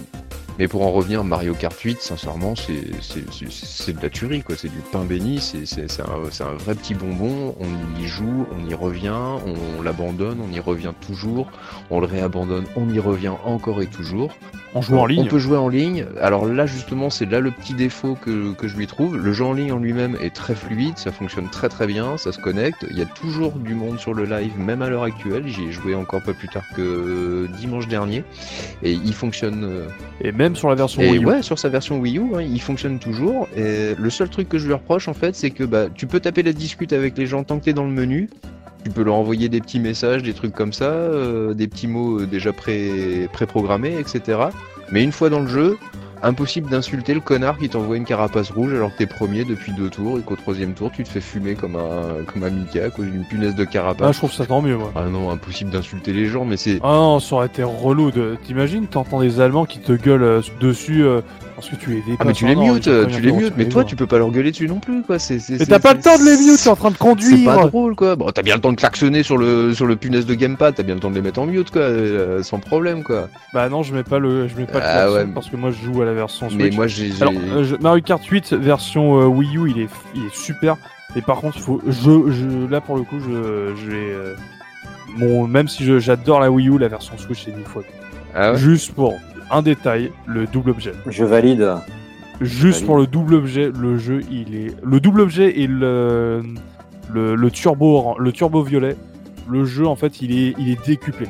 Kart 8, sincèrement, c'est de la tuerie, quoi. C'est du pain béni, c'est un vrai petit bonbon. On y joue, on y revient, on l'abandonne, on y revient toujours, on le réabandonne, on y revient encore et toujours. On joue en ligne. On peut jouer en ligne. Alors là, justement, c'est là le petit défaut que je lui trouve. Le jeu en ligne en lui-même est très fluide, ça fonctionne très très bien, ça se connecte. Il y a toujours du monde sur le live, même à l'heure actuelle. J'y ai joué encore pas plus tard que dimanche dernier. Et il fonctionne... Et même sur la version Wii U. Ouais, sur sa version Wii U, hein, il fonctionne toujours. Et le seul truc que je lui reproche, en fait, c'est que bah, tu peux taper la discute avec les gens tant que t'es dans le menu. Tu peux leur envoyer des petits messages, des trucs comme ça, des petits mots déjà préprogrammés, etc. Mais une fois dans le jeu, impossible d'insulter le connard qui t'envoie une carapace rouge alors que t'es premier depuis 2 tours et qu'au 3e tour tu te fais fumer comme un Mika à cause d'une punaise de carapace. Ah, je trouve ça tant mieux, moi. Ah non, impossible d'insulter les gens, mais c'est... Ah non, ça aurait été relou t'imagines, t'entends des Allemands qui te gueulent dessus... Parce que tu les dépasses. Ah mais tu les mutes, mais toi tu peux pas leur gueuler dessus non plus, quoi. Mais t'as pas le temps de les mute, t'es en train de conduire. C'est pas drôle, quoi. Bon, t'as bien le temps de klaxonner sur le punaise de Gamepad, t'as bien le temps de les mettre en mute, quoi, sans problème, quoi. Bah non, je mets pas le klaxon, ouais. Parce que moi je joue à la version Switch. Mais moi Mario Kart 8 version Wii U, il est super. Et par contre, même si j'adore la Wii U, la version Switch c'est 1000 fois. Ah ouais. Juste pour un détail, le double objet. Je valide. Pour le double objet, le jeu, il est... Le double objet et le turbo violet, le jeu, en fait, il est décuplé.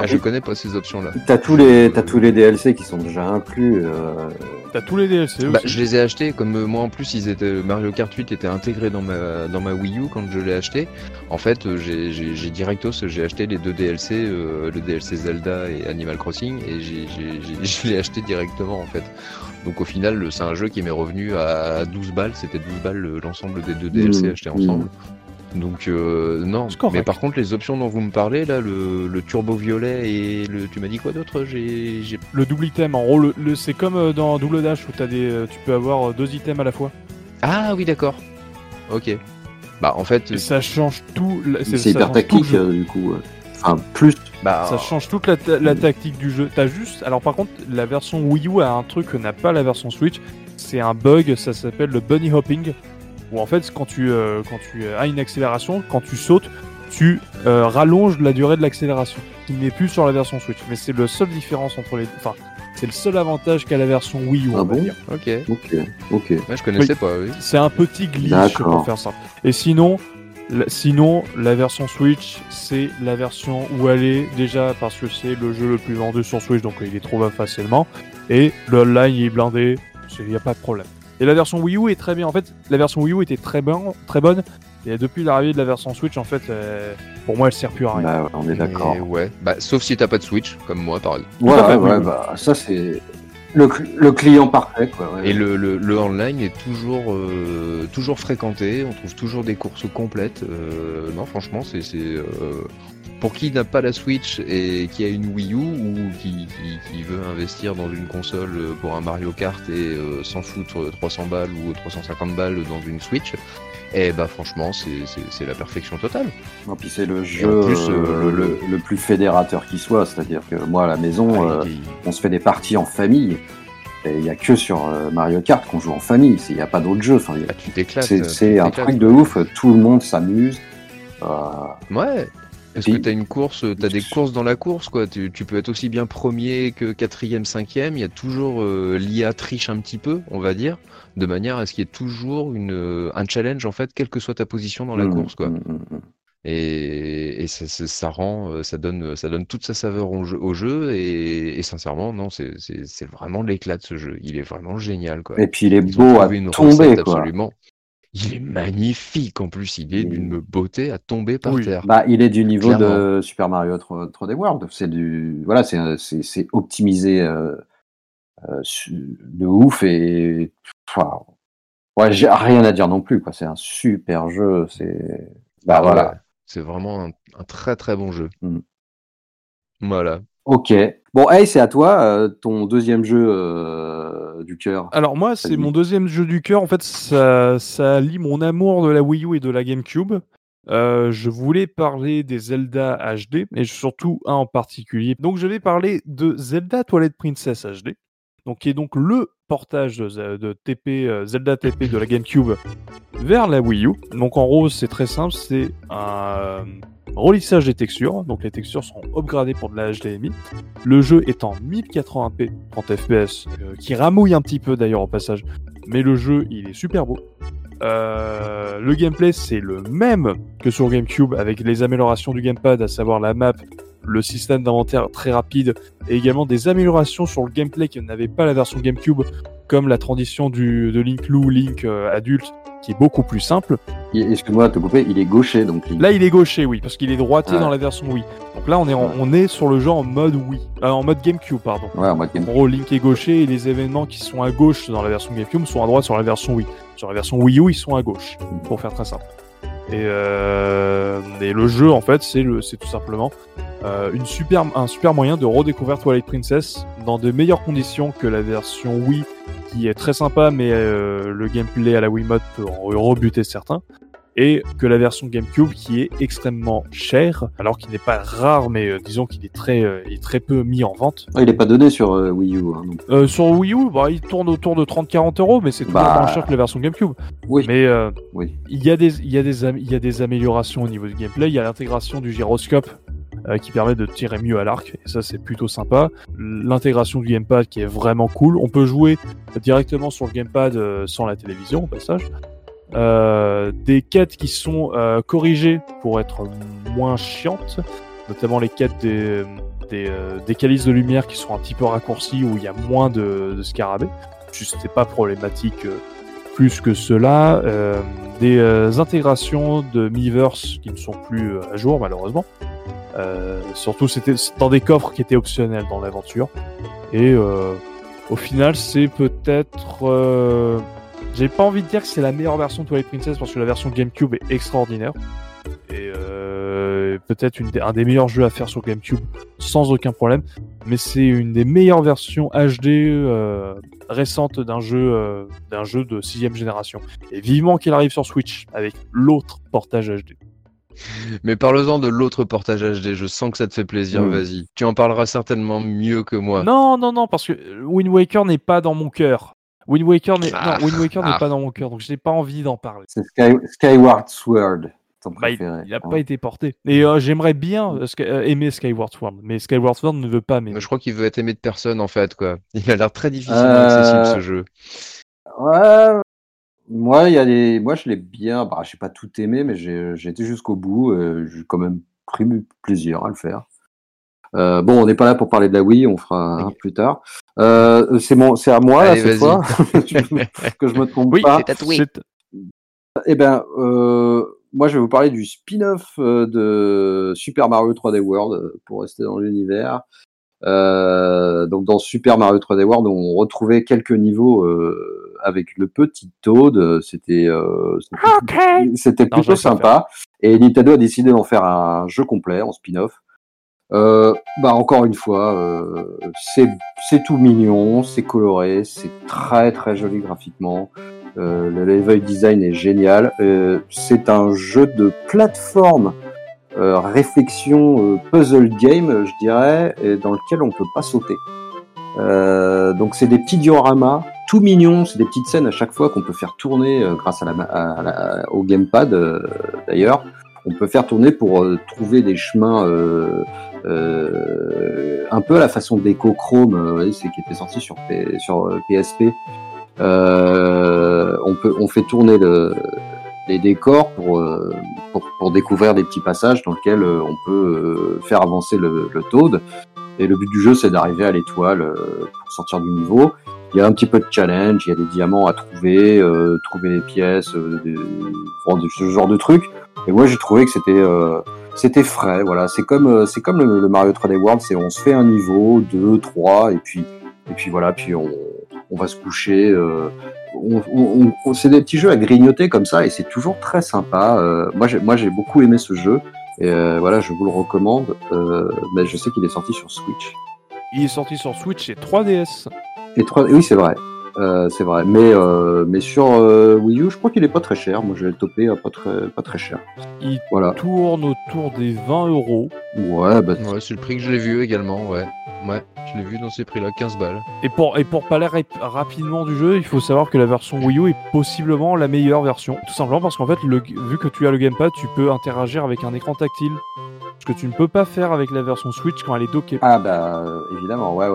Ah, je connais pas ces options-là. T'as tous les DLC qui sont déjà inclus. T'as tous les DLC aussi. Bah, je les ai achetés, comme moi en plus, Mario Kart 8 était intégré dans ma Wii U quand je l'ai acheté. En fait, j'ai directos, j'ai acheté les 2 DLC, le DLC Zelda et Animal Crossing, et je l'ai acheté directement, en fait. Donc au final, c'est un jeu qui m'est revenu à 12 balles, c'était 12 balles l'ensemble des 2 DLC achetés ensemble. Donc non, mais par contre les options dont vous me parlez là, le turbo violet et tu m'as dit quoi d'autre, j'ai le double item, en gros c'est comme dans Double Dash où tu peux avoir 2 items à la fois. Ah oui, d'accord. OK. Bah en fait et ça change tout, c'est hyper tactique du coup. Enfin plus ça change toute la tactique du jeu. Alors par contre la version Wii U a un truc que n'a pas la version Switch, c'est un bug, ça s'appelle le bunny hopping. Où en fait, quand tu as une accélération, quand tu sautes, tu rallonges la durée de l'accélération, qui n'est plus sur la version Switch. Mais c'est la seule différence entre les deux. Enfin, c'est le seul avantage qu'a la version Wii U. Ah bon ? Ok. Ouais, je connaissais pas, oui. C'est un petit glitch. D'accord. Pour faire ça. Et sinon, la version Switch, c'est la version où elle est déjà, parce que c'est le jeu le plus vendu sur Switch, donc il est trouvable facilement. Et le online, il est blindé, il n'y a pas de problème. Et la version Wii U est très bien. En fait, la version Wii U était très bonne. Et depuis l'arrivée de la version Switch, en fait, pour moi, elle sert plus à rien. Bah, on est d'accord. Ouais. Bah, sauf si t'as pas de Switch, comme moi, par exemple. Ouais, ça c'est. Le client parfait, quoi, ouais. Et le online est toujours fréquenté, on trouve toujours des courses complètes. Non, franchement, c'est pour qui n'a pas la Switch et qui a une Wii U ou qui veut investir dans une console pour un Mario Kart et s'en foutre 300 balles ou 350 balles dans une Switch, et bah franchement c'est la perfection totale. Non, puis c'est le jeu plus, le plus fédérateur qui soit, c'est-à-dire que moi à la maison on se fait des parties en famille. Il n'y a que sur Mario Kart qu'on joue en famille, il n'y a pas d'autres jeux. Enfin, bah, tu t'éclates. C'est un truc de ouf, tout le monde s'amuse. Ouais. Parce que t'as une course, t'as des courses dans la course, quoi. Tu peux être aussi bien premier que quatrième, cinquième. Il y a toujours l'IA triche un petit peu, on va dire, de manière à ce qu'il y ait toujours un challenge en fait, quelle que soit ta position dans la course, quoi. Et ça donne toute sa saveur au jeu. Et sincèrement, non, c'est vraiment l'éclat de ce jeu. Il est vraiment génial, quoi. Et puis il est beau à tomber, quoi. Absolument. Il est magnifique en plus, il est d'une beauté à tomber par terre. Bah, il est du niveau de Super Mario 3D World. C'est optimisé de ouf et j'ai rien à dire non plus, quoi. C'est un super jeu. C'est vraiment un très très bon jeu. Voilà. Ok. Bon, hey, c'est à toi, ton deuxième jeu du cœur. Alors moi, c'est mon deuxième jeu du cœur. En fait, ça lie mon amour de la Wii U et de la GameCube. Je voulais parler des Zelda HD, et surtout un en particulier. Donc je vais parler de Zelda Twilight Princess HD, qui est le portage de Zelda TP de la GameCube vers la Wii U. Donc en gros, c'est très simple, c'est un relissage des textures, donc les textures seront upgradées pour de la HDMI. Le jeu est en 1080p, 30 fps, qui ramouille un petit peu d'ailleurs au passage, mais le jeu il est super beau. Le gameplay c'est le même que sur GameCube, avec les améliorations du gamepad, à savoir la map, le système d'inventaire très rapide, et également des améliorations sur le gameplay qui n'avait pas la version GameCube, comme la transition de Link Lou, Link adulte, qui est beaucoup plus simple. Excuse-moi de te couper, il est gaucher donc Link. Là il est gaucher, oui, parce qu'il est droitier dans la version Wii. Donc là on est sur le genre en mode Wii, en mode GameCube pardon. Ouais, en mode GameCube. En gros, Link est gaucher et les événements qui sont à gauche dans la version GameCube sont à droite sur la version Wii. Sur la version Wii U ils sont à gauche, pour faire très simple. Et le jeu en fait c'est tout simplement un super moyen de redécouvrir Twilight Princess dans de meilleures conditions que la version Wii, qui est très sympa mais le gameplay à la Wiimote peut en rebuter certains, et que la version GameCube qui est extrêmement chère, alors qu'il n'est pas rare mais disons qu'il est très peu mis en vente. Il n'est pas donné sur Wii U. Hein, donc. Sur Wii U, il tourne autour de 30-40 €, mais c'est toujours moins cher que la version GameCube. Oui. Mais il y a des améliorations au niveau du gameplay, il y a l'intégration du gyroscope qui permet de tirer mieux à l'arc, et ça c'est plutôt sympa. L'intégration du gamepad qui est vraiment cool, on peut jouer directement sur le gamepad sans la télévision au passage. Des quêtes qui sont corrigées pour être moins chiantes, notamment les quêtes des calices de lumière qui sont un petit peu raccourcies, où il y a moins de scarabées, c'était pas problématique plus que cela. Des intégrations de Miiverse qui ne sont plus à jour malheureusement. Surtout c'était dans des coffres qui étaient optionnels dans l'aventure, et au final c'est peut-être j'ai pas envie de dire que c'est la meilleure version de Twilight Princess, parce que la version GameCube est extraordinaire, et peut-être un des meilleurs jeux à faire sur GameCube sans aucun problème, mais c'est une des meilleures versions HD récentes d'un jeu de 6ème génération, et vivement qu'il arrive sur Switch avec l'autre portage HD. Mais parle-en de l'autre portage HD, je sens que ça te fait plaisir, vas-y. Tu en parleras certainement mieux que moi. Non, parce que Wind Waker n'est pas dans mon cœur. Wind Waker n'est pas dans mon cœur, donc je n'ai pas envie d'en parler. C'est Skyward Sword, ton préféré. Il n'a pas été porté. Et j'aimerais bien aimer Skyward Sword, mais Skyward Sword ne veut pas m'aimer. Je crois qu'il veut être aimé de personne, en fait, quoi. Il a l'air très difficilement accessible, ce jeu. Ouais... Moi, je l'ai bien. Je n'ai pas tout aimé, mais j'ai été jusqu'au bout. J'ai quand même pris plaisir à le faire. On n'est pas là pour parler de la Wii, on fera plus tard. C'est à moi, allez, là, cette fois. Que je me trompe pas. Moi, je vais vous parler du spin-off de Super Mario 3D World, pour rester dans l'univers. Donc dans Super Mario 3D World, on retrouvait quelques niveaux avec le petit Toad. C'était plutôt sympa. Et Nintendo a décidé d'en faire un jeu complet en spin-off. Encore une fois, c'est tout mignon, c'est coloré, c'est très très joli graphiquement. Le level design est génial. C'est un jeu de plateforme, réflexion, puzzle game, je dirais, et dans lequel on peut pas sauter. Donc c'est des petits dioramas tout mignons, c'est des petites scènes à chaque fois qu'on peut faire tourner grâce au gamepad d'ailleurs. On peut faire tourner pour trouver des chemins un peu à la façon d'Echo Chrome, qui était sorti sur PSP. On fait tourner les décors pour découvrir des petits passages dans lesquels on peut faire avancer le Toad. Et le but du jeu, c'est d'arriver à l'étoile pour sortir du niveau. Il y a un petit peu de challenge, il y a des diamants à trouver des pièces, ce genre de trucs. Et moi, j'ai trouvé que c'était frais. Voilà, c'est comme le Mario 3D World, c'est on se fait un niveau, 2, 3, et puis voilà, puis on va se coucher. C'est des petits jeux à grignoter comme ça, et c'est toujours très sympa. Moi, j'ai beaucoup aimé ce jeu. Et voilà, je vous le recommande. Mais je sais qu'il est sorti sur Switch. Il est sorti sur Switch et 3DS. Oui, c'est vrai. Mais sur Wii U, je crois qu'il est pas très cher. Moi, je l'ai topé à pas très cher. Il tourne autour des 20 €. Ouais, c'est le prix que je l'ai vu également. Ouais, je l'ai vu dans ces prix-là, 15 balles. Et pour parler rapidement du jeu, il faut savoir que la version Wii U est possiblement la meilleure version. Tout simplement parce qu'en fait, vu que tu as le gamepad, tu peux interagir avec un écran tactile. Ce que tu ne peux pas faire avec la version Switch quand elle est dockée. Ah évidemment, ouais.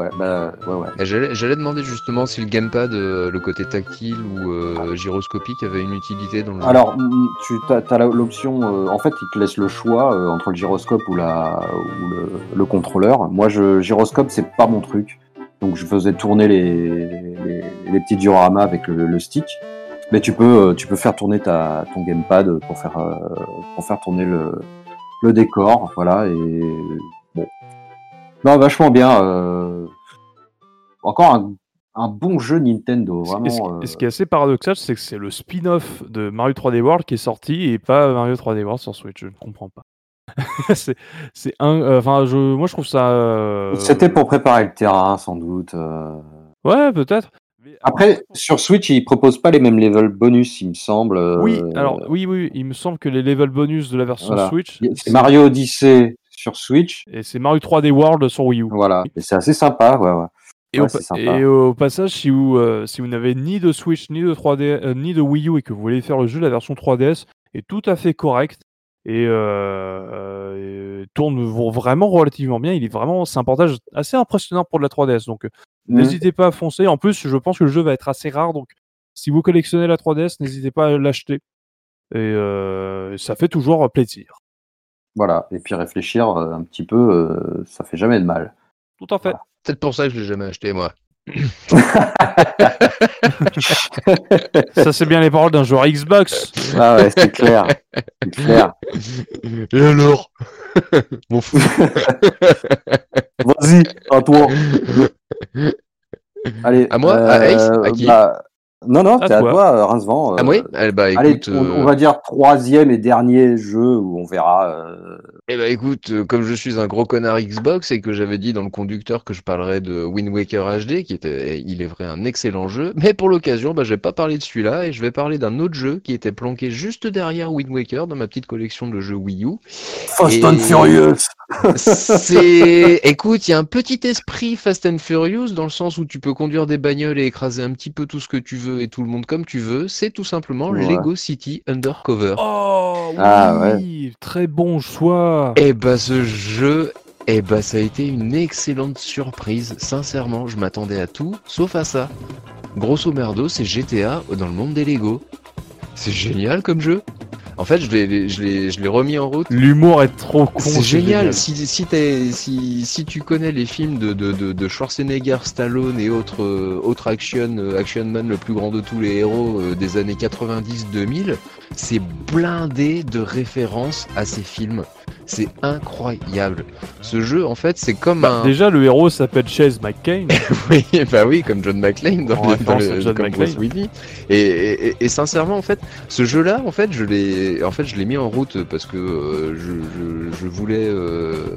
J'allais demander justement si le gamepad, le côté tactile ou gyroscopique avait une utilité dans le jeu. Alors, tu as l'option, en fait, il te laisse le choix entre le gyroscope ou le contrôleur. Moi, gyroscope, c'est pas mon truc. Donc, je faisais tourner les petits dioramas avec le stick. Mais tu peux faire tourner ton gamepad pour faire tourner le décor, voilà, et bon. Non, vachement bien. Encore un bon jeu Nintendo, vraiment. Ce qui est assez paradoxal, c'est que c'est le spin-off de Mario 3D World qui est sorti et pas Mario 3D World sur Switch, je ne comprends pas. Moi je trouve ça... C'était pour préparer le terrain, sans doute. Ouais, peut-être. Après, sur Switch, ils proposent pas les mêmes level bonus, il me semble. Oui, il me semble que les level bonus de la version Switch... C'est Mario Odyssey sur Switch. Et c'est Mario 3D World sur Wii U. Voilà, et c'est assez sympa, ouais. Et au passage, si vous n'avez ni de Switch, ni de 3D, ni de Wii U et que vous voulez faire le jeu, la version 3DS est tout à fait correcte et tourne vraiment relativement bien. C'est un portage assez impressionnant pour de la 3DS, donc... N'hésitez pas à foncer. En plus, je pense que le jeu va être assez rare, donc si vous collectionnez la 3DS, n'hésitez pas à l'acheter. Et ça fait toujours plaisir. Voilà. Et puis réfléchir un petit peu, ça fait jamais de mal. Tout à fait. Voilà. C'est peut-être pour ça que je l'ai jamais acheté, moi. Ça, c'est bien les paroles d'un joueur Xbox. Ah ouais, c'est clair. C'est clair. Et alors, m'en fous. Vas-y, à toi. Allez, à moi, à Ace, à qui Non, c'est à toi, Rincevent. Ah oui, allez, écoute, on va dire troisième et dernier jeu où on verra. Écoute, comme je suis un gros connard Xbox et que j'avais dit dans le conducteur que je parlerais de Wind Waker HD, qui était, il est vrai, un excellent jeu, mais pour l'occasion, je vais pas parler de celui-là et je vais parler d'un autre jeu qui était planqué juste derrière Wind Waker dans ma petite collection de jeux Wii U. Fast and Furious. Écoute, il y a un petit esprit Fast and Furious dans le sens où tu peux conduire des bagnoles et écraser un petit peu tout ce que tu veux et tout le monde comme tu veux, c'est tout simplement Lego City Undercover. Oh oui, très bon choix. Ce jeu, ça a été une excellente surprise. Sincèrement, je m'attendais à tout, sauf à ça. Grosso merdo, c'est GTA dans le monde des Lego. C'est génial comme jeu. En fait, je l'ai remis en route. L'humour est trop con. C'est génial. Si tu connais les films de Schwarzenegger, Stallone et autres Action Man, le plus grand de tous les héros des années 90-2000, c'est blindé de références à ces films. C'est incroyable. Ce jeu, en fait, c'est comme un... Déjà, le héros s'appelle Chase McCain. Oui, bah oui, comme John McClane dans Bruce Willis. Et sincèrement, en fait, ce jeu-là, je l'ai mis en route parce que je voulais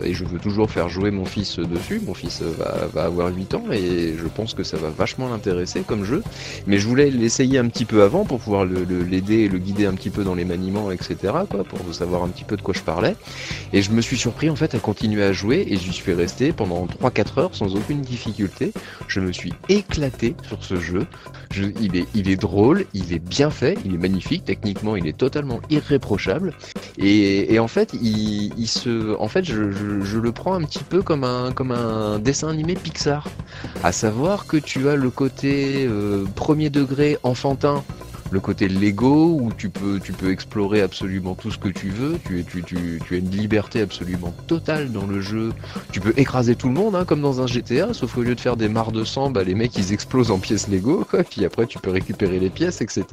et je veux toujours faire jouer mon fils dessus. Mon fils va avoir 8 ans et je pense que ça va vachement l'intéresser comme jeu. Mais je voulais l'essayer un petit peu avant pour pouvoir l'aider et le guider un petit peu dans les maniements, etc., quoi, pour savoir un petit peu de quoi je parlais. Et je me suis surpris en fait à continuer à jouer et j'y suis resté pendant 3-4 heures sans aucune difficulté. Je me suis éclaté sur ce jeu. Il est drôle, il est bien fait, il est magnifique, techniquement il est totalement irréprochable. Et en fait, je le prends un petit peu comme un dessin animé Pixar. À savoir que tu as le côté premier degré enfantin, le côté Lego où tu peux explorer absolument tout ce que tu veux, tu as une liberté absolument totale dans le jeu, tu peux écraser tout le monde, hein, comme dans un GTA, sauf qu'au lieu de faire des mares de sang, bah, les mecs ils explosent en pièces Lego, quoi, puis après tu peux récupérer les pièces, etc.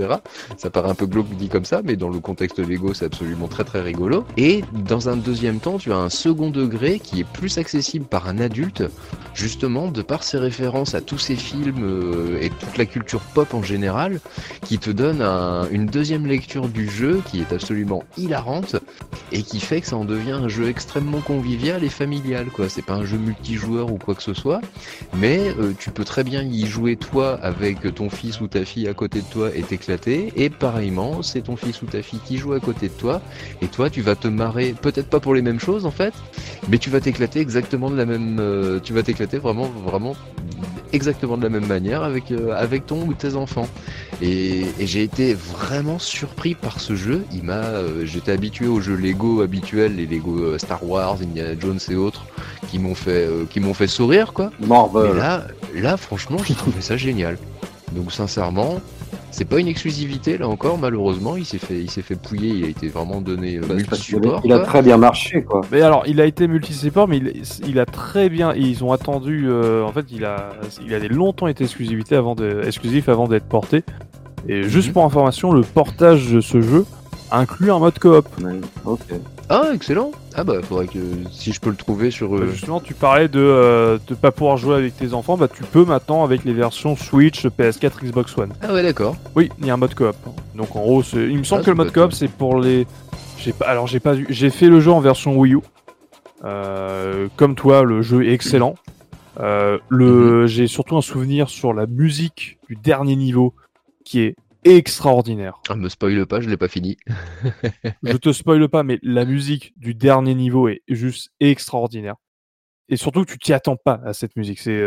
Ça paraît un peu glauque dit comme ça, mais dans le contexte Lego c'est absolument très très rigolo. Et dans un deuxième temps, tu as un second degré qui est plus accessible par un adulte, justement de par ses références à tous ces films et toute la culture pop en général, qui te donne une deuxième lecture du jeu qui est absolument hilarante et qui fait que ça en devient un jeu extrêmement convivial et familial, quoi. C'est pas un jeu multijoueur ou quoi que ce soit, mais tu peux très bien y jouer toi avec ton fils ou ta fille à côté de toi et t'éclater, et pareillement c'est ton fils ou ta fille qui joue à côté de toi et toi tu vas te marrer, peut-être pas pour les mêmes choses en fait, mais tu vas t'éclater exactement de la même tu vas t'éclater vraiment vraiment exactement de la même manière avec ton ou tes enfants. Et j'ai été vraiment surpris par ce jeu. J'étais habitué aux jeux Lego habituels, les Lego Star Wars, Indiana Jones et autres, qui m'ont fait sourire, quoi. Marvel. Mais là franchement, j'ai trouvé ça génial. Donc sincèrement, c'est pas une exclusivité là encore, malheureusement, il s'est fait pouiller, il a été vraiment donné multi-support. Il a très bien marché, quoi. Mais alors, il a été multi-support, mais il a très bien, ils ont attendu, en fait, il a longtemps été exclusif avant d'être porté. Et juste pour information, le portage de ce jeu inclut un mode coop. Ouais, okay. Ah, excellent. Ah bah, faudrait que si je peux le trouver sur... Justement, tu parlais de pas pouvoir jouer avec tes enfants, bah tu peux maintenant avec les versions Switch, PS4, Xbox One. Ah ouais, d'accord. Oui, il y a un mode coop. Donc en gros, il me semble que le mode coop, c'est pour les... J'ai fait le jeu en version Wii U. Comme toi, le jeu est excellent. J'ai surtout un souvenir sur la musique du dernier niveau qui est extraordinaire. Ah, me spoile pas, je l'ai pas fini. Je te spoile pas, mais la musique du dernier niveau est juste extraordinaire. Et surtout que tu t'y attends pas à cette musique. C'est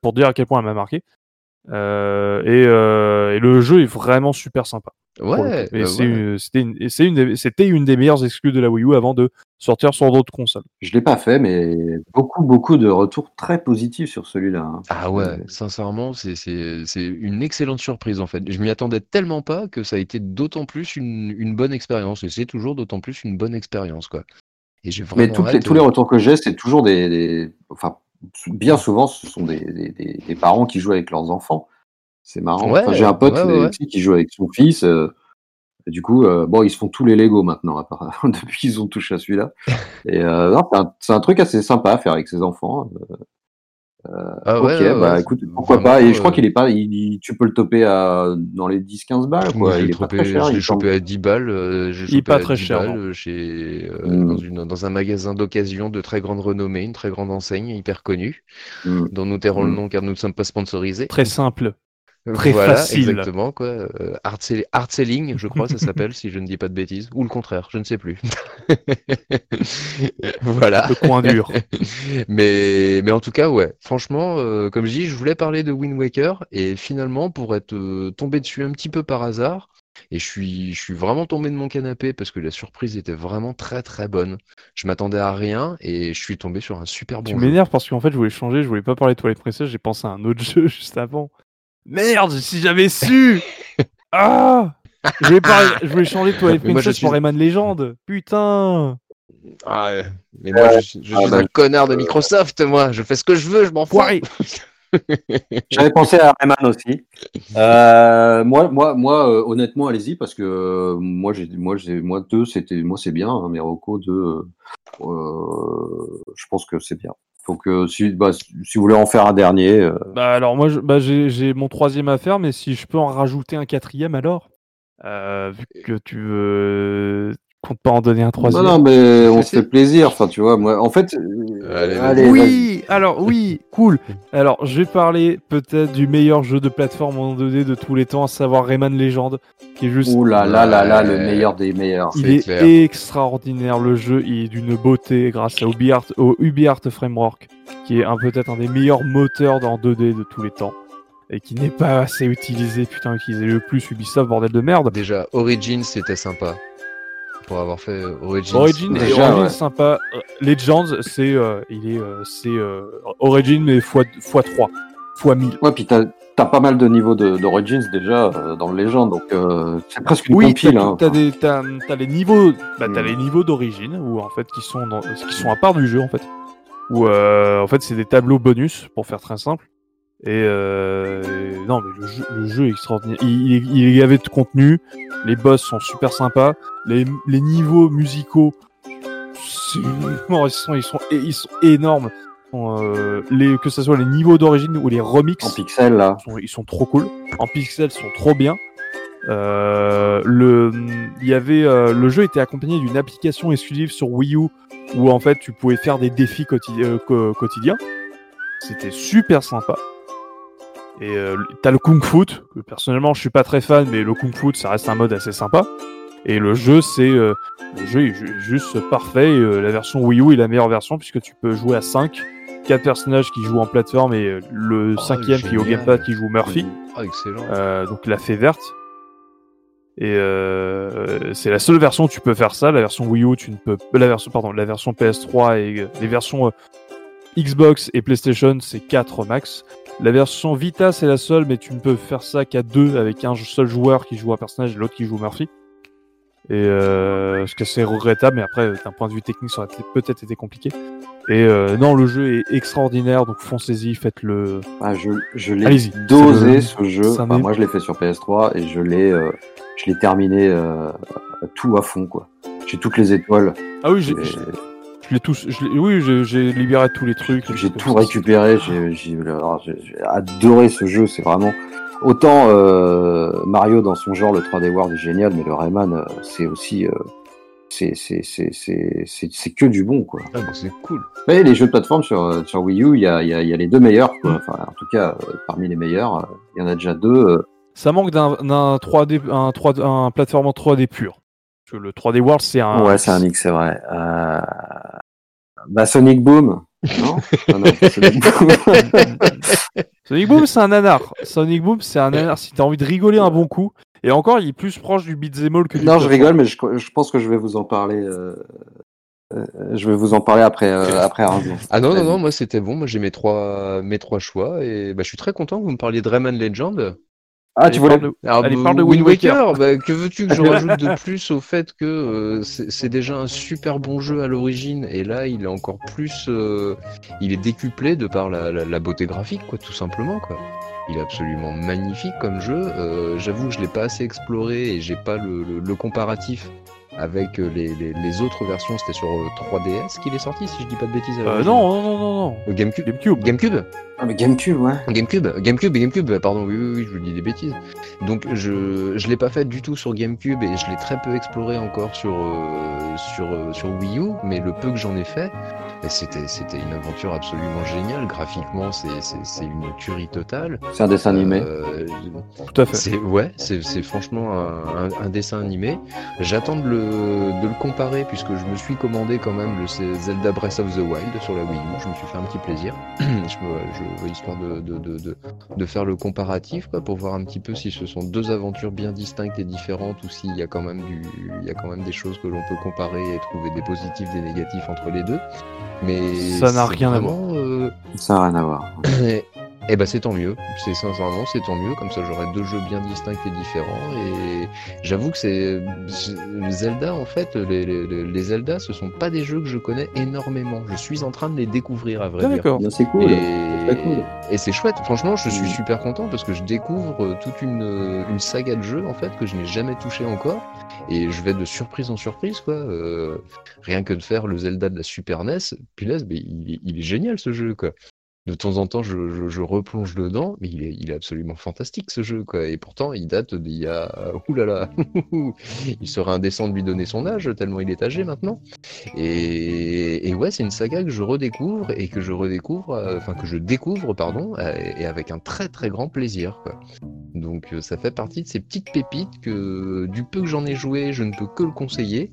pour dire à quel point elle m'a marqué. Et le jeu est vraiment super sympa. Ouais. Et c'était une des meilleures exclus de la Wii U avant de sortir sur d'autres consoles. Je l'ai pas fait, mais beaucoup de retours très positifs sur celui-là. Hein. Ah ouais, sincèrement, c'est une excellente surprise en fait. Je m'y attendais tellement pas que ça a été d'autant plus une bonne expérience. Et c'est toujours d'autant plus une bonne expérience, quoi. Et j'ai vraiment. Mais tous les retours que j'ai, c'est toujours bien souvent, ce sont des parents qui jouent avec leurs enfants. C'est marrant. Ouais, j'ai un pote qui joue avec son fils. Du coup, ils se font tous les Lego maintenant, à part, depuis qu'ils ont touché à celui-là. Et c'est un truc assez sympa à faire avec ses enfants. Écoute, pourquoi pas. Et je crois qu'il est pas. Tu peux le toper dans les 10-15 balles, quoi. Moi, je l'ai chopé à 10 balles. Il est pas très cher. Dans un magasin d'occasion de très grande renommée, une très grande enseigne, hyper connue, dont nous tairons le nom car nous ne sommes pas sponsorisés. Très simple. Très facile. Exactement, quoi. Hard selling, je crois, ça s'appelle, si je ne dis pas de bêtises. Ou le contraire, je ne sais plus. Voilà. Le coin dur. Mais en tout cas, ouais. Franchement, comme je dis, je voulais parler de Wind Waker et finalement, pour être tombé dessus un petit peu par hasard, et je suis vraiment tombé de mon canapé parce que la surprise était vraiment très très bonne. Je m'attendais à rien et je suis tombé sur un super bon jeu. Tu m'énerves parce qu'en fait, je voulais pas parler de Twilight Princess, j'ai pensé à un autre jeu juste avant. Merde, si j'avais su. Ah, je voulais changer Twilight Princess pour Rayman Legend. Putain. Ah ouais. Mais moi, je suis un connard de Microsoft, moi. Je fais ce que je veux, je m'en fous. J'avais pensé à Rayman aussi. Moi, honnêtement, allez-y, parce que moi, c'est bien, hein, mais Rocco 2, je pense que c'est bien. Donc, si vous voulez en faire un dernier... alors, moi, j'ai mon troisième à faire, mais si je peux en rajouter un quatrième, alors vu que tu veux... compte pas en donner un troisième. Non, mais on se fait plaisir. Enfin, tu vois, moi, en fait... Allez, oui, vas-y. Alors, oui, cool. Alors, je vais parler peut-être du meilleur jeu de plateforme en 2D de tous les temps, à savoir Rayman Legend, qui est juste... Ouh là là là là, le meilleur des meilleurs. Il est extraordinaire, le jeu. Il est d'une beauté grâce à au UbiArt Framework, qui est peut-être un des meilleurs moteurs dans 2D de tous les temps. Et qui n'est pas assez utilisé. Putain, utilisez le plus, Ubisoft, bordel de merde. Déjà, Origins, c'était sympa. Pour avoir fait Origins déjà, Origins, ouais. Sympa. Legends, c'est Origins mais x3 x1000. Ouais, puis t'as pas mal de niveaux d'Origins déjà dans le Legend, donc c'est presque une compile. Oui, t'as les niveaux, t'as les niveaux d'origine ou en fait qui sont à part du jeu en fait. Ou en fait c'est des tableaux bonus pour faire très simple. Et non, mais le jeu est extraordinaire. Il est gavé de contenu. Les boss sont super sympas. Les niveaux musicaux, ils sont énormes. Que ce soit les niveaux d'origine ou les remixes en pixels, là, ils sont trop cool. En pixels, ils sont trop bien. Le jeu était accompagné d'une application exclusive sur Wii U où en fait tu pouvais faire des défis quotidiens. C'était super sympa. Et t'as le Kung Fu, que personnellement je suis pas très fan, mais le Kung Fu ça reste un mode assez sympa. Et le jeu est juste parfait. La version Wii U est la meilleure version puisque tu peux jouer à 5, 4 personnages qui jouent en plateforme et le cinquième qui est au Gamepad qui joue Murphy. Ah, excellent. Donc la fée verte. Et c'est la seule version où tu peux faire ça. La version Wii U, tu ne peux la version PS3 et les versions Xbox et PlayStation, c'est 4 max. La version Vita, c'est la seule, mais tu ne peux faire ça qu'à deux, avec un seul joueur qui joue un personnage et l'autre qui joue Murphy. Et ce que c'est regrettable, mais après, d'un point de vue technique, ça aurait peut-être été compliqué. Et non, le jeu est extraordinaire, donc foncez-y, faites-le. Ah, je l'ai Allez-y. Dosé, ce jeu. Enfin, moi, je l'ai fait sur PS3 et je l'ai terminé tout à fond, quoi. J'ai toutes les étoiles. Ah oui, j'ai libéré tous les trucs. J'ai tout récupéré. J'ai adoré ce jeu. C'est vraiment autant Mario dans son genre, le 3D World est génial, mais le Rayman, c'est aussi c'est que du bon quoi. Ah, c'est cool. Mais les jeux de plateforme sur Wii U, il y a les deux meilleurs. Quoi. Enfin, en tout cas, parmi les meilleurs, il y en a déjà deux. Ça manque d'un 3D, un plateforme en 3D pur. Le 3D World, c'est un... Ouais, c'est un mix, c'est vrai. Sonic Boom. Non, Sonic Boom. Sonic Boom, c'est un nanar. Sonic Boom, c'est un nanar. Si t'as envie de rigoler un bon coup, et encore, il est plus proche du beat'em all que du... Non, je rigole, mais je pense que je vais vous en parler... Je vais vous en parler après un jour. Ah non, moi, c'était bon. Moi, j'ai mes trois choix. Et je suis très content que vous me parliez de Rayman Legend. Ah, tu voulais parle de Wind Waker. Que veux-tu que je rajoute de plus au fait que c'est déjà un super bon jeu à l'origine et là il est encore plus il est décuplé de par la beauté graphique quoi, tout simplement quoi. Il est absolument magnifique comme jeu. J'avoue que je l'ai pas assez exploré et j'ai pas le comparatif avec les autres versions. C'était sur 3DS qu'il est sorti, si je dis pas de bêtises. Non. GameCube. Ah mais GameCube, ouais. GameCube, pardon, oui, je vous dis des bêtises. Donc je l'ai pas fait du tout sur GameCube et je l'ai très peu exploré encore sur Wii U, mais le peu que j'en ai fait, c'était une aventure absolument géniale. Graphiquement, c'est une tuerie totale. C'est un dessin animé. Tout à fait. C'est franchement un dessin animé. J'attends de le comparer puisque je me suis commandé quand même le Zelda Breath of the Wild sur la Wii U. Je me suis fait un petit plaisir. Histoire de faire le comparatif quoi, pour voir un petit peu si ce sont deux aventures bien distinctes et différentes ou s'il y a quand même des choses que l'on peut comparer et trouver des positifs, des négatifs entre les deux. Mais ça n'a rien à voir. Ça n'a rien à voir. Eh ben c'est tant mieux, c'est sincèrement c'est tant mieux, comme ça j'aurai deux jeux bien distincts et différents. Et j'avoue que c'est Zelda en fait, les Zelda ce sont pas des jeux que je connais énormément, je suis en train de les découvrir à vrai dire. Non, c'est cool, c'est cool. Et c'est chouette, franchement je suis super content parce que je découvre toute une saga de jeux en fait que je n'ai jamais touché encore. Et je vais de surprise en surprise quoi, rien que de faire le Zelda de la Super NES, punaise mais il est génial ce jeu quoi. De temps en temps, je replonge dedans, mais il est absolument fantastique ce jeu, quoi. Et pourtant, il date d'il y a... Oulala, il serait indécent de lui donner son âge, tellement il est âgé maintenant. Et ouais, c'est une saga que je redécouvre, et que je redécouvre, et avec un très très grand plaisir, quoi. Donc ça fait partie de ces petites pépites que, du peu que j'en ai joué, je ne peux que le conseiller.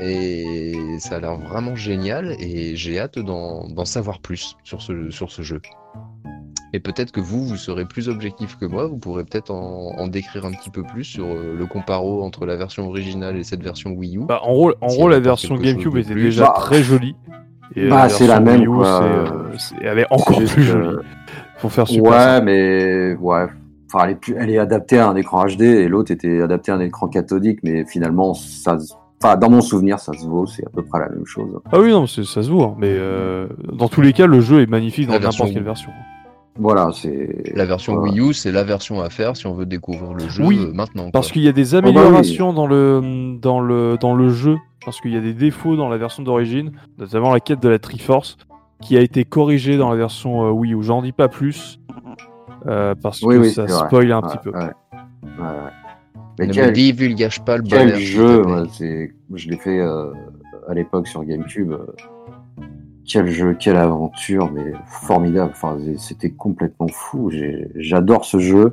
Et ça a l'air vraiment génial et j'ai hâte d'en savoir plus sur ce jeu. Et peut-être que vous serez plus objectif que moi, vous pourrez peut-être en décrire un petit peu plus sur le comparo entre la version originale et cette version Wii U. Bah, en gros la version GameCube était déjà très jolie. Et bah, c'est la même Wii U, quoi. Elle est encore plus jolie. Faut faire super. Ouais. Enfin, elle est adaptée à un écran HD et l'autre était adaptée à un écran cathodique, mais finalement ça. Enfin, dans mon souvenir, ça se vaut, c'est à peu près la même chose. Ah oui, non, ça se vaut, mais dans tous les cas, le jeu est magnifique dans n'importe quelle version. Voilà, c'est... La version Wii U, c'est la version à faire si on veut découvrir le jeu maintenant. Parce qu'il y a des améliorations dans le jeu, parce qu'il y a des défauts dans la version d'origine, notamment la quête de la Triforce, qui a été corrigée dans la version Wii U. J'en dis pas plus, parce que ça spoil un petit peu. Ouais. Mais ne me divulgage pas le bonheur. Quel jeu, je l'ai fait à l'époque sur GameCube. Quel jeu, quelle aventure, mais formidable. Enfin, c'était complètement fou. J'adore ce jeu.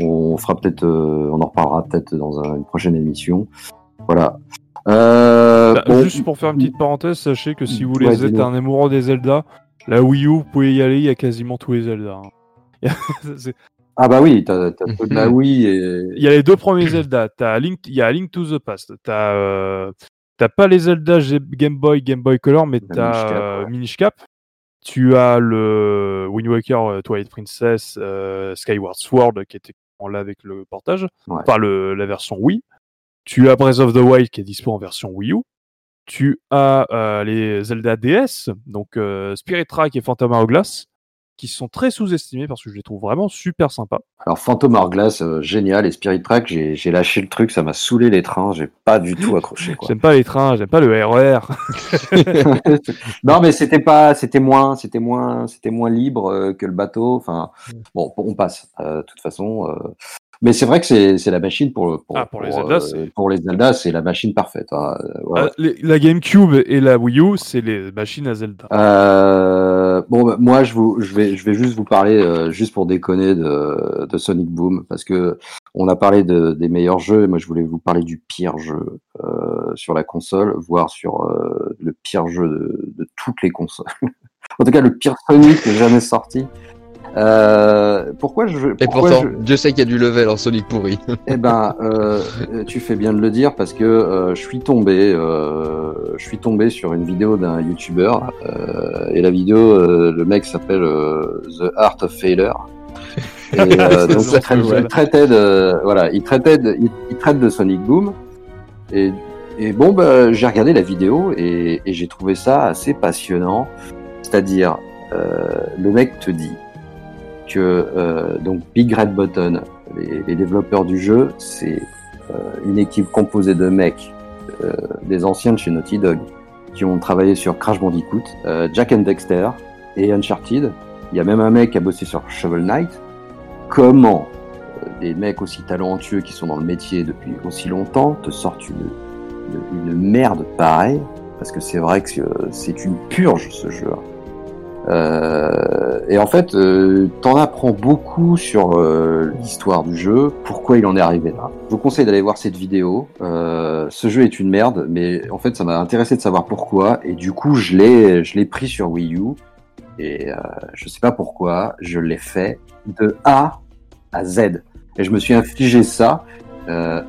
On fera peut-être, on en reparlera peut-être dans une prochaine émission. Voilà. Juste pour faire une petite parenthèse, sachez que si vous voulez être un amoureux des Zelda, la Wii U, vous pouvez y aller. Il y a quasiment tous les Zelda. Hein. Ah bah oui, t'as peu de la Wii et... Il y a les deux premiers Zelda, il y a Link to the Past, t'as pas les Zelda Game Boy Color, mais t'as Minish Cap, tu as le Wind Waker, Twilight Princess, Skyward Sword qui était là avec le portage, enfin la version Wii, tu as Breath of the Wild qui est dispo en version Wii U, tu as les Zelda DS, donc Spirit Track et Phantom Hourglass, qui sont très sous-estimés parce que je les trouve vraiment super sympas. Alors Phantom Hourglass, génial, et Spirit Track, j'ai lâché le truc, ça m'a saoulé les trains, j'ai pas du tout accroché. Quoi. J'aime pas les trains, j'aime pas le RER. Non mais c'était moins libre que le bateau. Enfin bon, on passe. De toute façon, mais c'est vrai que c'est la machine pour les Zelda, c'est la machine parfaite. Hein. Voilà. La GameCube et la Wii U, c'est les machines à Zelda. Bon, moi, je vais juste vous parler, juste pour déconner, de Sonic Boom, parce que on a parlé des meilleurs jeux, et moi je voulais vous parler du pire jeu sur la console, voire sur le pire jeu de toutes les consoles. En tout cas, le pire Sonic jamais sorti. Dieu sait qu'il y a du level en Sonic pourri. Eh ben, tu fais bien de le dire parce que je suis tombé sur une vidéo d'un YouTuber et la vidéo, le mec s'appelle The Art of Failure. Et, donc il traite de Sonic Boom et bon bah j'ai regardé la vidéo et j'ai trouvé ça assez passionnant. C'est-à-dire le mec te dit que donc Big Red Button, les développeurs du jeu, c'est une équipe composée de mecs, des anciens de chez Naughty Dog, qui ont travaillé sur Crash Bandicoot, Jak and Dexter et Uncharted. Il y a même un mec qui a bossé sur Shovel Knight. Comment des mecs aussi talentueux qui sont dans le métier depuis aussi longtemps te sortent une merde pareille? Parce que c'est vrai que c'est une purge ce jeu. Et en fait, t'en apprends beaucoup sur l'histoire du jeu, pourquoi il en est arrivé là. Je vous conseille d'aller voir cette vidéo. Ce jeu est une merde, mais en fait, ça m'a intéressé de savoir pourquoi. Et du coup, je l'ai pris sur Wii U. Et je sais pas pourquoi, je l'ai fait de A à Z. Et je me suis infligé ça.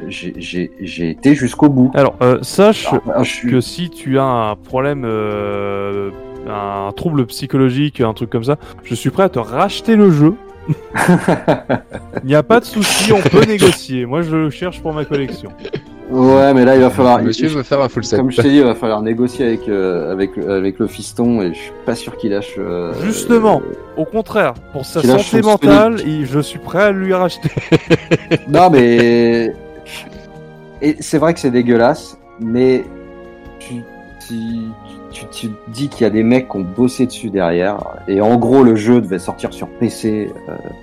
J'ai été jusqu'au bout. Alors, sache que si tu as un problème un trouble psychologique, un truc comme ça, je suis prêt à te racheter le jeu. Il n'y a pas de souci, on peut négocier. Moi, je le cherche pour ma collection. Ouais, mais là, il va falloir. Monsieur veut faire un full set. Comme je t'ai dit, il va falloir négocier avec le fiston, et je suis pas sûr qu'il lâche. Justement, au contraire, pour sa santé mentale, je suis prêt à lui racheter. Non, mais et c'est vrai que c'est dégueulasse, mais tu te dis qu'il y a des mecs qui ont bossé dessus derrière, et en gros le jeu devait sortir sur PC,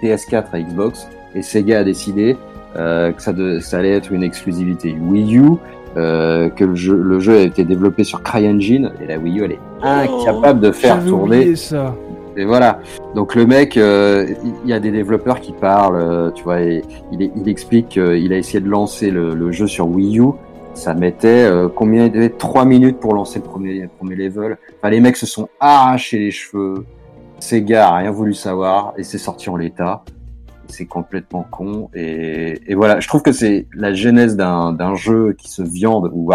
PS4 et Xbox, et Sega a décidé que ça allait être une exclusivité Wii U, que le jeu a été développé sur CryEngine, et la Wii U elle est incapable de faire tourner ça. Et voilà, donc le mec, il y a des développeurs qui parlent, tu vois, et il explique qu'il a essayé de lancer le jeu sur Wii U. Ça mettait combien il devait 3 minutes pour lancer le premier level. Enfin, les mecs se sont arrachés les cheveux. Sega a rien voulu savoir et c'est sorti en l'état. C'est complètement con. Et voilà, je trouve que c'est la genèse d'un jeu qui se viande ou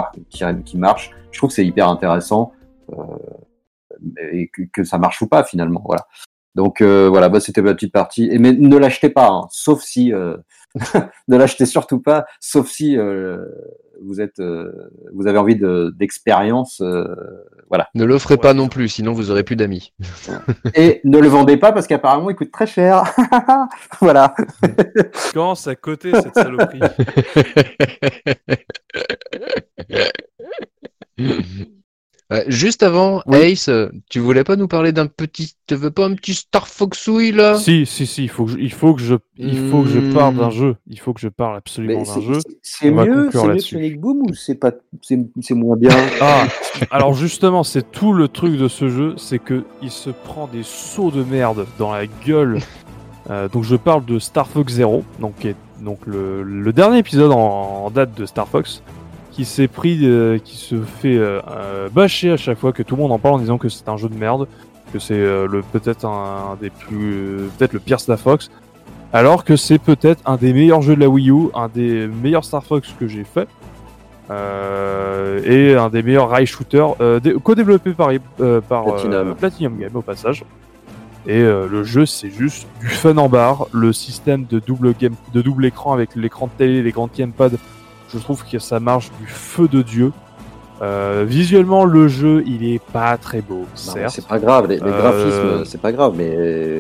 qui marche. Je trouve que c'est hyper intéressant et que ça marche ou pas finalement. Voilà. Donc voilà, bah, c'était ma petite partie. Mais ne l'achetez pas, hein, sauf si. Ne l'achetez surtout pas, sauf si. Vous avez envie d'expérience, voilà. Ne l'offrez pas non plus, sinon vous aurez plus d'amis. Et ne le vendez pas parce qu'apparemment il coûte très cher. Voilà. Quand ça coûtait cette saloperie. Juste avant, oui. Ace, tu voulais pas nous parler d'un petit, tu veux pas un petit Star Foxouille là ? Si, il faut que je parle d'un jeu. Il faut que je parle absolument d'un jeu. C'est mieux Sonic Boom ou c'est moins bien ? Ah, alors justement, c'est tout le truc de ce jeu, c'est que il se prend des sauts de merde dans la gueule. Donc je parle de Star Fox Zero, donc le dernier épisode en date de Star Fox. Qui se fait bâcher à chaque fois que tout le monde en parle en disant que c'est un jeu de merde, que c'est peut-être le pire Star Fox, alors que c'est peut-être un des meilleurs jeux de la Wii U, un des meilleurs Star Fox que j'ai fait, et un des meilleurs rail shooter co-développé par Platinum Game au passage. Et le jeu, c'est juste du fun en barre. Le système de double écran avec l'écran de télé, les grands gamepads. Je trouve que ça marche du feu de Dieu. Visuellement, le jeu, il est pas très beau, certes. Non, c'est pas grave, les graphismes, c'est pas grave, mais...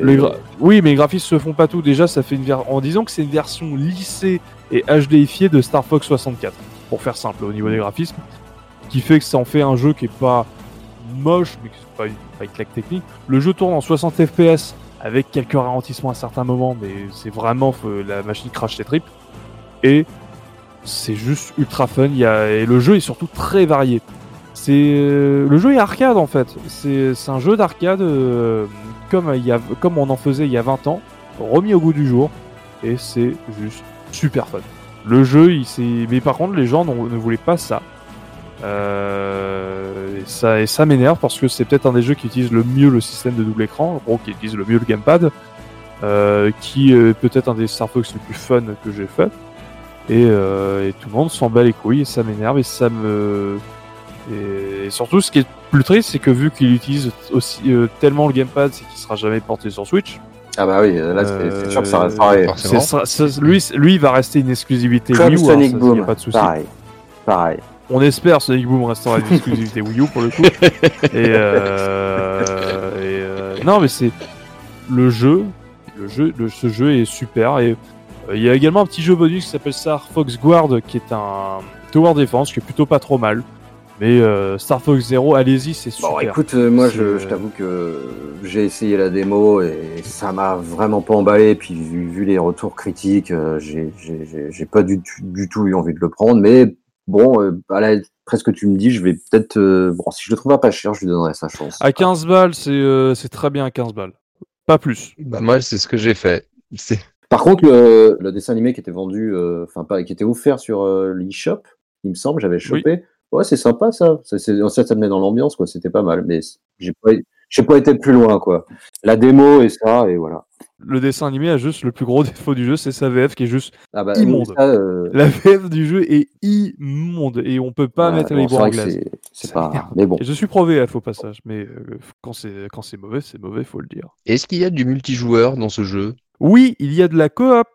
Oui, mais les graphismes se font pas tout. Déjà, ça fait en disant que c'est une version lissée et HDifiée de Star Fox 64, pour faire simple, au niveau des graphismes, qui fait que ça en fait un jeu qui est pas moche, mais qui n'est pas une claque technique. Le jeu tourne en 60 FPS, avec quelques ralentissements à certains moments, mais c'est vraiment... La machine crache ses tripes. Et... c'est juste ultra fun, et le jeu est surtout très varié. Le jeu est arcade en fait, c'est un jeu d'arcade comme on en faisait il y a 20 ans, remis au goût du jour, et c'est juste super fun. Le jeu, mais par contre les gens ne voulaient pas ça. Et ça m'énerve parce que c'est peut-être un des jeux qui utilise le mieux le système de double écran, en gros, qui utilise le mieux le gamepad, qui est peut-être un des Star Fox les plus fun que j'ai fait. Et tout le monde s'en bat les couilles et ça m'énerve et surtout ce qui est plus triste c'est que vu qu'il utilise aussi tellement le gamepad c'est qu'il sera jamais porté sur Switch. Ah bah oui, là c'est sûr que ça restera lui il va rester une exclusivité Club Wii U. Sonic alors, ça, Boom, y a pas de souci. Pareil. On espère Sonic Boom restera une exclusivité Wii U pour le coup. Non mais c'est ce jeu est super et il y a également un petit jeu bonus qui s'appelle Star Fox Guard, qui est un Tower Defense, qui est plutôt pas trop mal. Mais Star Fox Zero, allez-y, c'est super. Bon, écoute, moi, je t'avoue que j'ai essayé la démo et ça m'a vraiment pas emballé. Puis, vu les retours critiques, j'ai pas du tout eu envie de le prendre. Mais bon, presque tu me dis, je vais peut-être... si je le trouve pas cher, je lui donnerai sa chance. À 15 balles, c'est très bien à 15 balles. Pas plus. Bah, moi, c'est ce que j'ai fait. Par contre, le dessin animé qui était vendu, qui était offert sur l'eShop, il me semble, j'avais chopé. Oui. Ouais, c'est sympa ça. Ça menait dans l'ambiance, quoi. C'était pas mal, mais j'ai pas été plus loin, quoi. La démo et ça, et voilà. le dessin animé a juste le plus gros défaut du jeu, c'est sa VF qui est juste immonde. Ça, la VF du jeu est immonde et on peut pas mettre les bois en glace. C'est pas... mais bon. Et je suis pro VF au passage, mais quand c'est mauvais, c'est mauvais, faut le dire. Est-ce qu'il y a du multijoueur dans ce jeu ? Oui, il y a de la coop.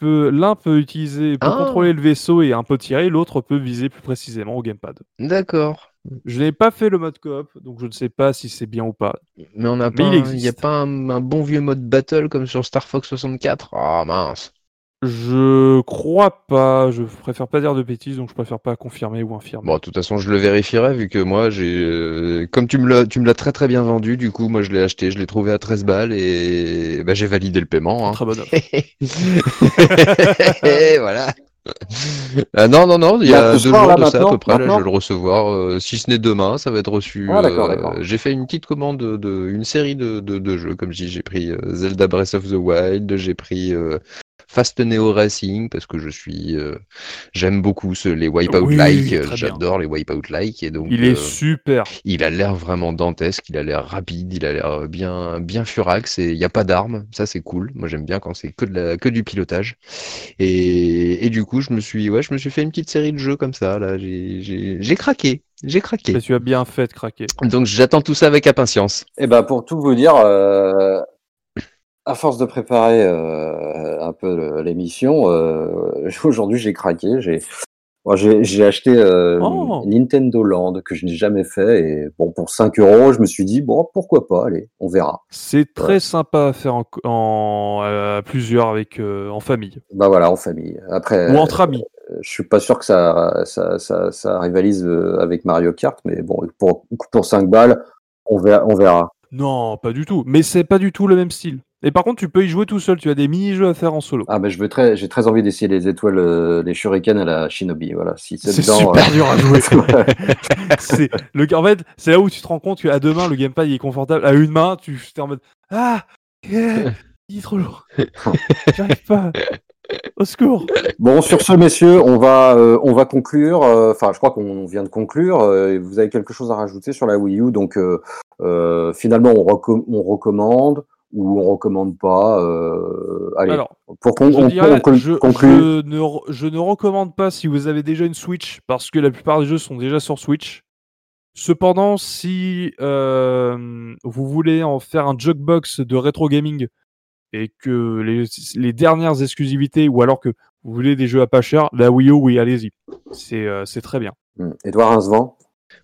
L'un peut utiliser pour contrôler le vaisseau et un peu tirer, l'autre peut viser plus précisément au gamepad. D'accord. Je n'ai pas fait le mode coop, donc je ne sais pas si c'est bien ou pas. Mais il n'y a pas un bon vieux mode battle comme sur Star Fox 64 ? Ah mince. Je crois pas, je préfère pas dire de bêtises, donc je préfère pas confirmer ou infirmer. Bon, de toute façon, je le vérifierai, vu que moi, j'ai, comme tu me l'as très très bien vendu, du coup, moi je l'ai acheté, je l'ai trouvé à 13 balles, et bah, j'ai validé le paiement. Hein. Très bonne offre. Et voilà. Non, il y a 2 jours de ça à peu près, là, je vais le recevoir, si ce n'est demain, ça va être reçu. Ah, d'accord. J'ai fait une petite commande d'une série de jeux, comme je dis, j'ai pris Zelda Breath of the Wild, j'ai pris Fast Neo Racing, parce que j'aime beaucoup les wipeout-like, j'adore les wipeout-like, et donc... Il est super. Il a l'air vraiment dantesque, il a l'air rapide, il a l'air bien, bien furax, et il n'y a pas d'armes, ça c'est cool, moi j'aime bien quand c'est que du pilotage, et du coup je me suis fait une petite série de jeux comme ça, là, j'ai craqué. J'ai craqué. Et tu as bien fait de craquer. Donc j'attends tout ça avec impatience. Et ben pour tout vous dire... À force de préparer un peu l'émission, aujourd'hui j'ai craqué. J'ai acheté Nintendo Land que je n'ai jamais fait et bon pour 5€, je me suis dit bon pourquoi pas, allez on verra. C'est très sympa à faire à plusieurs avec en famille. Bah voilà en famille. Après ou entre amis. Je suis pas sûr que ça rivalise avec Mario Kart, mais bon pour 5 balles on verra. Non, pas du tout. Mais c'est pas du tout le même style. Et par contre, tu peux y jouer tout seul. Tu as des mini-jeux à faire en solo. Ah, mais j'ai très envie d'essayer les étoiles, les shurikens à la Shinobi. Voilà. Si c'est super dur à jouer. En fait, c'est là où tu te rends compte qu'à deux mains, le gamepad il est confortable. À une main, tu es en mode il est trop lourd. J'arrive pas. Au secours. Bon, sur ce, messieurs, on va conclure. Enfin, je crois qu'on vient de conclure. Vous avez quelque chose à rajouter sur la Wii U, donc finalement, on recommande ou on recommande pas. Allez. Alors, je ne recommande pas si vous avez déjà une Switch, parce que la plupart des jeux sont déjà sur Switch. Cependant, si vous voulez en faire un jukebox de rétro gaming. Et que les dernières exclusivités, ou alors que vous voulez des jeux à pas cher, la Wii U, oui, allez-y. C'est très bien. Edouard Rincevent ?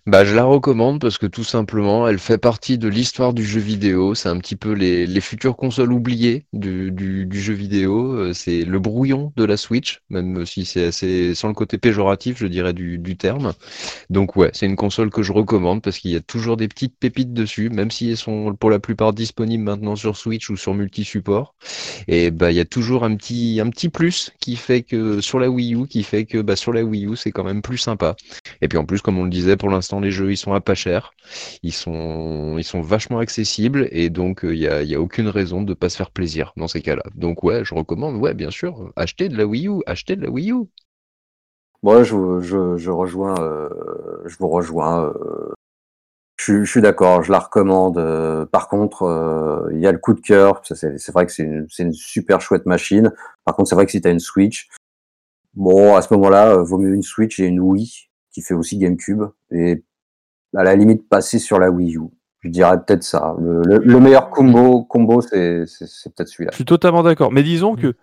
Bah, je la recommande parce que tout simplement, elle fait partie de l'histoire du jeu vidéo. C'est un petit peu les futures consoles oubliées du jeu vidéo. C'est le brouillon de la Switch, même si c'est assez sans le côté péjoratif, je dirais, du terme. Donc ouais, c'est une console que je recommande parce qu'il y a toujours des petites pépites dessus, même si elles sont pour la plupart disponibles maintenant sur Switch ou sur multi-support. Et bah, il y a toujours un petit plus qui fait que sur la Wii U, c'est quand même plus sympa. Et puis en plus, comme on le disait, pour l'instant, les jeux, ils sont à pas cher, ils sont vachement accessibles et donc il y a aucune raison de pas se faire plaisir dans ces cas-là. Donc ouais, je recommande, ouais, bien sûr, achetez de la Wii U. Moi, bon, je vous rejoins. Je suis d'accord, je la recommande. Par contre, il y a le coup de cœur. Ça, c'est vrai que c'est une super chouette machine. Par contre, c'est vrai que si t'as une Switch, bon, à ce moment-là, vaut mieux une Switch et une Wii. Qui fait aussi GameCube, et à la limite passer sur la Wii U. Je dirais peut-être ça. Le meilleur combo c'est peut-être celui-là. Je suis totalement d'accord, mais disons que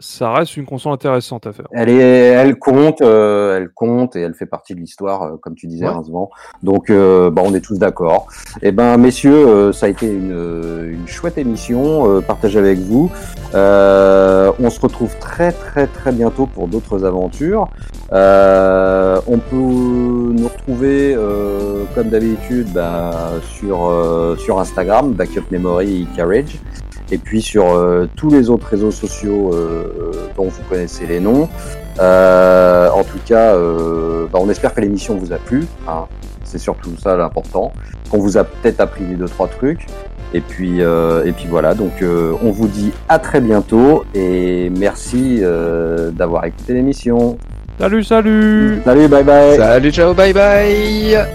ça reste une console intéressante à faire. Elle compte, et elle fait partie de l'histoire, comme tu disais, heureusement. Donc, on est tous d'accord. Eh ben, messieurs, ça a été une chouette émission partagée avec vous. On se retrouve très, très, très bientôt pour d'autres aventures. On peut nous retrouver, comme d'habitude, sur Instagram, Backup Memory Carriage. Et puis sur tous les autres réseaux sociaux dont vous connaissez les noms. En tout cas, on espère que l'émission vous a plu. Hein. C'est surtout ça l'important. Qu'on vous a peut-être appris les 2-3 trucs. Et puis voilà. Donc on vous dit à très bientôt et merci d'avoir écouté l'émission. Salut. Salut, bye bye. Salut, ciao, bye bye.